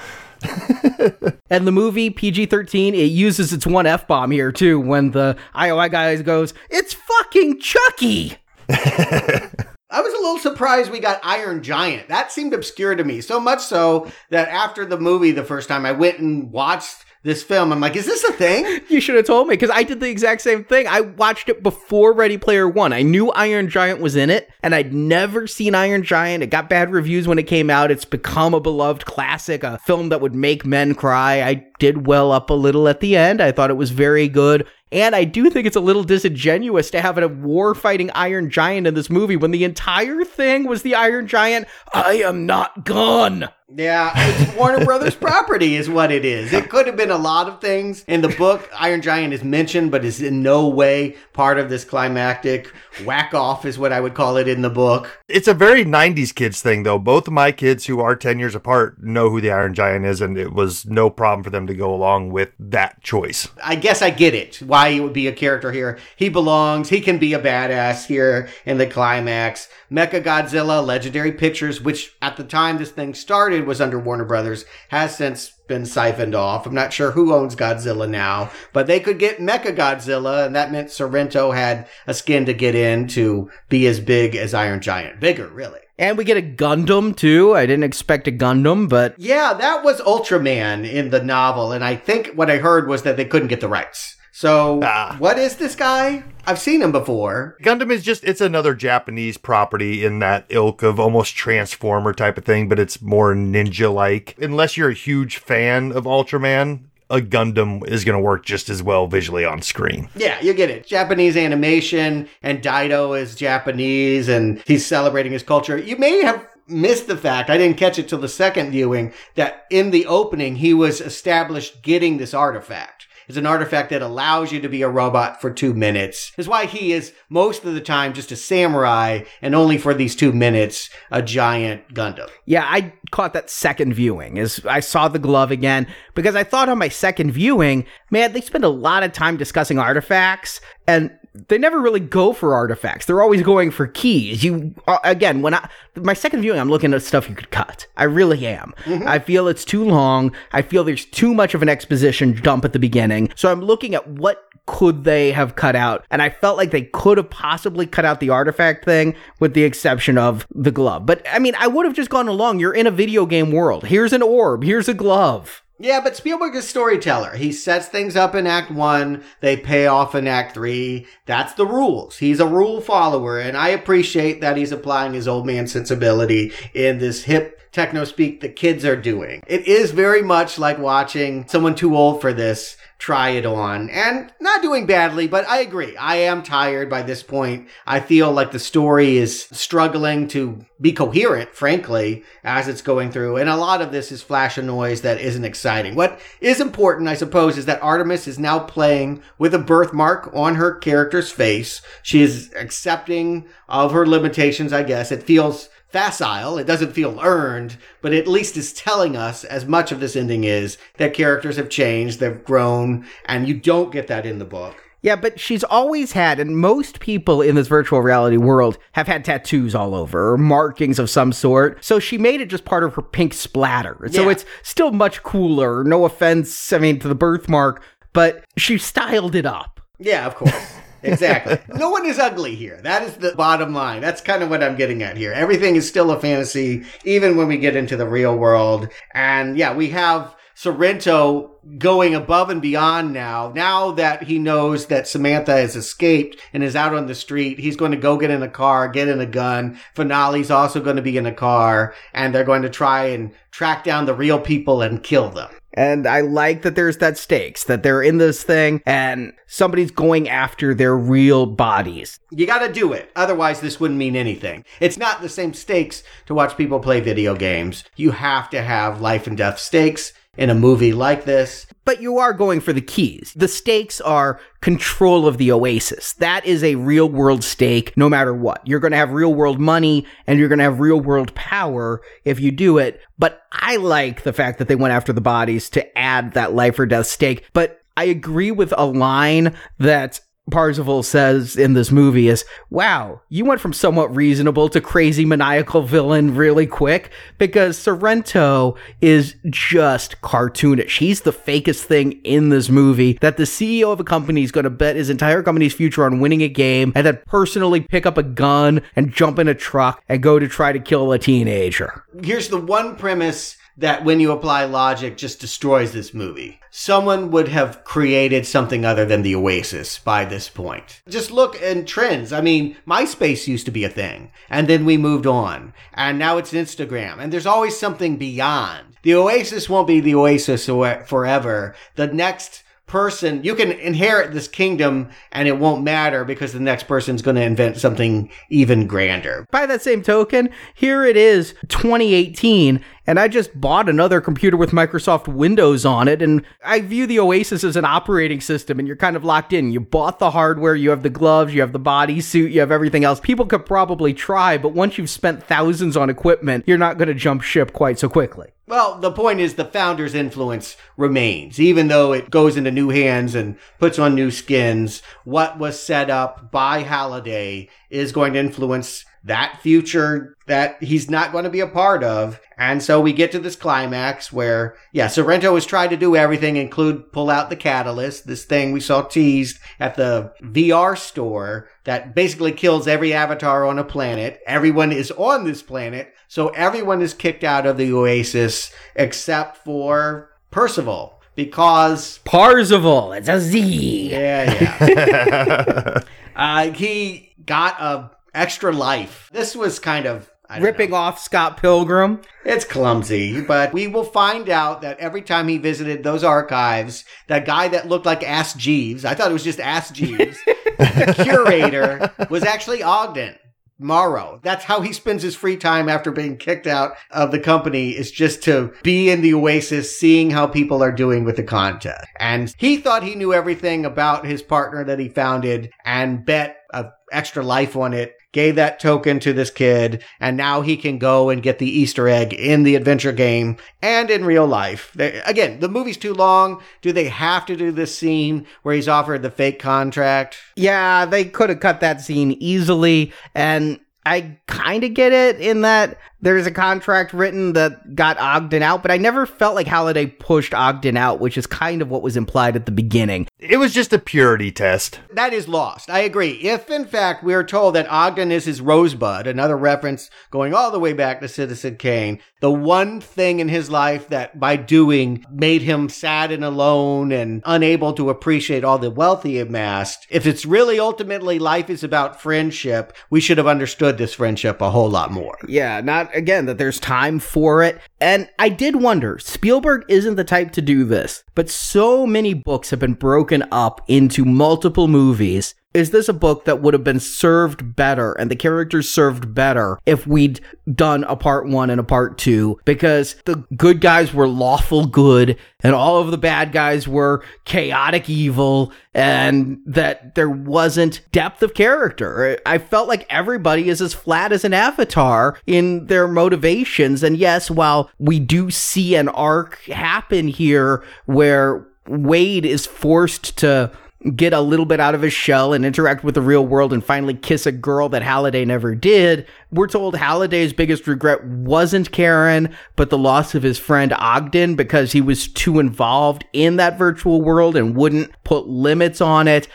And the movie, P G thirteen, it uses its one F-bomb here too when the I O I guy goes, "It's fucking Chucky!" I was a little surprised we got Iron Giant. That seemed obscure to me, so much so that after the movie the first time I went and watched this film, I'm like, is this a thing? You should have told me, because I did the exact same thing. I watched it before Ready Player One. I knew Iron Giant was in it, and I'd never seen Iron Giant. It got bad reviews when it came out. It's become a beloved classic, a film that would make men cry. I did well up a little at the end. I thought it was very good. And I do think it's a little disingenuous to have a war-fighting Iron Giant in this movie when the entire thing was the Iron Giant, "I am not gone." Yeah, it's Warner Brothers property is what it is. It could have been a lot of things. In the book, Iron Giant is mentioned, but is in no way part of this climactic whack-off is what I would call it in the book. It's a very nineties kids thing, though. Both of my kids, who are ten years apart, know who the Iron Giant is, and it was no problem for them to go along with that choice. I guess I get it. Why he would be a character here. He belongs. He can be a badass here in the climax. Mecha Godzilla, Legendary Pictures, which at the time this thing started was under Warner Brothers, has since been siphoned off. I'm not sure who owns Godzilla now, but they could get Mecha Godzilla, and that meant Sorrento had a skin to get in to be as big as Iron Giant. Bigger, really. And we get a Gundam, too. I didn't expect a Gundam, but... Yeah, that was Ultraman in the novel, and I think what I heard was that they couldn't get the rights. So, ah. What is this guy? I've seen him before. Gundam is just, it's another Japanese property in that ilk of almost Transformer type of thing, but it's more ninja-like. Unless you're a huge fan of Ultraman, a Gundam is going to work just as well visually on screen. Yeah, you get it. Japanese animation, and Daido is Japanese, and he's celebrating his culture. You may have missed the fact, I didn't catch it till the second viewing, that in the opening, he was established getting this artifact. It's an artifact that allows you to be a robot for two minutes. It's why he is, most of the time, just a samurai, and only for these two minutes, a giant Gundam. Yeah, I caught that second viewing. Is I saw the glove again, because I thought on my second viewing, man, they spend a lot of time discussing artifacts, and they never really go for artifacts. They're always going for keys. You uh, again, when I my second viewing, I'm looking at stuff you could cut. I really am. Mm-hmm. I feel it's too long. I feel there's too much of an exposition dump at the beginning. So I'm looking at what could they have cut out, and I felt like they could have possibly cut out the artifact thing with the exception of the glove. But I mean, I would have just gone along. You're in a video game world. Here's an orb. Here's a glove. Yeah, but Spielberg is a storyteller. He sets things up in Act One. They pay off in Act Three. That's the rules. He's a rule follower, and I appreciate that he's applying his old man sensibility in this hip techno speak the kids are doing. It is very much like watching someone too old for this try it on, and not doing badly, but I agree. I am tired by this point. I feel like the story is struggling to be coherent, frankly, as it's going through. And a lot of this is flash and noise that isn't exciting. What is important, I suppose, is that Artemis is now playing with a birthmark on her character's face. She is accepting of her limitations, I guess. It feels facile. It doesn't feel earned, but at least is telling us, as much of this ending is, that characters have changed, they've grown, and you don't get that in the book. Yeah, but she's always had, and most people in this virtual reality world have had tattoos all over, or markings of some sort, so she made it just part of her pink splatter. Yeah. So it's still much cooler, no offense, I mean, to the birthmark, but she styled it up. Yeah, of course. Exactly. No one is ugly here. That is the bottom line. That's kind of what I'm getting at here. Everything is still a fantasy, even when we get into the real world. And yeah, we have Sorrento going above and beyond now. Now that he knows that Samantha has escaped and is out on the street, he's going to go get in a car, get in a gun. Finale's also going to be in a car, and they're going to try and track down the real people and kill them. And I like that there's that stakes, that they're in this thing and somebody's going after their real bodies. You got to do it. Otherwise, this wouldn't mean anything. It's not the same stakes to watch people play video games. You have to have life and death stakes in a movie like this. But you are going for the keys. The stakes are control of the Oasis. That is a real world stake no matter what. You're going to have real world money and you're going to have real world power if you do it. But I like the fact that they went after the bodies to add that life or death stake. But I agree with a line that Parzival says in this movie is, wow, you went from somewhat reasonable to crazy maniacal villain really quick, because Sorrento is just cartoonish. He's the fakest thing in this movie, that the C E O of a company is going to bet his entire company's future on winning a game and then personally pick up a gun and jump in a truck and go to try to kill a teenager. Here's the one premise that when you apply logic just destroys this movie. Someone would have created something other than the Oasis by this point. Just look in trends. I mean, MySpace used to be a thing, and then we moved on, and now it's Instagram, and there's always something beyond. The Oasis won't be the Oasis forever. The next person, you can inherit this kingdom and it won't matter because the next person's going to invent something even grander. By that same token, here it is twenty eighteen and I just bought another computer with Microsoft Windows on it, and I view the Oasis as an operating system, and you're kind of locked in. You bought the hardware, you have the gloves, you have the bodysuit, you have everything else. People could probably try, but once you've spent thousands on equipment, you're not going to jump ship quite so quickly. Well, the point is the founder's influence remains, even though it goes into new hands and puts on new skins. What was set up by Halliday is going to influence that future that he's not going to be a part of. And so we get to this climax where, yeah, Sorrento has tried to do everything, include pull out the catalyst, this thing we saw teased at the V R store that basically kills every avatar on a planet. Everyone is on this planet, so everyone is kicked out of the Oasis except for Percival. Because Parzival, it's a Z. Yeah, yeah. uh, he got a extra life. This was kind of I don't ripping know. off Scott Pilgrim. It's clumsy, but we will find out that every time he visited those archives, that guy that looked like Ass Jeeves, I thought it was just Ass Jeeves, the curator was actually Ogden Morrow. That's how he spends his free time after being kicked out of the company, is just to be in the Oasis, seeing how people are doing with the contest. And he thought he knew everything about his partner that he founded and bet an extra life on it, gave that token to this kid, and now he can go and get the Easter egg in the adventure game and in real life. They, again, the movie's too long. Do they have to do this scene where he's offered the fake contract? Yeah, they could have cut that scene easily, and I kind of get it in that there's a contract written that got Ogden out, but I never felt like Halliday pushed Ogden out, which is kind of what was implied at the beginning. It was just a purity test. That is lost. I agree. If, in fact, we are told that Ogden is his Rosebud, another reference going all the way back to Citizen Kane, the one thing in his life that, by doing, made him sad and alone and unable to appreciate all the wealth he amassed, if it's really ultimately life is about friendship, we should have understood this friendship a whole lot more. Yeah, not again that there's time for it. And I did wonder, Spielberg isn't the type to do this, but so many books have been broken up into multiple movies. Is this a book that would have been served better and the characters served better if we'd done a part one and a part two, because the good guys were lawful good and all of the bad guys were chaotic evil, and that there wasn't depth of character. I felt like everybody is as flat as an avatar in their motivations. And yes, while we do see an arc happen here where Wade is forced to get a little bit out of his shell and interact with the real world and finally kiss a girl that Halliday never did, we're told Halliday's biggest regret wasn't Karen, but the loss of his friend Ogden, because he was too involved in that virtual world and wouldn't put limits on it.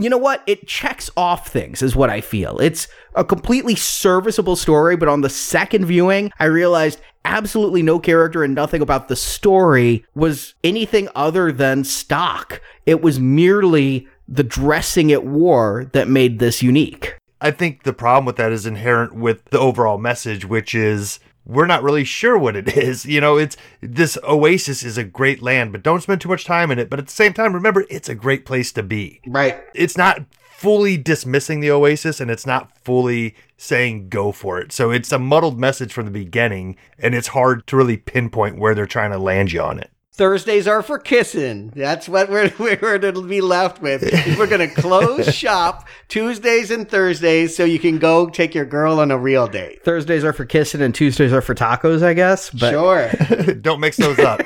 You know what? It checks off things is what I feel. It's a completely serviceable story, but on the second viewing, I realized absolutely no character and nothing about the story was anything other than stock. It was merely the dressing it wore that made this unique. I think the problem with that is inherent with the overall message, which is we're not really sure what it is. You know, it's this Oasis is a great land, but don't spend too much time in it. But at the same time, remember, it's a great place to be. Right. It's not fully dismissing the Oasis, and it's not fully saying go for it. So it's a muddled message from the beginning, and it's hard to really pinpoint where they're trying to land you on it. Thursdays are for kissing. That's what we're, we're going to be left with. We're going to close shop Tuesdays and Thursdays so you can go take your girl on a real date. Thursdays are for kissing and Tuesdays are for tacos, I guess. But sure. Don't mix those up.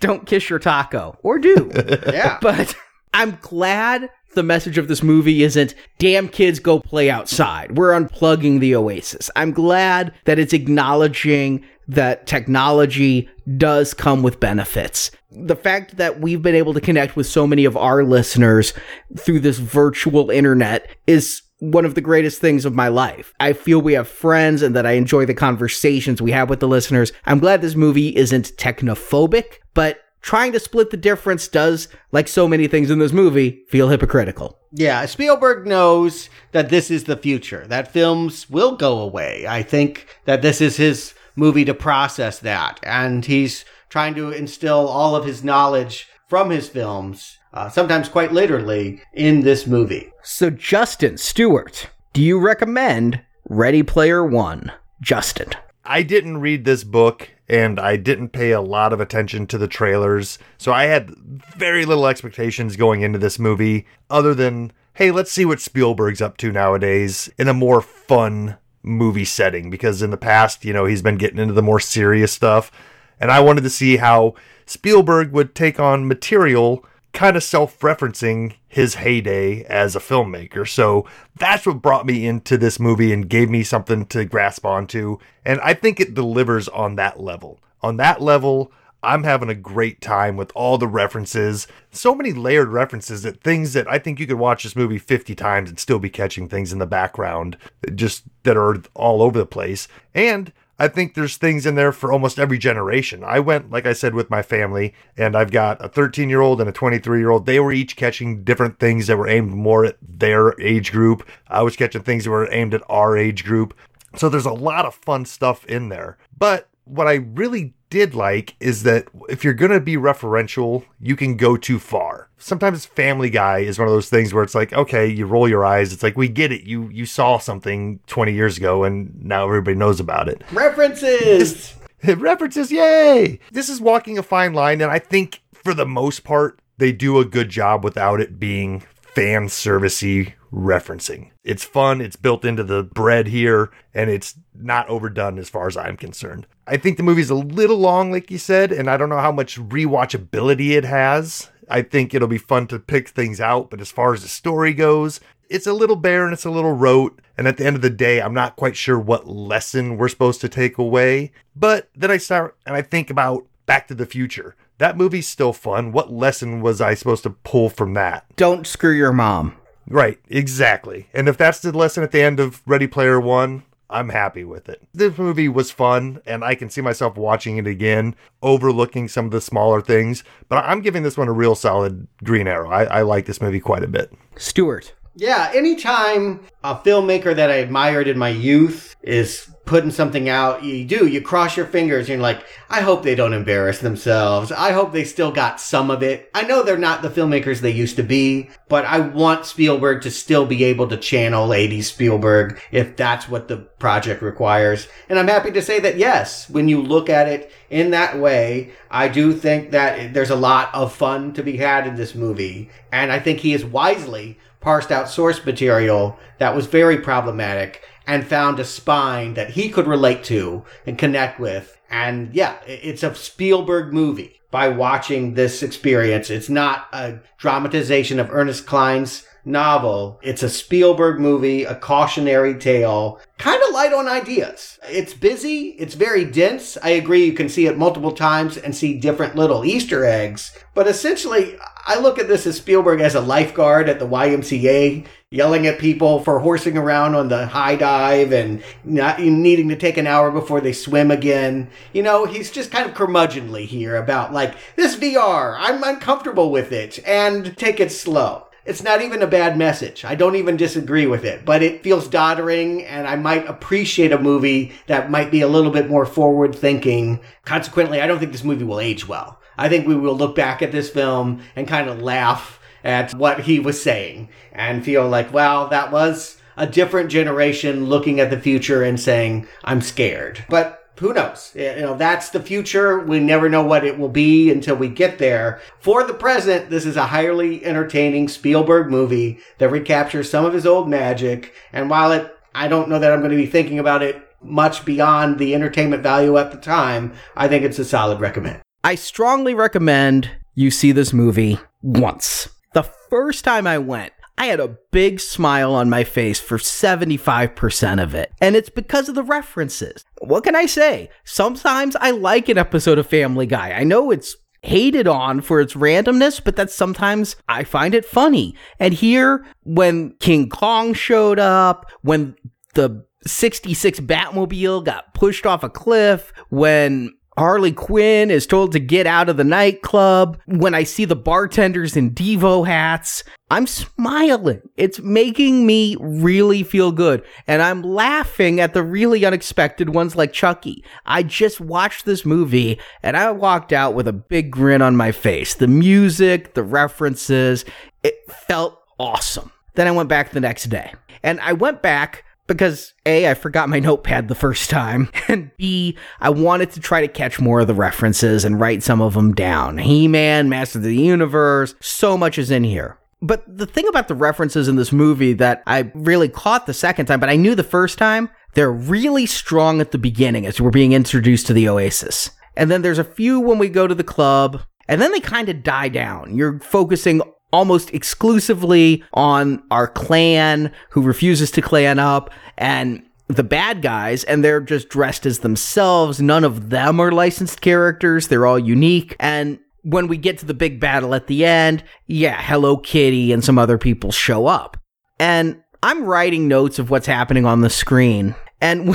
Don't kiss your taco. Or do. Yeah. But I'm glad the message of this movie isn't, damn kids, go play outside. We're unplugging the Oasis. I'm glad that it's acknowledging that technology does come with benefits. The fact that we've been able to connect with so many of our listeners through this virtual internet is one of the greatest things of my life. I feel we have friends and that I enjoy the conversations we have with the listeners. I'm glad this movie isn't technophobic, but trying to split the difference does, like so many things in this movie, feel hypocritical. Yeah, Spielberg knows that this is the future, that films will go away. I think that this is his movie to process that, and he's trying to instill all of his knowledge from his films, uh, sometimes quite literally, in this movie. So, Justin Stewart, do you recommend Ready Player One? Justin. I didn't read this book, and I didn't pay a lot of attention to the trailers, so I had very little expectations going into this movie, other than, hey, let's see what Spielberg's up to nowadays in a more fun movie setting, because in the past, you know, he's been getting into the more serious stuff, and I wanted to see how Spielberg would take on material kind of self-referencing his heyday as a filmmaker. So that's what brought me into this movie and gave me something to grasp onto. And I think it delivers on that level. On that level, I'm having a great time with all the references. So many layered references that things that I think you could watch this movie fifty times and still be catching things in the background, just that are all over the place. And I think there's things in there for almost every generation. I went, like I said, with my family, and I've got a thirteen-year-old and a twenty-three-year-old. They were each catching different things that were aimed more at their age group. I was catching things that were aimed at our age group. So there's a lot of fun stuff in there. But what I really did like is that if you're going to be referential, you can go too far. Sometimes Family Guy is one of those things where it's like, okay, you roll your eyes. It's like, we get it. You you saw something twenty years ago and now everybody knows about it. References! This, references, yay! This is walking a fine line, and I think for the most part, they do a good job without it being fan servicey referencing. It's fun, it's built into the bread here, and it's not overdone as far as I'm concerned. I think the movie's a little long, like you said, and I don't know how much rewatchability it has. I think it'll be fun to pick things out, but as far as the story goes, it's a little bare and it's a little rote, and at the end of the day, I'm not quite sure what lesson we're supposed to take away. But then I start and I think about Back to the Future. That movie's still fun. What lesson was I supposed to pull from that? Don't screw your mom. Right, exactly. And if that's the lesson at the end of Ready Player One, I'm happy with it. This movie was fun, and I can see myself watching it again, overlooking some of the smaller things. But I'm giving this one a real solid green arrow. I, I like this movie quite a bit. Stuart. Yeah, anytime a filmmaker that I admired in my youth is putting something out, you do, you cross your fingers, and you're like, I hope they don't embarrass themselves. I hope they still got some of it. I know they're not the filmmakers they used to be, but I want Spielberg to still be able to channel eighties Spielberg if that's what the project requires. And I'm happy to say that, yes, when you look at it in that way, I do think that there's a lot of fun to be had in this movie, and I think he is wisely parsed out source material that was very problematic and found a spine that he could relate to and connect with. And yeah, it's a Spielberg movie by watching this experience. It's not a dramatization of Ernest Cline's novel. It's a Spielberg movie, a cautionary tale, kind of light on ideas. It's busy. It's very dense. I agree. You can see it multiple times and see different little Easter eggs. But essentially, I look at this as Spielberg as a lifeguard at the Y M C A, yelling at people for horsing around on the high dive and not needing to take an hour before they swim again. You know, he's just kind of curmudgeonly here about like, this V R, I'm uncomfortable with it, and take it slow. It's not even a bad message. I don't even disagree with it, but it feels doddering, and I might appreciate a movie that might be a little bit more forward thinking. Consequently, I don't think this movie will age well. I think we will look back at this film and kind of laugh at what he was saying and feel like, well, that was a different generation looking at the future and saying, I'm scared. But who knows? You know, that's the future. We never know what it will be until we get there. For the present, this is a highly entertaining Spielberg movie that recaptures some of his old magic. And while it, I don't know that I'm going to be thinking about it much beyond the entertainment value at the time, I think it's a solid recommend. I strongly recommend you see this movie once. The first time I went, I had a big smile on my face for seventy-five percent of it. And it's because of the references. What can I say? Sometimes I like an episode of Family Guy. I know it's hated on for its randomness, but that's sometimes I find it funny. And here, when King Kong showed up, when the sixty-six Batmobile got pushed off a cliff, when Harley Quinn is told to get out of the nightclub, when I see the bartenders in Devo hats, I'm smiling. It's making me really feel good. And I'm laughing at the really unexpected ones like Chucky. I just watched this movie and I walked out with a big grin on my face. The music, the references, it felt awesome. Then I went back the next day. And I went back because A, I forgot my notepad the first time, and B, I wanted to try to catch more of the references and write some of them down. He-Man, Master of the Universe, so much is in here. But the thing about the references in this movie that I really caught the second time, but I knew the first time, they're really strong at the beginning as we're being introduced to the Oasis. And then there's a few when we go to the club, and then they kind of die down. You're focusing almost exclusively on our clan who refuses to clan up and the bad guys, and they're just dressed as themselves. None of them are licensed characters. They're all unique. And when we get to the big battle at the end, yeah, Hello Kitty and some other people show up. And I'm writing notes of what's happening on the screen. And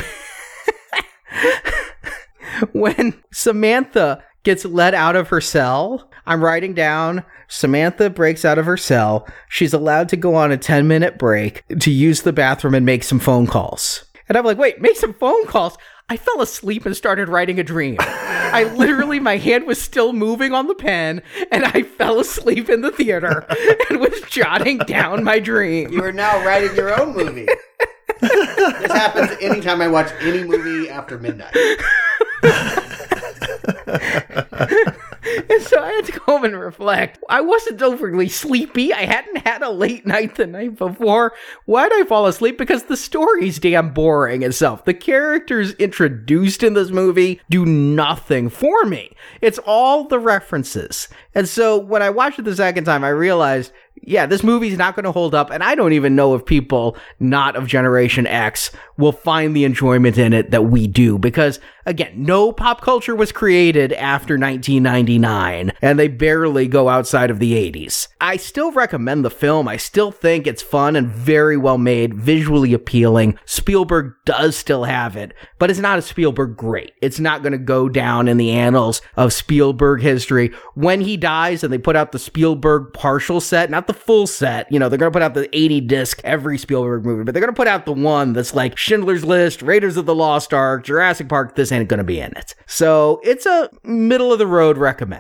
when, when Samantha gets let out of her cell, I'm writing down, Samantha breaks out of her cell. She's allowed to go on a ten-minute break to use the bathroom and make some phone calls. And I'm like, wait, make some phone calls? I fell asleep and started writing a dream. I literally, my hand was still moving on the pen, and I fell asleep in the theater and was jotting down my dream. You are now writing your own movie. This happens anytime I watch any movie after midnight. And so I had to go home and reflect. I wasn't overly sleepy. I hadn't had a late night the night before. Why'd I fall asleep? Because the story's damn boring itself. The characters introduced in this movie do nothing for me. It's all the references. And so when I watched it the second time, I realized, yeah, this movie's not going to hold up. And I don't even know if people not of Generation X will find the enjoyment in it that we do. Because, again, no pop culture was created after nineteen ninety-nine. And they barely go outside of the eighties. I still recommend the film. I still think it's fun and very well made, visually appealing. Spielberg does still have it. But it's not a Spielberg great. It's not going to go down in the annals of Spielberg history. When he dies and they put out the Spielberg partial set, not the full set, you know, they're going to put out the eighty disc every Spielberg movie, but they're going to put out the one that's like Schindler's List, Raiders of the Lost Ark, Jurassic Park. This ain't going to be in it. So it's a middle of the road recommend.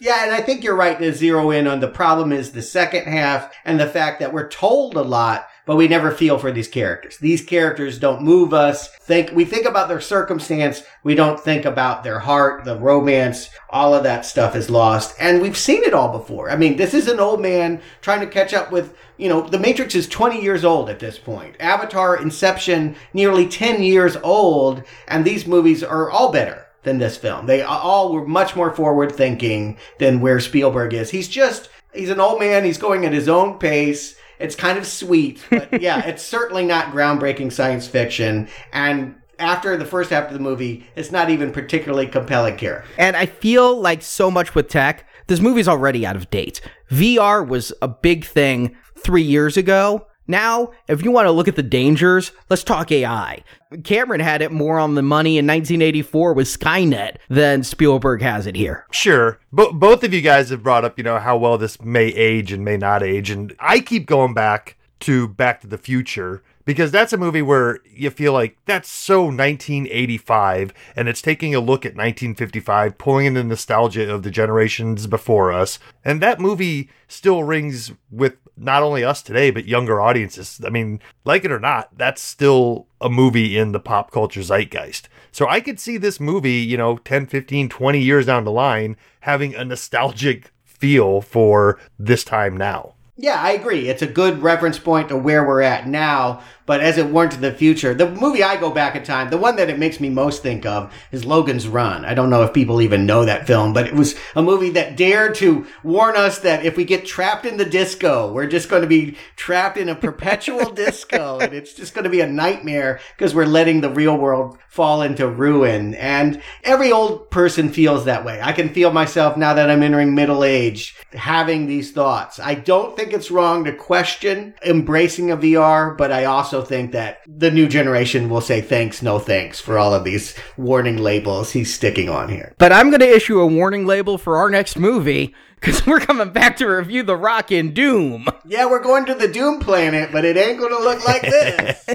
Yeah, and I think you're right to zero in on the problem is the second half and the fact that we're told a lot, but we never feel for these characters. These characters don't move us. Think we think about their circumstance. We don't think about their heart, the romance. All of that stuff is lost. And we've seen it all before. I mean, this is an old man trying to catch up with, you know, The Matrix is twenty years old at this point. Avatar, Inception, nearly ten years old. And these movies are all better than this film. They all were much more forward thinking than where Spielberg is. He's just, he's an old man. He's going at his own pace. It's kind of sweet, but yeah, it's certainly not groundbreaking science fiction. And after the first half of the movie, it's not even particularly compelling here. And I feel like so much with tech, this movie's already out of date. V R was a big thing three years ago. Now, if you want to look at the dangers, let's talk A I. Cameron had it more on the money in nineteen eighty-four with Skynet than Spielberg has it here. Sure. Bo- both of you guys have brought up, you know, how well this may age and may not age. And I keep going back to Back to the Future, because that's a movie where you feel like that's so nineteen eighty-five, and it's taking a look at nineteen fifty-five, pulling in the nostalgia of the generations before us. And that movie still rings with not only us today, but younger audiences. I mean, like it or not, that's still a movie in the pop culture zeitgeist. So I could see this movie, you know, ten, fifteen, twenty years down the line, having a nostalgic feel for this time now. Yeah, I agree. It's a good reference point to where we're at now, but as it weren't to the future. The movie I go back in time, the one that it makes me most think of is Logan's Run. I don't know if people even know that film, but it was a movie that dared to warn us that if we get trapped in the disco, we're just going to be trapped in a perpetual disco, and it's just going to be a nightmare because we're letting the real world fall into ruin. And every old person feels that way. I can feel myself now that I'm entering middle age having these thoughts. I don't think it's wrong to question embracing a V R, but I also think that the new generation will say thanks, no thanks for all of these warning labels he's sticking on here. But I'm going to issue a warning label for our next movie, because we're coming back to review The Rock in Doom. Yeah, we're going to the Doom planet, but it ain't going to look like this.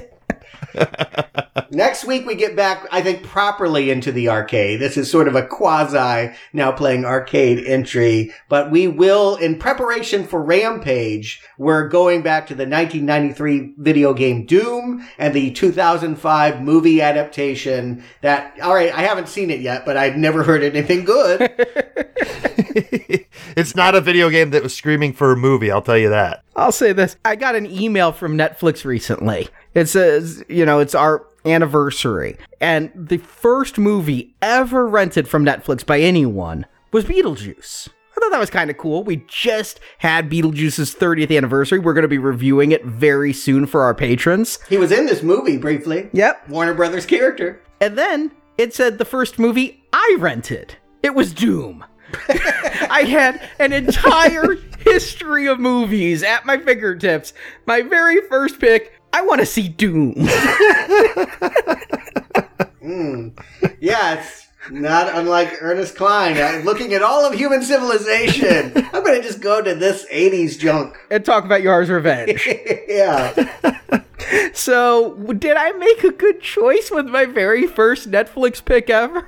Next week we get back, I think, properly into the arcade. This is sort of a quasi now playing arcade entry, but we will, in preparation for Rampage, we're going back to the nineteen ninety-three video game Doom and the two thousand five movie adaptation that, all right, I haven't seen it yet, but I've never heard anything good. It's not a video game that was screaming for a movie, I'll tell you that. I'll say this. I got an email from Netflix recently. It says, you know, it's our anniversary. And the first movie ever rented from Netflix by anyone was Beetlejuice. I thought that was kind of cool. We just had Beetlejuice's thirtieth anniversary. We're going to be reviewing it very soon for our patrons. He was in this movie briefly. Yep. Warner Brothers character. And then it said the first movie I rented. It was Doom. I had an entire history of movies at my fingertips. My very first pick, I want to see Doom. mm. Yeah, it's not unlike Ernest Cline. I'm looking at all of human civilization. I'm going to just go to this eighties junk. And talk about Yar's Revenge. Yeah. So, did I make a good choice with my very first Netflix pick ever?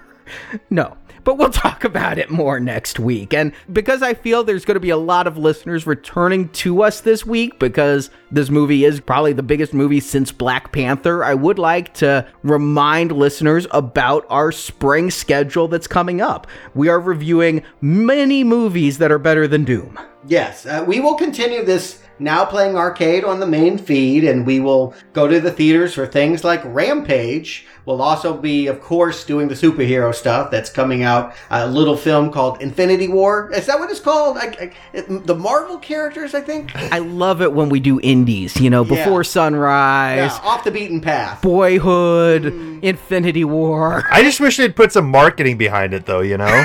No. But we'll talk about it more next week. And because I feel there's going to be a lot of listeners returning to us this week, because this movie is probably the biggest movie since Black Panther, I would like to remind listeners about our spring schedule that's coming up. We are reviewing many movies that are better than Doom. Yes, uh, we will continue this Now Playing Arcade on the main feed, and we will go to the theaters for things like Rampage. We'll also be, of course, doing the superhero stuff that's coming out. A little film called Infinity War. Is that what it's called? I, I, it, the Marvel characters, I think? I love it when we do indies, you know, Before yeah. Sunrise. Yeah, Off the Beaten Path. Boyhood, mm. Infinity War. I just wish they'd put some marketing behind it, though, you know? Yeah.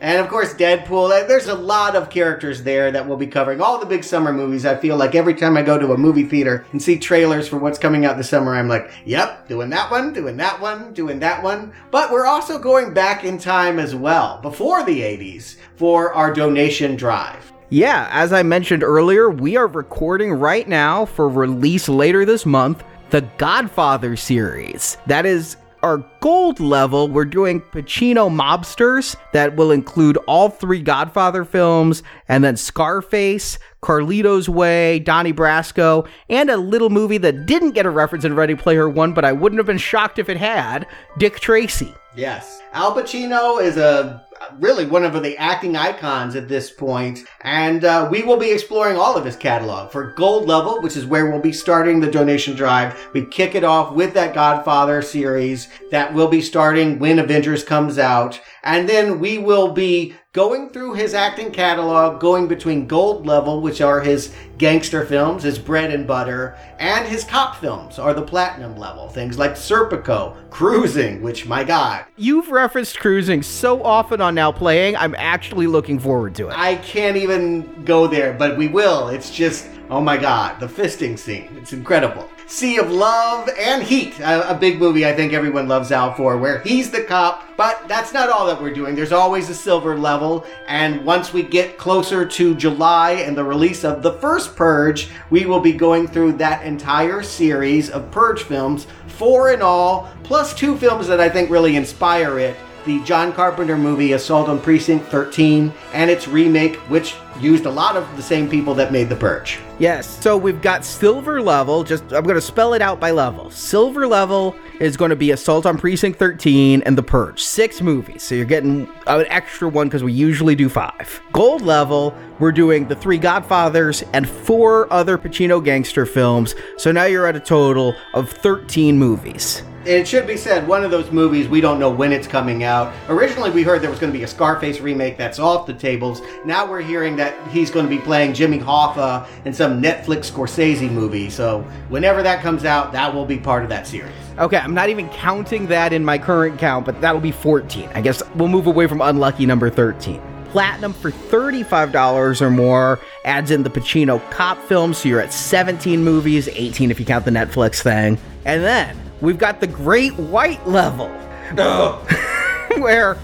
And, of course, Deadpool. There's a lot of characters there that we'll be covering. All the big summer movies, I feel like every time I go to a movie theater and see trailers for what's coming out this summer, I'm like, yep, doing that one, doing that one, doing that one. But we're also going back in time as well, before the eighties, for our donation drive. Yeah, as I mentioned earlier, we are recording right now for release later this month, the Godfather series. That is our gold level. We're doing Pacino Mobsters. That will include all three Godfather films, and then Scarface, Carlito's Way, Donnie Brasco, and a little movie that didn't get a reference in Ready Player One, but I wouldn't have been shocked if it had, Dick Tracy. Yes. Al Pacino is a really one of the acting icons at this point, and uh, we will be exploring all of his catalog for gold level, which is where we'll be starting the donation drive. We kick it off with that Godfather series that will be starting when Avengers comes out, and then we will be going through his acting catalog, going between gold level, which are his gangster films, his bread and butter, and his cop films are the platinum level. Things like Serpico, Cruising, which, my God. You've referenced Cruising so often on Now Playing, I'm actually looking forward to it. I can't even go there, but we will. It's just Oh my God, the fisting scene. It's incredible. Sea of Love and Heat, a, a big movie I think everyone loves Al for, where he's the cop, but that's not all that we're doing. There's always a silver level, and once we get closer to July and the release of the first Purge, we will be going through that entire series of Purge films, four in all, plus two films that I think really inspire it. The John Carpenter movie Assault on Precinct thirteen and its remake, which used a lot of the same people that made The Purge. Yes, so we've got Silver Level, just I'm going to spell it out by level. Silver Level is going to be Assault on Precinct thirteen and The Purge. Six movies, so you're getting an extra one because we usually do five. Gold Level, we're doing The Three Godfathers and four other Pacino gangster films, so now you're at a total of thirteen movies. It should be said, one of those movies, we don't know when it's coming out. Originally, we heard there was going to be a Scarface remake that's off the tables. Now we're hearing that he's going to be playing Jimmy Hoffa in some Netflix Scorsese movie. So whenever that comes out, that will be part of that series. Okay, I'm not even counting that in my current count, but that'll be fourteen. I guess we'll move away from unlucky number thirteen. Platinum for thirty-five dollars or more adds in the Pacino cop film, so you're at seventeen movies, eighteen if you count the Netflix thing. And then we've got the Great White Level, oh. where,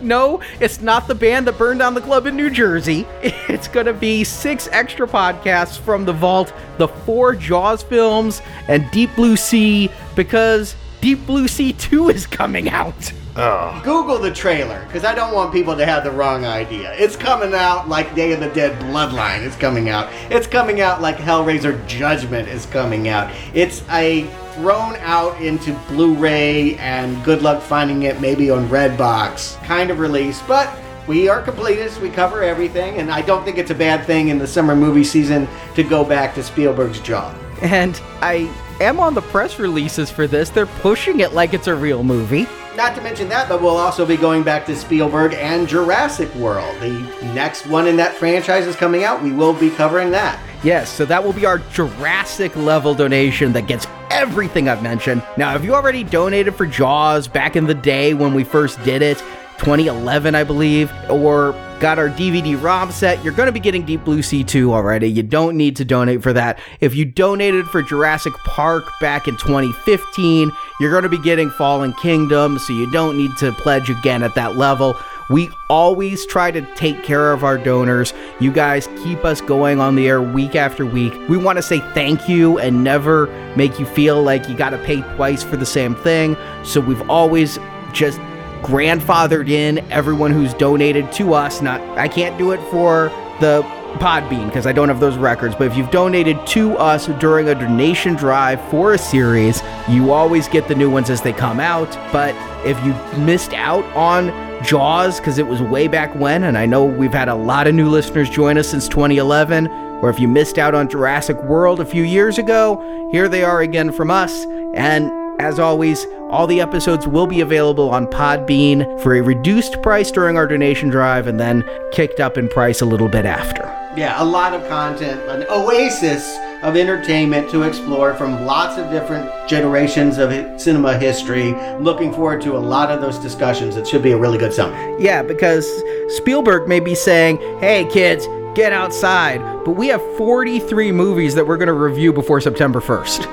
no, it's not the band that burned down the club in New Jersey. It's going to be six extra podcasts from The Vault, the four Jaws films, and Deep Blue Sea, because Deep Blue Sea two is coming out. Oh. Google the trailer, because I don't want people to have the wrong idea. It's coming out like Day of the Dead Bloodline is coming out. It's coming out like Hellraiser Judgment is coming out. It's a thrown out into Blu-ray and good luck finding it maybe on Redbox kind of release, but we are completists, we cover everything, and I don't think it's a bad thing in the summer movie season to go back to Spielberg's Jaws. And I am on the press releases for this, they're pushing it like it's a real movie. Not to mention that, but we'll also be going back to Spielberg and Jurassic World. The next one in that franchise is coming out. We will be covering that. Yes, so that will be our Jurassic level donation that gets everything I've mentioned. Now, if you already donated for Jaws back in the day when we first did it, twenty eleven, I believe, or got our D V D ROM set, you're going to be getting Deep Blue Sea two already. You don't need to donate for that. If you donated for Jurassic Park back in twenty fifteen, you're going to be getting Fallen Kingdom, so you don't need to pledge again at that level. We always try to take care of our donors. You guys keep us going on the air week after week. We want to say thank you and never make you feel like you got to pay twice for the same thing. So we've always just grandfathered in everyone who's donated to us. Not, I can't do it for the Podbean because I don't have those records, but if you've donated to us during a donation drive for a series, you always get the new ones as they come out. But if you missed out on Jaws because it was way back when, and I know we've had a lot of new listeners join us since twenty eleven, or if you missed out on Jurassic World a few years ago, here they are again from us. And as always, all the episodes will be available on Podbean for a reduced price during our donation drive and then kicked up in price a little bit after. Yeah, a lot of content, an oasis of entertainment to explore from lots of different generations of cinema history. Looking forward to a lot of those discussions. It should be a really good summer. Yeah, because Spielberg may be saying, hey kids, get outside, but we have forty-three movies that we're going to review before September first.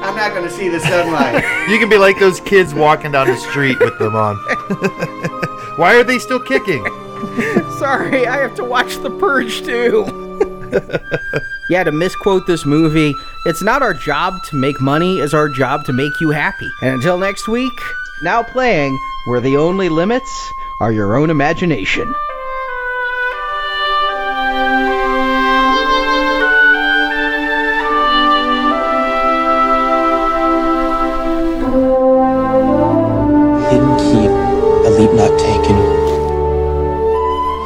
I'm not going to see the sunlight. You can be like those kids walking down the street with them on. Why are they still kicking? Sorry, I have to watch The Purge too. Yeah, to misquote this movie, it's not our job to make money, it's our job to make you happy. And until next week, now playing, where the only limits are your own imagination.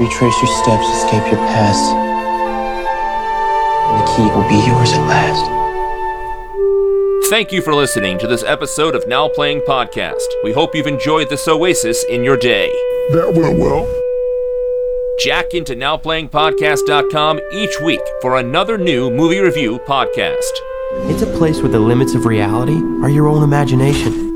Retrace your steps, escape your past, and the key will be yours at last. Thank you for listening to this episode of Now Playing Podcast. We hope you've enjoyed this oasis in your day. That went well. Jack into now playing podcast dot com each week for another new movie review podcast. It's a place where the limits of reality are your own imagination.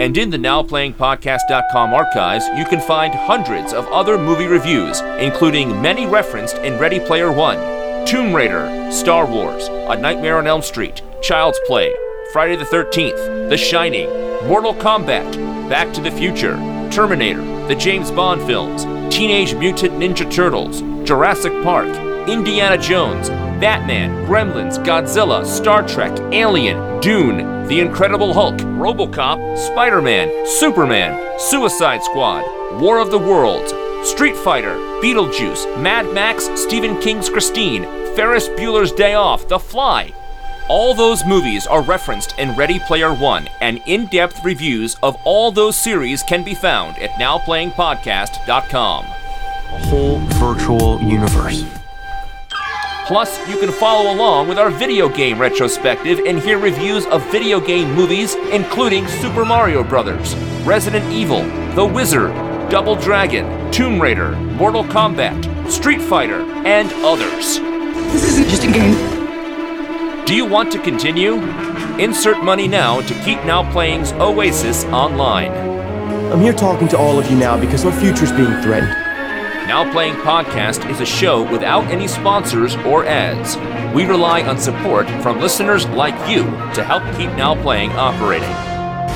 And in the now playing podcast dot com archives, you can find hundreds of other movie reviews, including many referenced in Ready Player One. Tomb Raider, Star Wars, A Nightmare on Elm Street, Child's Play, Friday the thirteenth, The Shining, Mortal Kombat, Back to the Future, Terminator, the James Bond films, Teenage Mutant Ninja Turtles, Jurassic Park, Indiana Jones, Batman, Gremlins, Godzilla, Star Trek, Alien, Dune, The Incredible Hulk, RoboCop, Spider-Man, Superman, Suicide Squad, War of the Worlds, Street Fighter, Beetlejuice, Mad Max, Stephen King's Christine, Ferris Bueller's Day Off, The Fly. All those movies are referenced in Ready Player One, and in-depth reviews of all those series can be found at now playing podcast dot com. A whole virtual universe. Plus, you can follow along with our video game retrospective and hear reviews of video game movies, including Super Mario Brothers, Resident Evil, The Wizard, Double Dragon, Tomb Raider, Mortal Kombat, Street Fighter, and others. This isn't just a game. Do you want to continue? Insert money now to keep Now Playing's Oasis online. I'm here talking to all of you now because our future's being threatened. Now Playing Podcast is a show without any sponsors or ads. We rely on support from listeners like you to help keep Now Playing operating.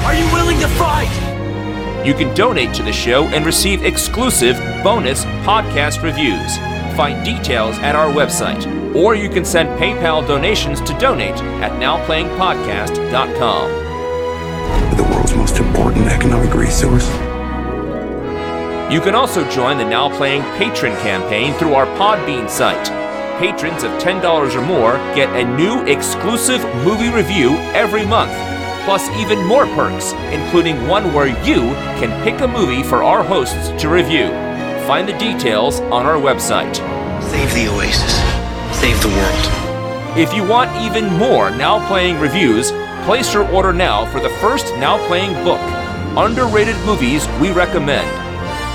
Are you willing to fight? You can donate to the show and receive exclusive bonus podcast reviews. Find details at our website, or you can send PayPal donations to donate at now playing podcast dot com. We're the world's most important economic resource. You can also join the Now Playing Patron campaign through our Podbean site. Patrons of ten dollars or more get a new exclusive movie review every month, plus even more perks, including one where you can pick a movie for our hosts to review. Find the details on our website. Save the Oasis. Save the world. If you want even more Now Playing reviews, place your order now for the first Now Playing book, Underrated Movies We Recommend.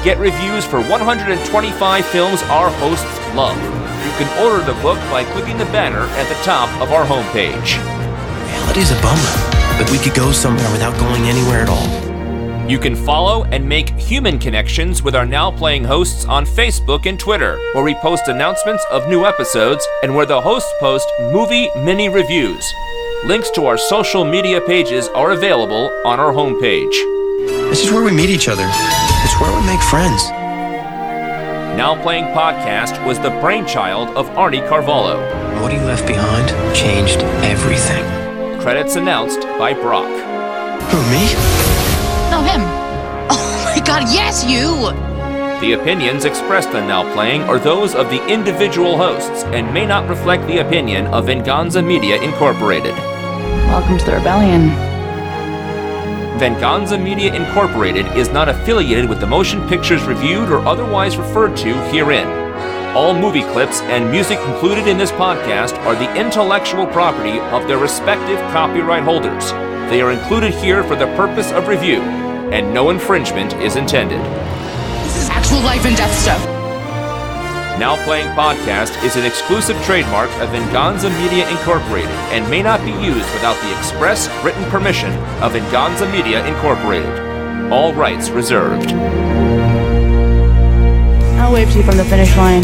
Get reviews for one hundred twenty-five films our hosts love. You can order the book by clicking the banner at the top of our homepage. Halliday's a bummer, but we could go somewhere without going anywhere at all. You can follow and make human connections with our Now Playing hosts on Facebook and Twitter, where we post announcements of new episodes and where the hosts post movie mini reviews. Links to our social media pages are available on our homepage. This is where we meet each other. It's where we make friends. Now Playing Podcast was the brainchild of Arnie Carvalho. What he left behind changed everything. Credits announced by Brock. Who, me? No, him. Oh my God, yes, you! The opinions expressed on Now Playing are those of the individual hosts and may not reflect the opinion of Venganza Media Incorporated. Welcome to the rebellion. Venganza Media Incorporated is not affiliated with the motion pictures reviewed or otherwise referred to herein. All movie clips and music included in this podcast are the intellectual property of their respective copyright holders. They are included here for the purpose of review, and no infringement is intended. This is actual life and death stuff. Now Playing Podcast is an exclusive trademark of Venganza Media Incorporated and may not be used without the express written permission of Venganza Media Incorporated. All rights reserved. I'll wave to you from the finish line.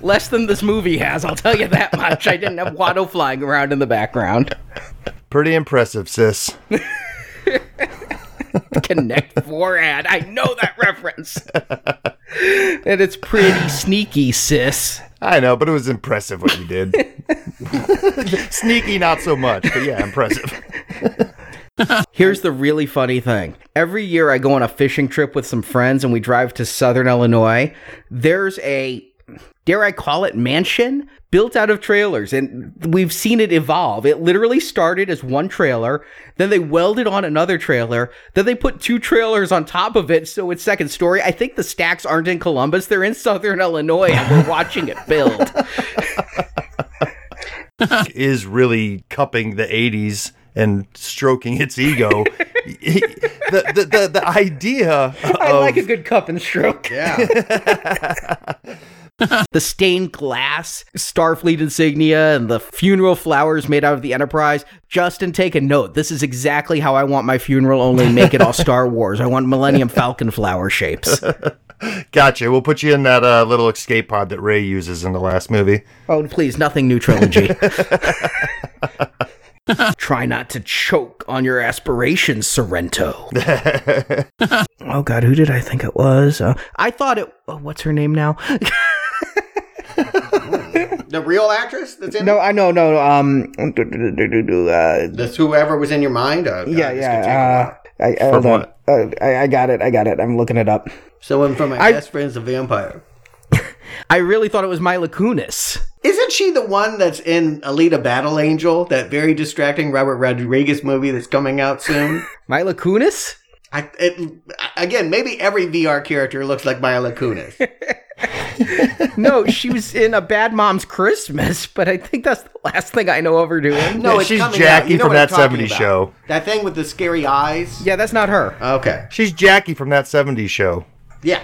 Less than this movie has, I'll tell you that much. I didn't have Watto flying around in the background. Pretty impressive, sis. Connect Four ad. I know that reference. And it's pretty sneaky, sis. I know, but it was impressive what you did. Sneaky, not so much, but yeah, impressive. Here's the really funny thing. Every year I go on a fishing trip with some friends and we drive to southern Illinois. There's a, dare I call it, mansion built out of trailers, and we've seen it evolve. It literally started as one trailer, then they welded on another trailer, then they put two trailers on top of it, so it's second story. I think the stacks aren't in Columbus, they're in southern Illinois, and we're watching it build. Is really cupping the eighties and stroking its ego. the, the, the, the idea of... I like a good cup and stroke. Yeah. The stained glass, Starfleet insignia, and the funeral flowers made out of the Enterprise. Justin, take a note. This is exactly how I want my funeral, only make it all Star Wars. I want Millennium Falcon flower shapes. Gotcha. We'll put you in that uh, little escape pod that Ray uses in the last movie. Oh, please, nothing new trilogy. Try not to choke on your aspirations, Sorrento. Oh, God, who did I think it was? Uh, I thought it... Oh, what's her name now? The real actress that's in No, it? I know, no. Um, uh, that's whoever was in your mind? Uh, yeah, God, yeah. Uh, I, I, hold on. Uh, I, I got it, I got it. I'm looking it up. Someone from My I, Best Friend's a Vampire. I really thought it was Mila Kunis. Isn't she the one that's in Alita Battle Angel, that very distracting Robert Rodriguez movie that's coming out soon? Mila Kunis? I, it, again, maybe every V R character looks like Mila Kunis. No, she was in A Bad Mom's Christmas, but I think that's the last thing I know of her doing. No, it's she's Jackie you know from That seventies Show. That thing with the scary eyes? Yeah, that's not her. Okay. She's Jackie from That seventies Show. Yeah.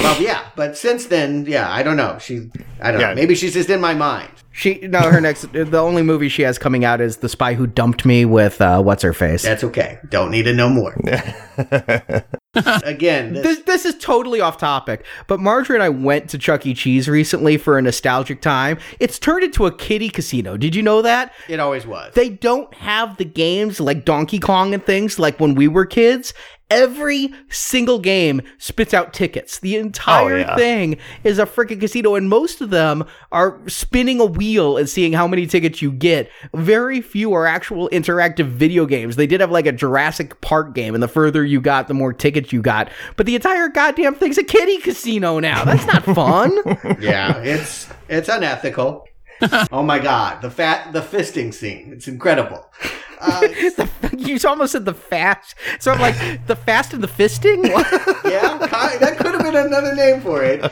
Well, yeah, but since then, yeah, I don't know. She, I don't yeah. know. Maybe she's just in my mind. She no, her next, the only movie she has coming out is The Spy Who Dumped Me with uh, what's her face. That's okay. Don't need to know more. Again, this-, this this is totally off topic. But Marjorie and I went to Chuck E. Cheese recently for a nostalgic time. It's turned into a kiddie casino. Did you know that? It always was. They don't have the games like Donkey Kong and things like when we were kids. Every single game spits out tickets. The entire oh, yeah. thing is a freaking casino, and most of them are spinning a wheel and seeing how many tickets you get. Very few are actual interactive video games. They did have like a Jurassic Park game, and the further you got, the more tickets you got. But the entire goddamn thing's a kiddie casino now. That's not fun. Yeah, it's it's unethical. Oh my God, the fat, the fisting scene. It's incredible. Uh, the, you almost said the fast. So I'm like, the fast and the fisting? Yeah, that could have been another name for it.